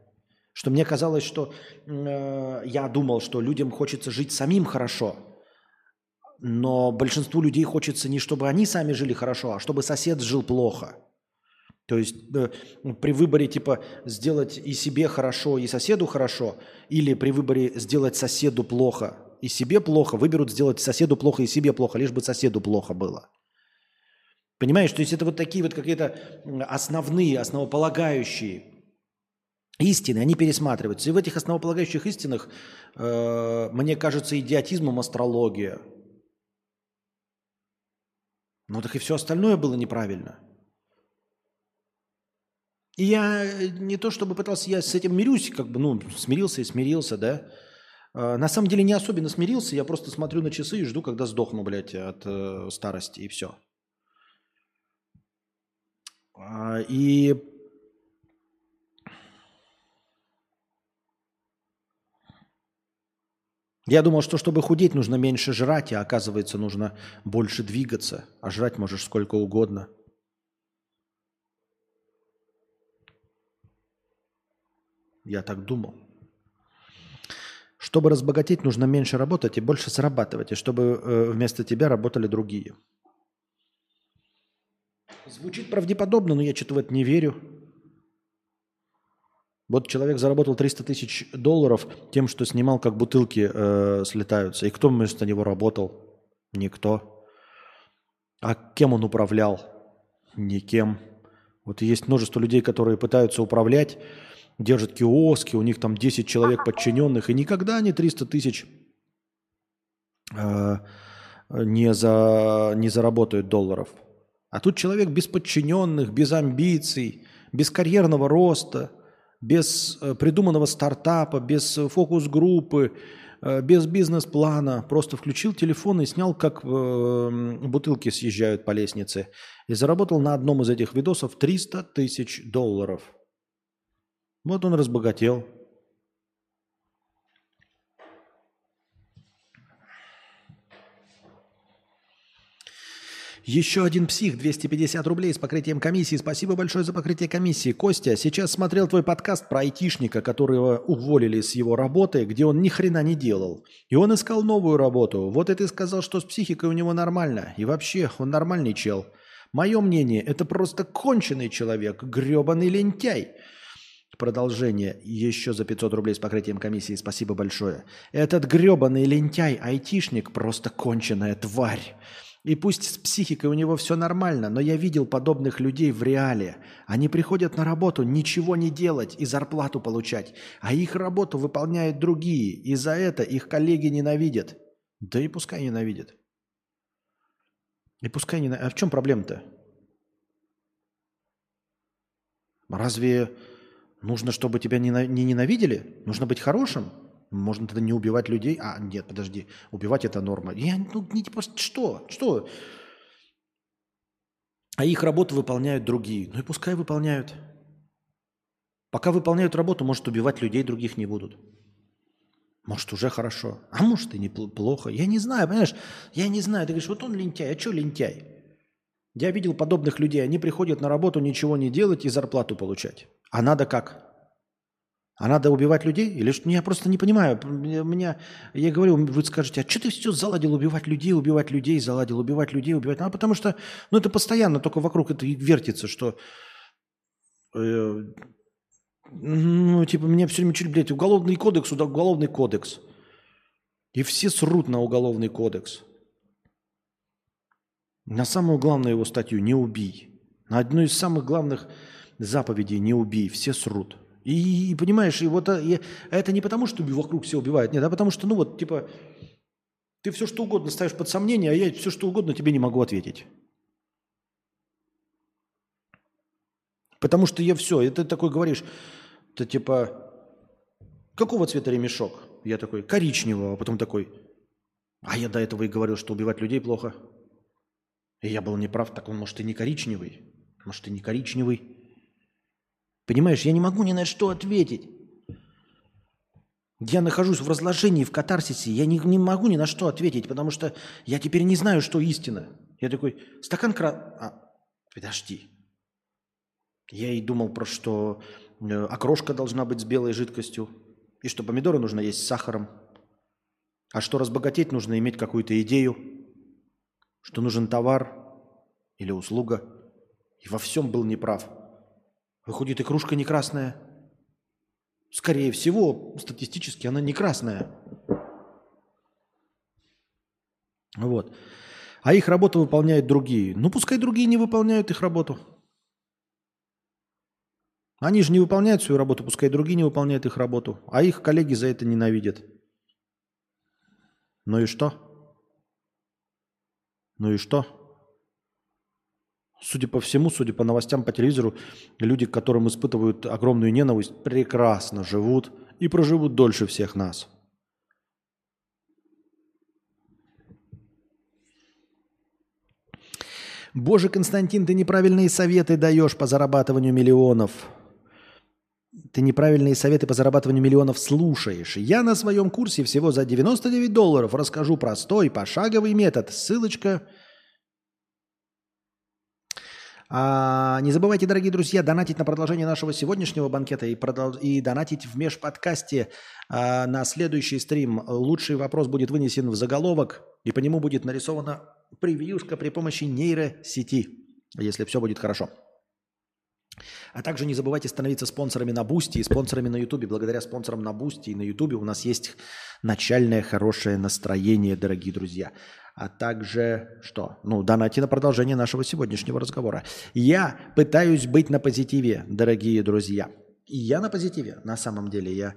Что мне казалось, что я думал, что людям хочется жить самим хорошо. Но большинству людей хочется не чтобы они сами жили хорошо, а чтобы сосед жил плохо. То есть при выборе типа сделать и себе хорошо, и соседу хорошо, или при выборе сделать соседу плохо, и себе плохо, выберут сделать соседу плохо и себе плохо, лишь бы соседу плохо было. Понимаешь, то есть это вот такие вот какие-то основные, основополагающие истины, они пересматриваются. И в этих основополагающих истинах, мне кажется, идиотизмом астрология. Ну так и все остальное было неправильно. И я не то чтобы пытался, я с этим мирюсь, как бы, ну, смирился и смирился, да. На самом деле не особенно смирился, я просто смотрю на часы и жду, когда сдохну, блядь, от старости, и все. И... Я думал, что чтобы худеть, нужно меньше жрать, а оказывается, нужно больше двигаться, а жрать можешь сколько угодно. Я так думал. Чтобы разбогатеть, нужно меньше работать и больше зарабатывать, и чтобы вместо тебя работали другие. Звучит правдеподобно, но я что-то в это не верю. Вот человек заработал 300 тысяч долларов тем, что снимал, как бутылки слетаются. И кто вместо него работал? Никто. А кем он управлял? Никем. Вот есть множество людей, которые пытаются управлять, держат киоски, у них там 10 человек подчиненных, и никогда они 300 тысяч не заработают долларов. А тут человек без подчиненных, без амбиций, без карьерного роста, без придуманного стартапа, без фокус-группы, без бизнес-плана. Просто включил телефон и снял, как бутылки съезжают по лестнице. И заработал на одном из этих видосов 300 тысяч долларов. Вот он разбогател. Еще один псих, 250 рублей с покрытием комиссии. Спасибо большое за покрытие комиссии. Костя, сейчас смотрел твой подкаст про айтишника, которого уволили с его работы, где он ни хрена не делал. И он искал новую работу. Вот и ты сказал, что с психикой у него нормально. И вообще, он нормальный чел. Мое мнение, это просто конченый человек, гребаный лентяй. Продолжение. Еще за 500 рублей с покрытием комиссии. Спасибо большое. Этот гребаный лентяй-айтишник просто конченая тварь. И пусть с психикой у него все нормально, но я видел подобных людей в реале. Они приходят на работу ничего не делать и зарплату получать, а их работу выполняют другие, и за это их коллеги ненавидят. Да и пускай ненавидят. И пускай ненавидят. А в чем проблема-то? Разве нужно, чтобы тебя не ненавидели? Нужно быть хорошим? Можно тогда не убивать людей. А, нет, подожди. Убивать – это норма. Я, ну, не, типа, что? Что? А их работу выполняют другие. Ну и пускай выполняют. Пока выполняют работу, может, убивать людей других не будут. Может, уже хорошо. А может, и неплохо. Я не знаю, понимаешь? Я не знаю. Ты говоришь, вот он лентяй. А что лентяй? Я видел подобных людей. Они приходят на работу, ничего не делать и зарплату получать. А надо как? А надо убивать людей? Или что? Я просто не понимаю. Я говорю, вы скажете, а что ты все заладил убивать людей? А потому что, ну, это постоянно только вокруг это вертится, что, ну, типа, меня все время чуть, блядь, уголовный кодекс. И все срут на уголовный кодекс. На самую главную его статью «Не убий». На одну из самых главных заповедей «Не убий». Все срут. И понимаешь, и вот и это не потому, что вокруг все убивают, нет, а потому что, ну вот, типа, ты все что угодно ставишь под сомнение, а я все что угодно тебе не могу ответить. Потому что я все, и ты такой говоришь, ты типа, какого цвета ремешок? Я такой, коричневого, а потом такой, а я до этого и говорил, что убивать людей плохо. И я был неправ, так он, может, и не коричневый, Понимаешь, я не могу ни на что ответить. Я нахожусь в разложении, в катарсисе. Я не могу ни на что ответить, потому что я теперь не знаю, что истина. Я такой, подожди. Я и думал, что окрошка должна быть с белой жидкостью, и что помидоры нужно есть с сахаром, а что разбогатеть нужно иметь какую-то идею, что нужен товар или услуга. И во всем был неправ. Выходит, и кружка не красная. Скорее всего, статистически она не красная. Вот. А их работу выполняют другие. Ну, пускай другие не выполняют их работу. Они же не выполняют свою работу, пускай другие не выполняют их работу. А их коллеги за это ненавидят. Ну и что? Судя по всему, судя по новостям по телевизору, люди, к которым испытывают огромную ненависть, прекрасно живут и проживут дольше всех нас. Боже, Константин, ты неправильные советы даешь по зарабатыванию миллионов. Ты неправильные советы по зарабатыванию миллионов слушаешь. Я на своем курсе всего за $99 расскажу простой пошаговый метод. Ссылочка... не забывайте, дорогие друзья, донатить на продолжение нашего сегодняшнего банкета и донатить в межподкасте на следующий стрим. Лучший вопрос будет вынесен в заголовок, и по нему будет нарисована превьюшка при помощи нейросети, если все будет хорошо. А также не забывайте становиться спонсорами на Boosty и спонсорами на YouTube. Благодаря спонсорам на Boosty и на YouTube у нас есть начальное хорошее настроение, дорогие друзья. А также что? Ну, донати на продолжение нашего сегодняшнего разговора. Я пытаюсь быть на позитиве, дорогие друзья. И я на позитиве. На самом деле я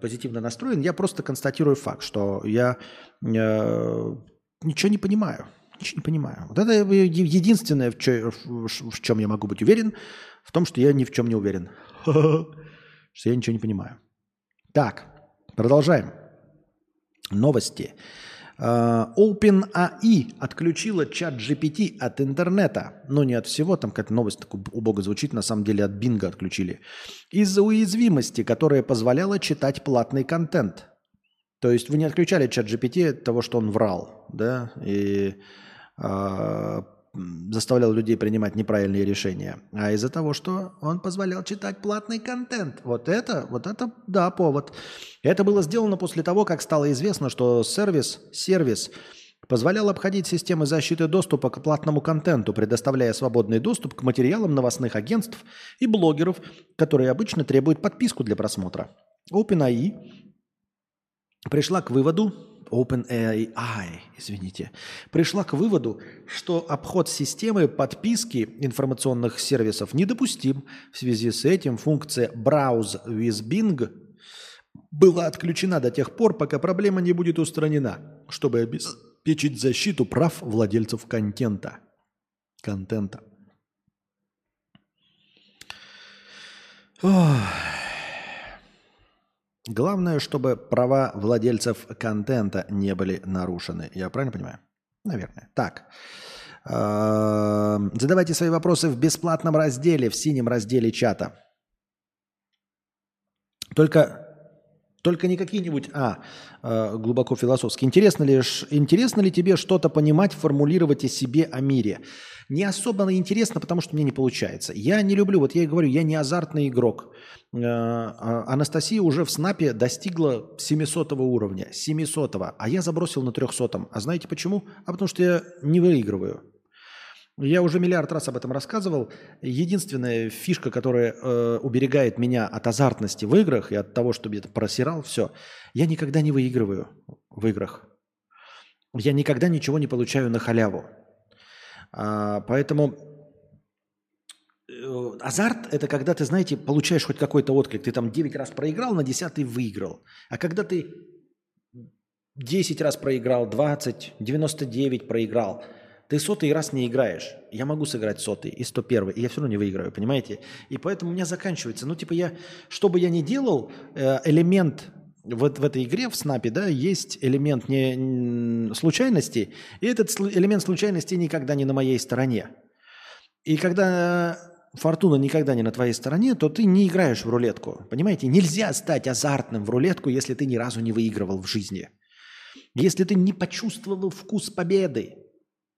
позитивно настроен. Я просто констатирую факт, что я ничего не понимаю. Вот это единственное, в чем я могу быть уверен, в том, что я ни в чем не уверен. Что я ничего не понимаю. Так, продолжаем. Новости. OpenAI отключила чат GPT от интернета. Но не от всего, там какая-то новость так убого звучит, на самом деле от Bing отключили. Из-за уязвимости, которая позволяла читать платный контент. То есть вы не отключали чат GPT от того, что он врал, да, и заставлял людей принимать неправильные решения, а из-за того, что он позволял читать платный контент. Вот это, да, повод. Это было сделано после того, как стало известно, что сервис Позволял обходить системы защиты доступа к платному контенту, предоставляя свободный доступ к материалам новостных агентств и блогеров, которые обычно требуют подписку для просмотра. OpenAI пришла к выводу, что обход системы подписки информационных сервисов недопустим. В связи с этим функция Browse with Bing была отключена до тех пор, пока проблема не будет устранена, чтобы обеспечить защиту прав владельцев контента. Главное, чтобы права владельцев контента не были нарушены. Я правильно понимаю? Наверное. Так. Задавайте свои вопросы в бесплатном разделе, в синем разделе чата. Только не какие-нибудь, глубоко философские. Интересно ли тебе что-то понимать, формулировать о себе, о мире? Не особо интересно, потому что мне не получается. Я не люблю, вот я и говорю, я не азартный игрок. Анастасия уже в снапе достигла 700 уровня. 700-го, а я забросил на 300-м. А знаете почему? А потому что я не выигрываю. Я уже миллиард раз об этом рассказывал. Единственная фишка, которая уберегает меня от азартности в играх и от того, что где-то просирал, все. Я никогда не выигрываю в играх. Я никогда ничего не получаю на халяву. Поэтому азарт – это когда ты, знаете, получаешь хоть какой-то отклик. Ты там 9 раз проиграл, на 10-й выиграл. А когда ты 10 раз проиграл, 20, 99 проиграл – ты 100-й раз не играешь. Я могу сыграть 100-й и 101-й, и я все равно не выиграю, понимаете? И поэтому у меня заканчивается. Что бы я ни делал, элемент в этой игре, в снапе, да, есть элемент случайности, и этот элемент случайности никогда не на моей стороне. И когда фортуна никогда не на твоей стороне, то ты не играешь в рулетку, понимаете? Нельзя стать азартным в рулетку, если ты ни разу не выигрывал в жизни. Если ты не почувствовал вкус победы.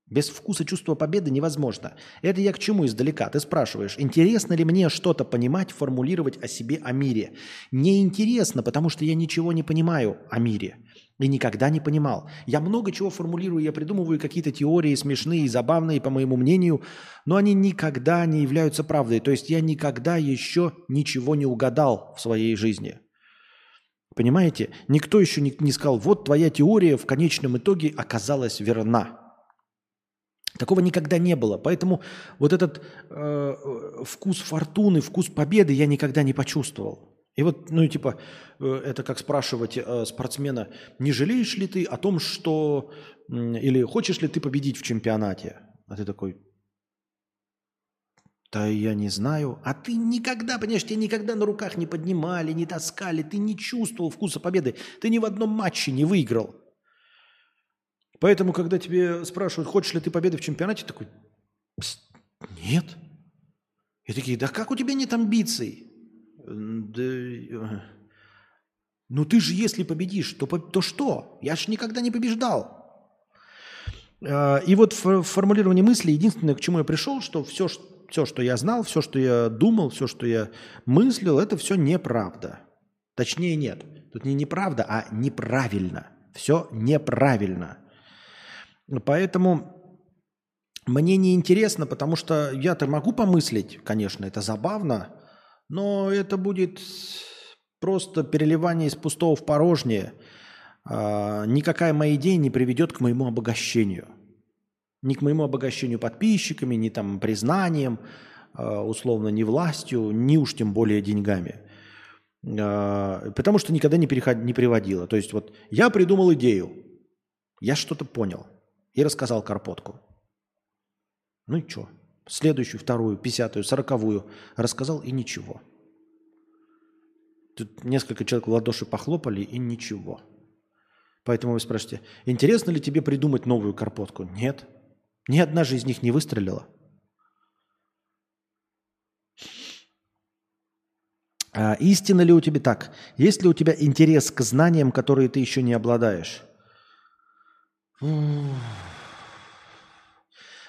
Без вкуса чувства победы невозможно. Это я к чему издалека? Ты спрашиваешь, интересно ли мне что-то понимать, формулировать о себе, о мире? Неинтересно, потому что я ничего не понимаю о мире. И никогда не понимал. Я много чего формулирую, я придумываю какие-то теории смешные, забавные, по моему мнению, но они никогда не являются правдой. То есть я никогда еще ничего не угадал в своей жизни. Понимаете? Никто еще не сказал, вот твоя теория в конечном итоге оказалась верна. Такого никогда не было. Поэтому вот этот вкус фортуны, вкус победы я никогда не почувствовал. И вот, это как спрашивать спортсмена, не жалеешь ли ты о том, что... или хочешь ли ты победить в чемпионате? А ты такой... Да я не знаю. А ты никогда, понимаешь, тебя никогда на руках не поднимали, не таскали, ты не чувствовал вкуса победы, ты ни в одном матче не выиграл. Поэтому, когда тебе спрашивают, хочешь ли ты победы в чемпионате, такой, нет. И такие, да как у тебя нет амбиций? Да... Ну ты же, если победишь, то что? Я же никогда не побеждал. И вот формулирование мысли, единственное, к чему я пришел, что все, что я знал, все, что я думал, все, что я мыслил, это все неправда. Точнее, нет. Тут не неправда, а неправильно. Все неправильно. Поэтому мне не интересно, потому что я-то могу помыслить, конечно, это забавно, но это будет просто переливание из пустого в порожнее. Никакая моя идея не приведет к моему обогащению. Ни к моему обогащению подписчиками, ни там признанием, условно, ни властью, ни уж тем более деньгами. Потому что никогда не приводило. То есть вот я придумал идею, я что-то понял. И рассказал Карпотку. Ну и что? Следующую, вторую, 50-ю, 40-ю рассказал и ничего. Тут несколько человек в ладоши похлопали и ничего. Поэтому вы спрашиваете, интересно ли тебе придумать новую Карпотку? Нет. Ни одна же из них не выстрелила. Истинно ли у тебя так? Есть ли у тебя интерес к знаниям, которые ты еще не обладаешь?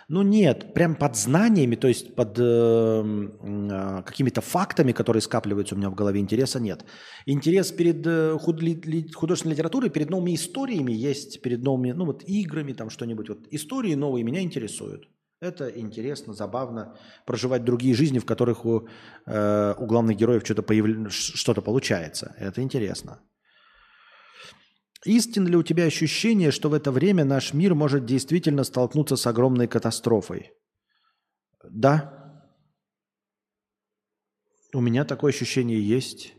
Ну нет, прям под знаниями, то есть под какими-то фактами, которые скапливаются у меня в голове, интереса нет. Интерес перед художественной литературой, перед новыми историями есть, перед новыми, ну вот играми, там что-нибудь. Вот истории новые меня интересуют. Это интересно, забавно, проживать другие жизни, в которых у главных героев что-то получается. Это интересно. Истинно ли у тебя ощущение, что в это время наш мир может действительно столкнуться с огромной катастрофой? Да. У меня такое ощущение есть.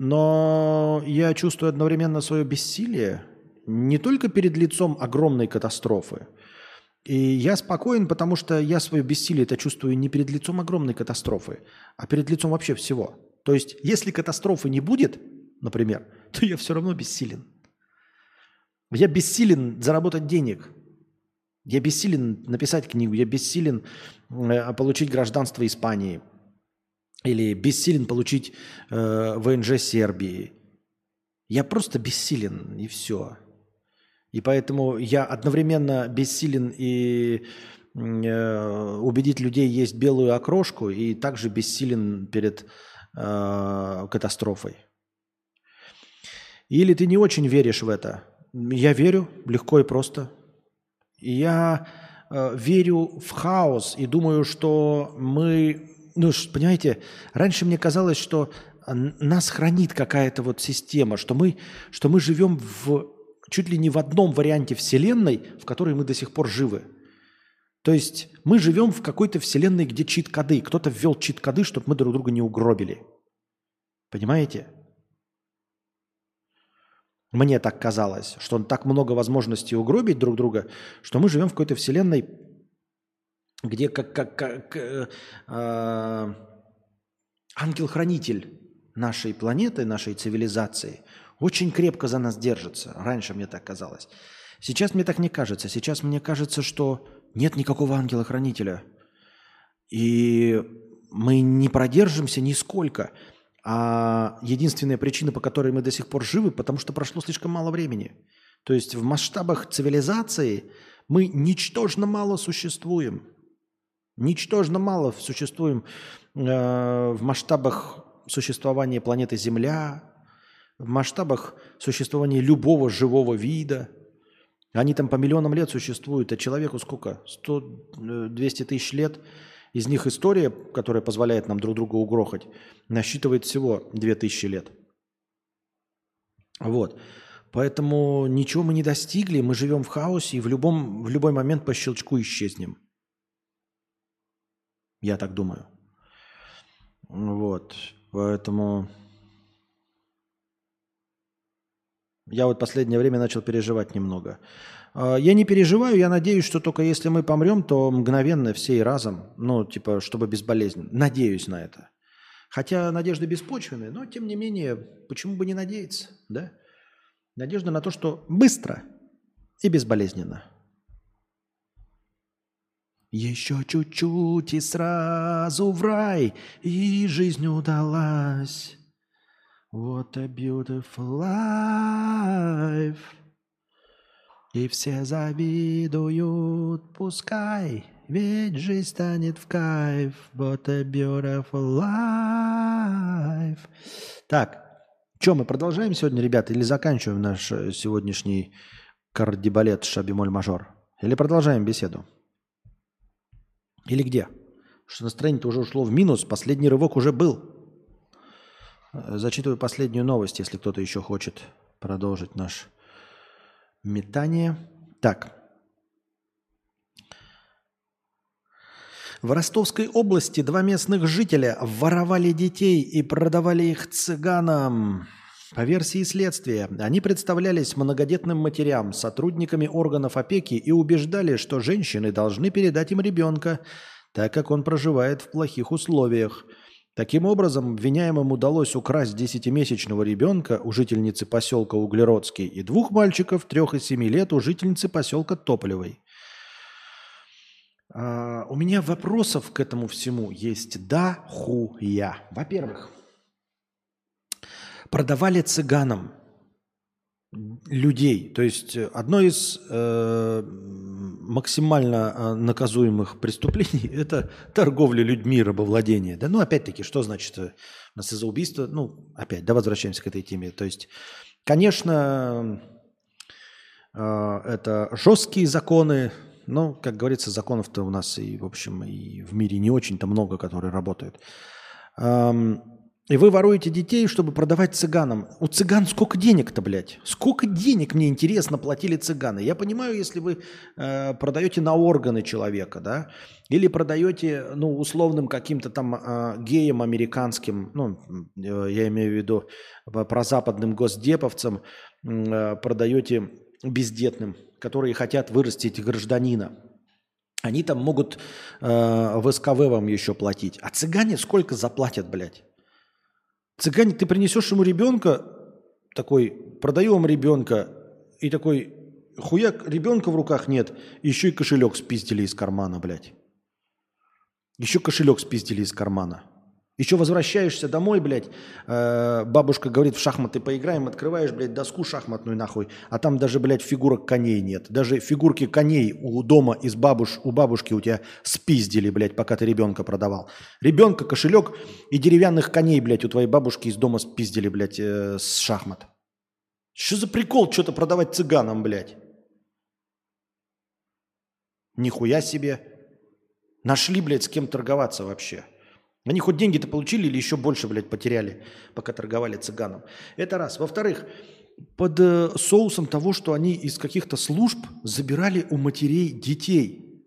Но я чувствую одновременно свое бессилие не только перед лицом огромной катастрофы. И я спокоен, потому что я свое бессилие это чувствую не перед лицом огромной катастрофы, а перед лицом вообще всего. То есть, если катастрофы не будет, например, то я все равно бессилен. Я бессилен заработать денег. Я бессилен написать книгу. Я бессилен получить гражданство Испании. Или бессилен получить ВНЖ Сербии. Я просто бессилен, и все. И поэтому я одновременно бессилен и убедить людей есть белую окрошку, и также бессилен перед катастрофой. Или ты не очень веришь в это? Я верю, легко и просто. Я верю в хаос и думаю, что мы... Ну, понимаете, раньше мне казалось, что нас хранит какая-то вот система, что мы живем в чуть ли не в одном варианте вселенной, в которой мы до сих пор живы. То есть мы живем в какой-то вселенной, где чит-коды. Кто-то ввел чит-коды, чтобы мы друг друга не угробили. Понимаете? Мне так казалось, что так много возможностей угробить друг друга, что мы живем в какой-то вселенной, где как ангел-хранитель нашей планеты, нашей цивилизации очень крепко за нас держится. Раньше мне так казалось. Сейчас мне так не кажется. Сейчас мне кажется, что нет никакого ангела-хранителя. И мы не продержимся нисколько. А единственная причина, по которой мы до сих пор живы, потому что прошло слишком мало времени. То есть в масштабах цивилизации мы ничтожно мало существуем. Ничтожно мало существуем в масштабах существования планеты Земля, в масштабах существования любого живого вида. Они там по миллионам лет существуют, а человеку сколько? 100-200 тысяч лет. Из них история, которая позволяет нам друг друга угрохать, насчитывает всего 2000 лет. Вот. Поэтому ничего мы не достигли, мы живем в хаосе и в любой момент по щелчку исчезнем. Я так думаю. Вот. Поэтому я вот последнее время начал переживать немного. Я не переживаю, я надеюсь, что только если мы помрем, то мгновенно, все и разом, ну, типа, чтобы безболезненно. Надеюсь на это. Хотя надежды беспочвенные, но, тем не менее, почему бы не надеяться, да? Надежда на то, что быстро и безболезненно. Еще чуть-чуть и сразу в рай, и жизнь удалась. What a beautiful life. И все завидуют, пускай, ведь жизнь станет в кайф. What a beautiful life. Так, что мы продолжаем сегодня, ребята, или заканчиваем наш сегодняшний кардебалет ша-бемоль-мажор? Или продолжаем беседу? Или где? Что настроение-то уже ушло в минус, последний рывок уже был. Зачитываю последнюю новость, если кто-то еще хочет продолжить наш... метание. Так. В Ростовской области 2 местных жителя воровали детей и продавали их цыганам. По версии следствия, они представлялись многодетным матерям, сотрудниками органов опеки и убеждали, что женщины должны передать им ребенка, так как он проживает в плохих условиях. Таким образом, обвиняемым удалось украсть 10-месячного ребенка у жительницы поселка Углеродский и 2 мальчиков 3 и 7 лет у жительницы поселка Тополевой. У меня вопросов к этому всему есть да хуя. Во-первых, продавали цыганам. людей. То есть одно из максимально наказуемых преступлений – это торговля людьми, рабовладение. Да, ну, опять-таки, что значит у нас из-за убийства? Ну, опять, да, возвращаемся к этой теме. То есть, конечно, это жесткие законы, но, как говорится, законов-то у нас и, в общем, и в мире не очень-то много, которые работают. И вы воруете детей, чтобы продавать цыганам. У цыган сколько денег-то, блядь? Сколько денег, мне интересно, платили цыганы? Я понимаю, если вы продаете на органы человека, да, или продаете, ну, условным каким-то там геям американским, ну, я имею в виду прозападным госдеповцам, продаете бездетным, которые хотят вырастить гражданина. Они там могут в СКВ вам еще платить. А цыгане сколько заплатят, блядь? Цыгане, ты принесешь ему ребенка, такой, продаю вам ребенка, и такой, хуяк, ребенка в руках нет, еще и кошелек спиздили из кармана, блядь. Еще кошелек спиздили из кармана. Еще возвращаешься домой, блядь, бабушка говорит, в шахматы поиграем, открываешь, блядь, доску шахматную нахуй, а там даже, блядь, фигурок коней нет. Даже фигурки коней у дома из у бабушки у тебя спиздили, блядь, пока ты ребенка продавал. Ребенка, кошелек и деревянных коней, блядь, у твоей бабушки из дома спиздили, блядь, с шахмат. Что за прикол что-то продавать цыганам, блядь? Нихуя себе. Нашли, блядь, с кем торговаться вообще. Они хоть деньги-то получили или еще больше, блядь, потеряли, пока торговали цыганам. Это раз. Во-вторых, под соусом того, что они из каких-то служб забирали у матерей детей.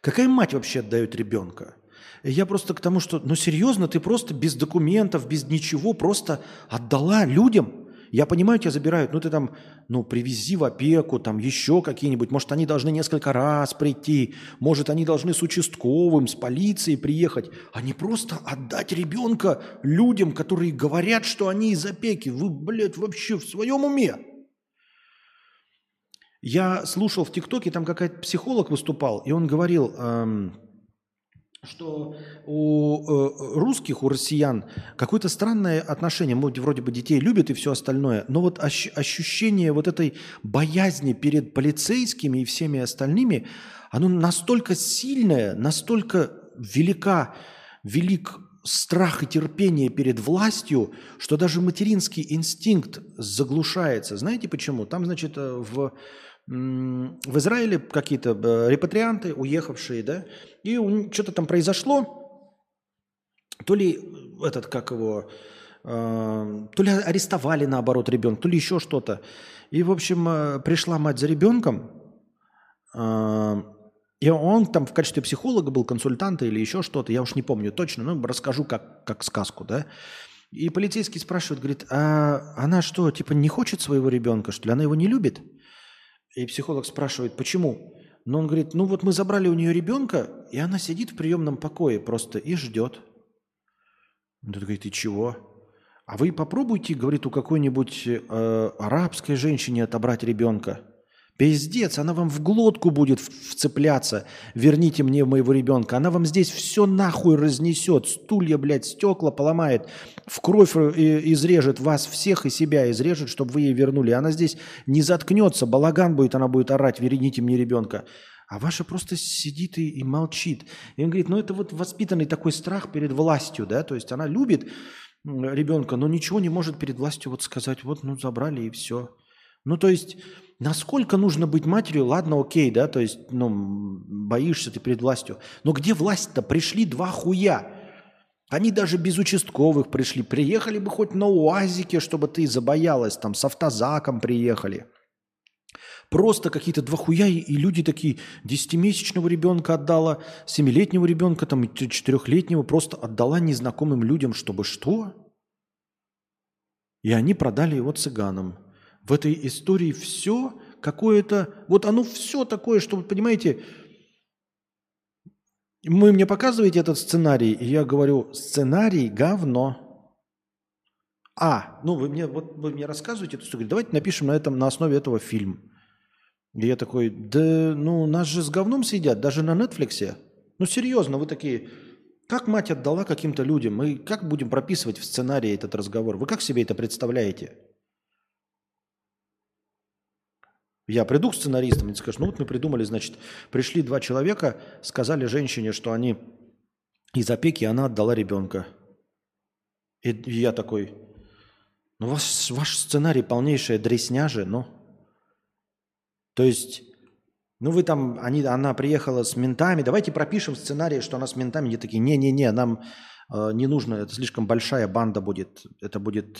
Какая мать вообще отдает ребенка? Я просто к тому, что, ну серьезно, ты просто без документов, без ничего просто отдала людям. Я понимаю, тебя забирают, ну ты там, ну привези в опеку, там еще какие-нибудь, может они должны несколько раз прийти, может они должны с участковым, с полицией приехать, а не просто отдать ребенка людям, которые говорят, что они из опеки. Вы, блядь, вообще в своем уме? Я слушал в ТикТоке, там какой-то психолог выступал, и он говорил, что у русских, у россиян какое-то странное отношение. Мы вроде бы детей любят и все остальное, но вот ощущение вот этой боязни перед полицейскими и всеми остальными, оно настолько сильное, настолько велик страх и терпение перед властью, что даже материнский инстинкт заглушается. Знаете почему? Там, значит, в Израиле какие-то репатрианты, уехавшие, да, и что-то там произошло, то ли этот, как его, то ли арестовали, наоборот, ребенка, то ли еще что-то. И, в общем, пришла мать за ребенком, и он там в качестве психолога был, консультанта или еще что-то, я уж не помню точно, но расскажу как сказку, да. И полицейский спрашивает, говорит, а она что, типа не хочет своего ребенка, что ли, она его не любит? И психолог спрашивает, почему? Но он говорит, ну вот мы забрали у нее ребенка, и она сидит в приемном покое просто и ждет. Он говорит, и чего? А вы попробуйте, говорит, у какой-нибудь арабской женщины отобрать ребенка. Пиздец, она вам в глотку будет вцепляться. Верните мне моего ребенка. Она вам здесь все нахуй разнесет. Стулья, блядь, стекла поломает. В кровь изрежет вас всех и себя изрежет, чтобы вы ей вернули. Она здесь не заткнется. Балаган будет, она будет орать. Верните мне ребенка. А ваша просто сидит и молчит. И он говорит, ну это вот воспитанный такой страх перед властью, да? То есть она любит ребенка, но ничего не может перед властью вот сказать. Вот, ну забрали и все. Ну то есть... Насколько нужно быть матерью? Ладно, окей, да, то есть, ну, боишься ты перед властью. Но где власть-то? Пришли два хуя. Они даже без участковых пришли. Приехали бы хоть на УАЗике, чтобы ты забоялась, там, с автозаком приехали. Просто какие-то два хуя, и люди такие, 10-месячного ребенка отдала, 7-летнего ребенка, там, 4-летнего просто отдала незнакомым людям, чтобы что? И они продали его цыганам. В этой истории все какое-то... Вот оно все такое, что, понимаете, вы мне показываете этот сценарий, и я говорю, сценарий говно. Ну вы мне рассказываете эту историю, давайте напишем на основе этого фильм. И я такой, да ну нас же с говном сидят, даже на Нетфликсе. Ну серьезно, вы такие, как мать отдала каким-то людям, и как будем прописывать в сценарии этот разговор? Вы как себе это представляете? Я приду к сценаристам, они скажут, ну вот мы придумали, значит, пришли два человека, сказали женщине, что они из опеки, она отдала ребенка. И я такой, ну ваш сценарий полнейшая дресня же, ну. То есть, ну вы там, она приехала с ментами, давайте пропишем сценарий, что она с ментами. Они такие, не-не-не, нам не нужно, это слишком большая банда будет, это будет...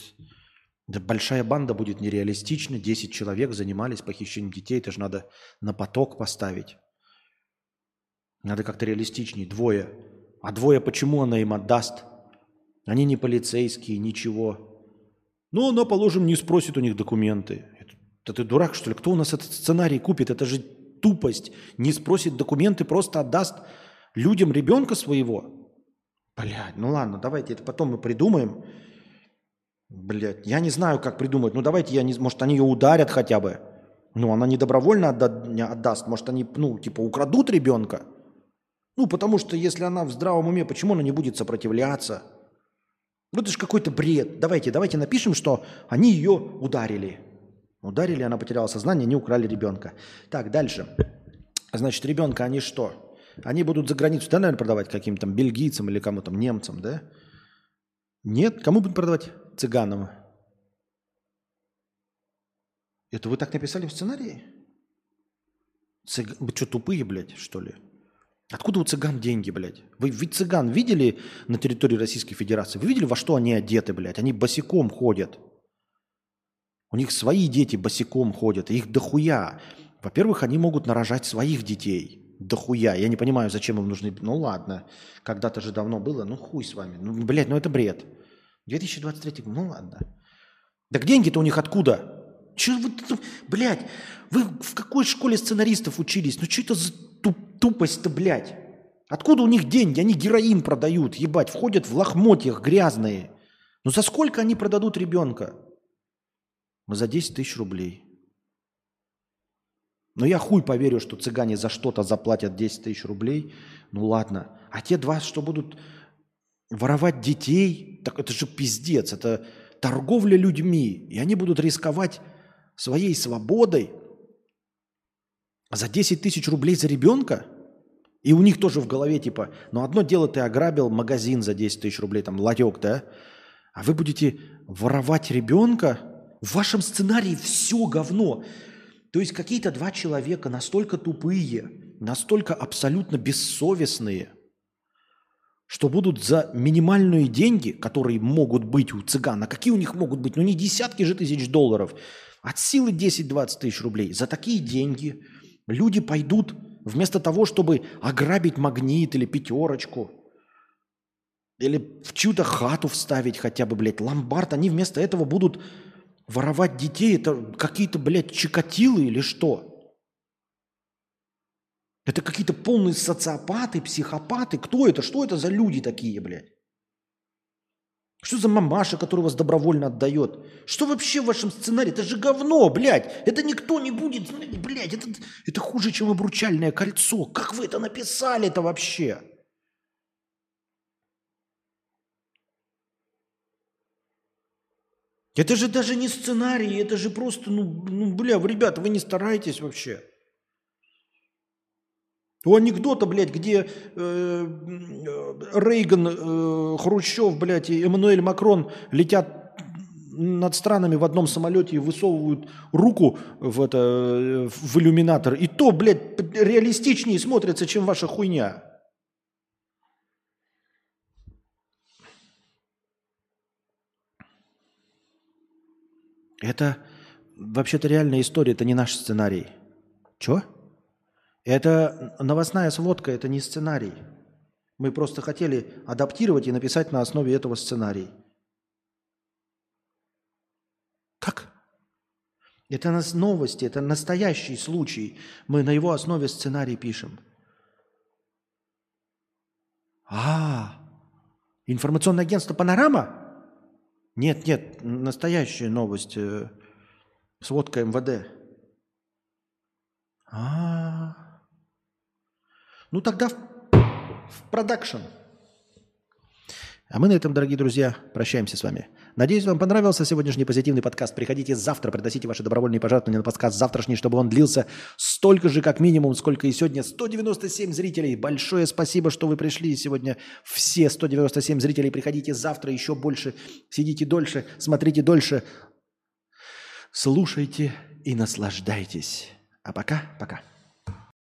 Да большая банда будет нереалистична, 10 человек занимались похищением детей, это же надо на поток поставить. Надо как-то реалистичнее, двое. А двое почему она им отдаст? Они не полицейские, ничего. Ну, она, положим, не спросит у них документы. Да ты дурак, что ли? Кто у нас этот сценарий купит? Это же тупость. Не спросит документы, просто отдаст людям ребенка своего. Блядь, ну ладно, давайте это потом мы придумаем. Блядь, я не знаю, как придумать. Ну, давайте, может, они ее ударят хотя бы. Ну, она не добровольно отдаст. Может, они, ну, типа, украдут ребенка. Ну, потому что, если она в здравом уме, почему она не будет сопротивляться? Ну, это же какой-то бред. Давайте напишем, что они ее ударили. Ударили, она потеряла сознание, они украли ребенка. Так, дальше. Значит, ребенка они что? Они будут за границу, да, наверное, продавать каким-то бельгийцам или кому-то, немцам, да? Нет? Кому будут продавать? Цыганам. Это вы так написали в сценарии? Вы что, тупые, блядь, что ли? Откуда у цыган деньги, блядь? Вы ведь цыган видели на территории Российской Федерации? Вы видели, во что они одеты, блядь? Они босиком ходят. У них свои дети босиком ходят. Их дохуя. Во-первых, они могут нарожать своих детей. Дохуя. Я не понимаю, зачем им нужны... Ну ладно, когда-то же давно было. Ну хуй с вами. Ну, блядь, ну это бред. 2023, ну ладно. Так деньги-то у них откуда? Че вы, блядь, вы в какой школе сценаристов учились? Ну что это за тупость-то, блядь? Откуда у них деньги? Они героин продают, ебать, входят в лохмотьях грязные. Ну за сколько они продадут ребенка? За 10 тысяч рублей. Но я хуй поверю, что цыгане за что-то заплатят 10 тысяч рублей. Ну ладно. А те два, что будут... Воровать детей, так это же пиздец, это торговля людьми. И они будут рисковать своей свободой за 10 тысяч рублей за ребенка. И у них тоже в голове типа, ну одно дело ты ограбил магазин за 10 тысяч рублей, там ларек, да? А вы будете воровать ребенка? В вашем сценарии все говно. То есть какие-то два человека настолько тупые, настолько абсолютно бессовестные, что будут за минимальные деньги, которые могут быть у цыган, а какие у них могут быть? Ну не десятки же тысяч долларов, от силы 10-20 тысяч рублей. За такие деньги люди пойдут вместо того, чтобы ограбить Магнит или Пятерочку, или в чью-то хату вставить хотя бы, блядь, ломбард, они вместо этого будут воровать детей. Это какие-то, блядь, чикатилы или что? Это какие-то полные социопаты, психопаты. Кто это? Что это за люди такие, блядь? Что за мамаша, которая вас добровольно отдает? Что вообще в вашем сценарии? Это же говно, блядь. Это никто не будет, блядь. Это хуже, чем обручальное кольцо. Как вы это написали-то вообще? Это же даже не сценарий. Это же просто, ну бля, ребята, вы не стараетесь вообще. У анекдота, блядь, где Рейган, Хрущев, блядь, и Эммануэль Макрон летят над странами в одном самолете и высовывают руку в иллюминатор. И то, блядь, реалистичнее смотрится, чем ваша хуйня. Это вообще-то реальная история, это не наш сценарий. Чё? Это новостная сводка, это не сценарий. Мы просто хотели адаптировать и написать на основе этого сценарий. Как? Это новости, это настоящий случай. Мы на его основе сценарий пишем. Информационное агентство «Панорама»? Нет, настоящая новость. Сводка МВД. Ну тогда в продакшн. А мы на этом, дорогие друзья, прощаемся с вами. Надеюсь, вам понравился сегодняшний позитивный подкаст. Приходите завтра, приносите ваши добровольные пожертвования на подкаст завтрашний, чтобы он длился столько же, как минимум, сколько и сегодня. 197 зрителей. Большое спасибо, что вы пришли сегодня. Все 197 зрителей. Приходите завтра еще больше. Сидите дольше, смотрите дольше. Слушайте и наслаждайтесь. А пока.